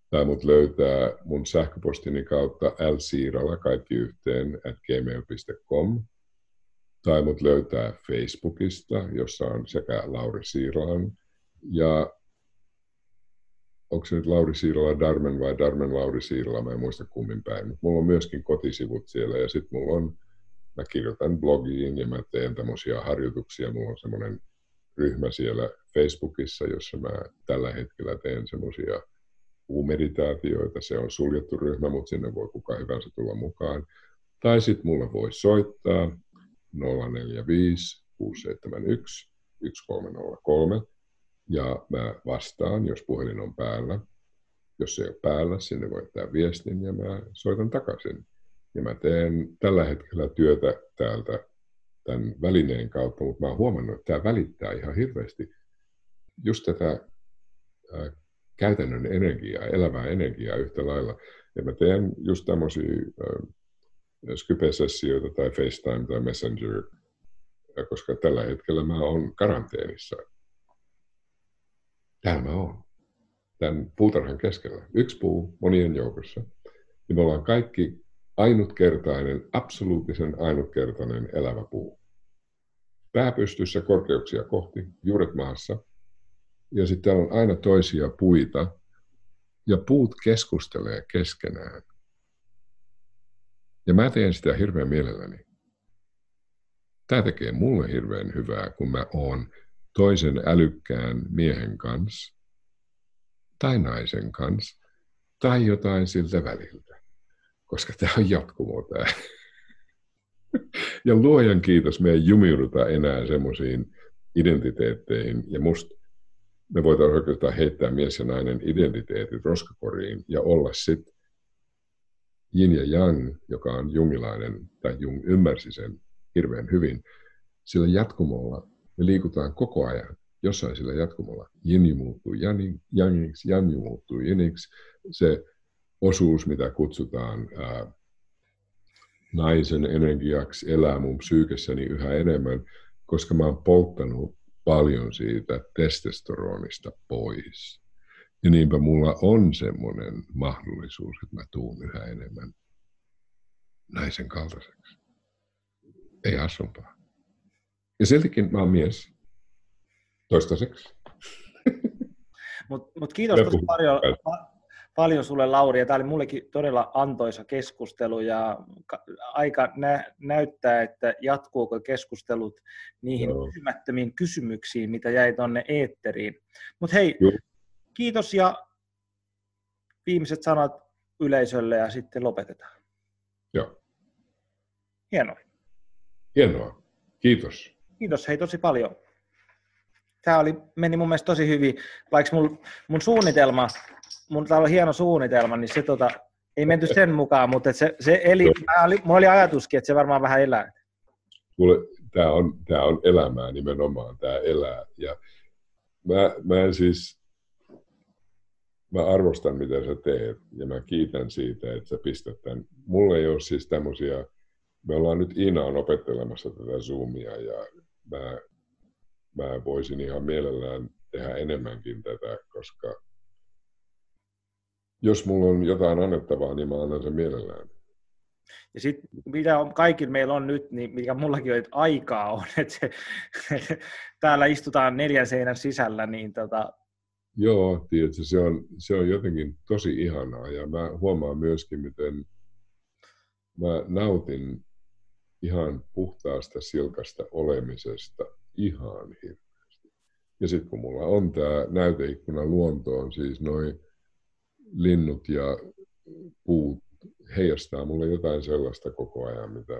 tai mut löytää mun sähköpostini kautta l-siirola kaikki yhteen at gmail piste com tai mut löytää Facebookista, jossa on sekä Lauri Siirolan ja onko se nyt Lauri Siirola Darmen vai Darmen Lauri Siirola, mä en muista kummin päin. Mut mulla on myöskin kotisivut siellä ja sitten mulla on, mä kirjoitan blogiin ja mä teen tämmöisiä harjoituksia. Mulla on semmoinen ryhmä siellä Facebookissa, jossa mä tällä hetkellä teen semmoisia meditaatioita. Se on suljettu ryhmä, mutta sinne voi kuka hyvänsä tulla mukaan. Tai sitten mulla voi soittaa nolla neljä viisi kuusi seitsemän yksi yksi kolme nolla kolme. Ja mä vastaan, jos puhelin on päällä. Jos se ei ole päällä, sinne voi jättää viestin ja mä soitan takaisin. Ja mä teen tällä hetkellä työtä täältä tämän välineen kautta, mutta mä oon huomannut, että tämä välittää ihan hirveästi just tätä äh, käytännön energiaa, elävää energiaa yhtä lailla. Ja mä teen just tämmöisiä äh, Skype-sessioita tai FaceTime tai Messenger, koska tällä hetkellä mä oon karanteenissa. Täällä mä oon. Tämän puutarhan keskellä. Yksi puu monien joukossa. Ja me ollaan kaikki ainutkertainen, absoluuttisen ainutkertainen elävä puu. Pää pystyssä korkeuksia kohti, juuret maassa. Ja sitten täällä on aina toisia puita. Ja puut keskustelee keskenään. Ja mä teen sitä hirveän mielelläni. Tää tekee mulle hirveän hyvää, kun mä oon toisen älykkään miehen kanssa, tai naisen kanssa, tai jotain siltä väliltä. koska tämä on jatkumo tämä. Ja luojan kiitos, me ei jumiuduta enää semmoisiin identiteetteihin. Ja musta me voidaan oikeastaan heittää mies ja nainen identiteetit roskakoriin ja olla sitten Yin ja Yang, joka on jungilainen, tai Jung ymmärsi sen hirveän hyvin. Sillä jatkumolla me liikutaan koko ajan, jossain sillä jatkumolla. Yin muuttuu Yangiksi, Yang muuttuu Yiniksi. Se osuus, mitä kutsutaan ää, naisen energiaksi, elää mun psyykessäni yhä enemmän, koska mä oon polttanut paljon siitä testosteronista pois. Ja niinpä mulla on semmoinen mahdollisuus, että mä tuun yhä enemmän naisen kaltaiseksi. Ei hassumpaa. Ja siltikin mä oon mies. Toistaiseksi. Mutta mut kiitos tosi paljon, paljon sulle, Lauri. Ja tämä oli mullekin todella antoisa keskustelu. Ja aika nä- näyttää, että jatkuuko keskustelut niihin kysymättömiin kysymyksiin, mitä jäi tonne eetteriin. Mutta hei... Joo. Kiitos ja viimeiset sanat yleisölle ja sitten lopetetaan. Joo. Hienoa. Hienoa. Kiitos. Kiitos hei tosi paljon. Tämä oli, meni mun mielestä tosi hyvin. Vaikka mun, mun suunnitelma, mun täällä on hieno suunnitelma, niin se tota, ei menty sen mukaan, mutta se, se eli, oli, mulla oli ajatuskin, että se varmaan vähän elää. Tämä on, tää on elämää nimenomaan, tämä elää. Ja mä, mä siis... Mä arvostan, mitä sä teet, ja mä kiitän siitä, että sä pistät tämän. Mulla ei ole siis tämmöisiä, me ollaan nyt Iinaan opettelemassa tätä Zoomia, ja mä, mä voisin ihan mielellään tehdä enemmänkin tätä, koska jos mulla on jotain annettavaa, niin mä annan sen mielellään. Ja sitten mitä on, kaikilla meillä on nyt, niin mikä mullakin on, että aikaa on, että se, täällä istutaan neljän seinän sisällä, niin tota... Joo, tiedätkö, se on, se on jotenkin tosi ihanaa ja mä huomaan myöskin, miten mä nautin ihan puhtaasta silkasta olemisesta ihan hirveästi. Ja sitten kun mulla on tää näyteikkuna luontoon, siis noi linnut ja puut heijastaa mulle jotain sellaista koko ajan, mitä mä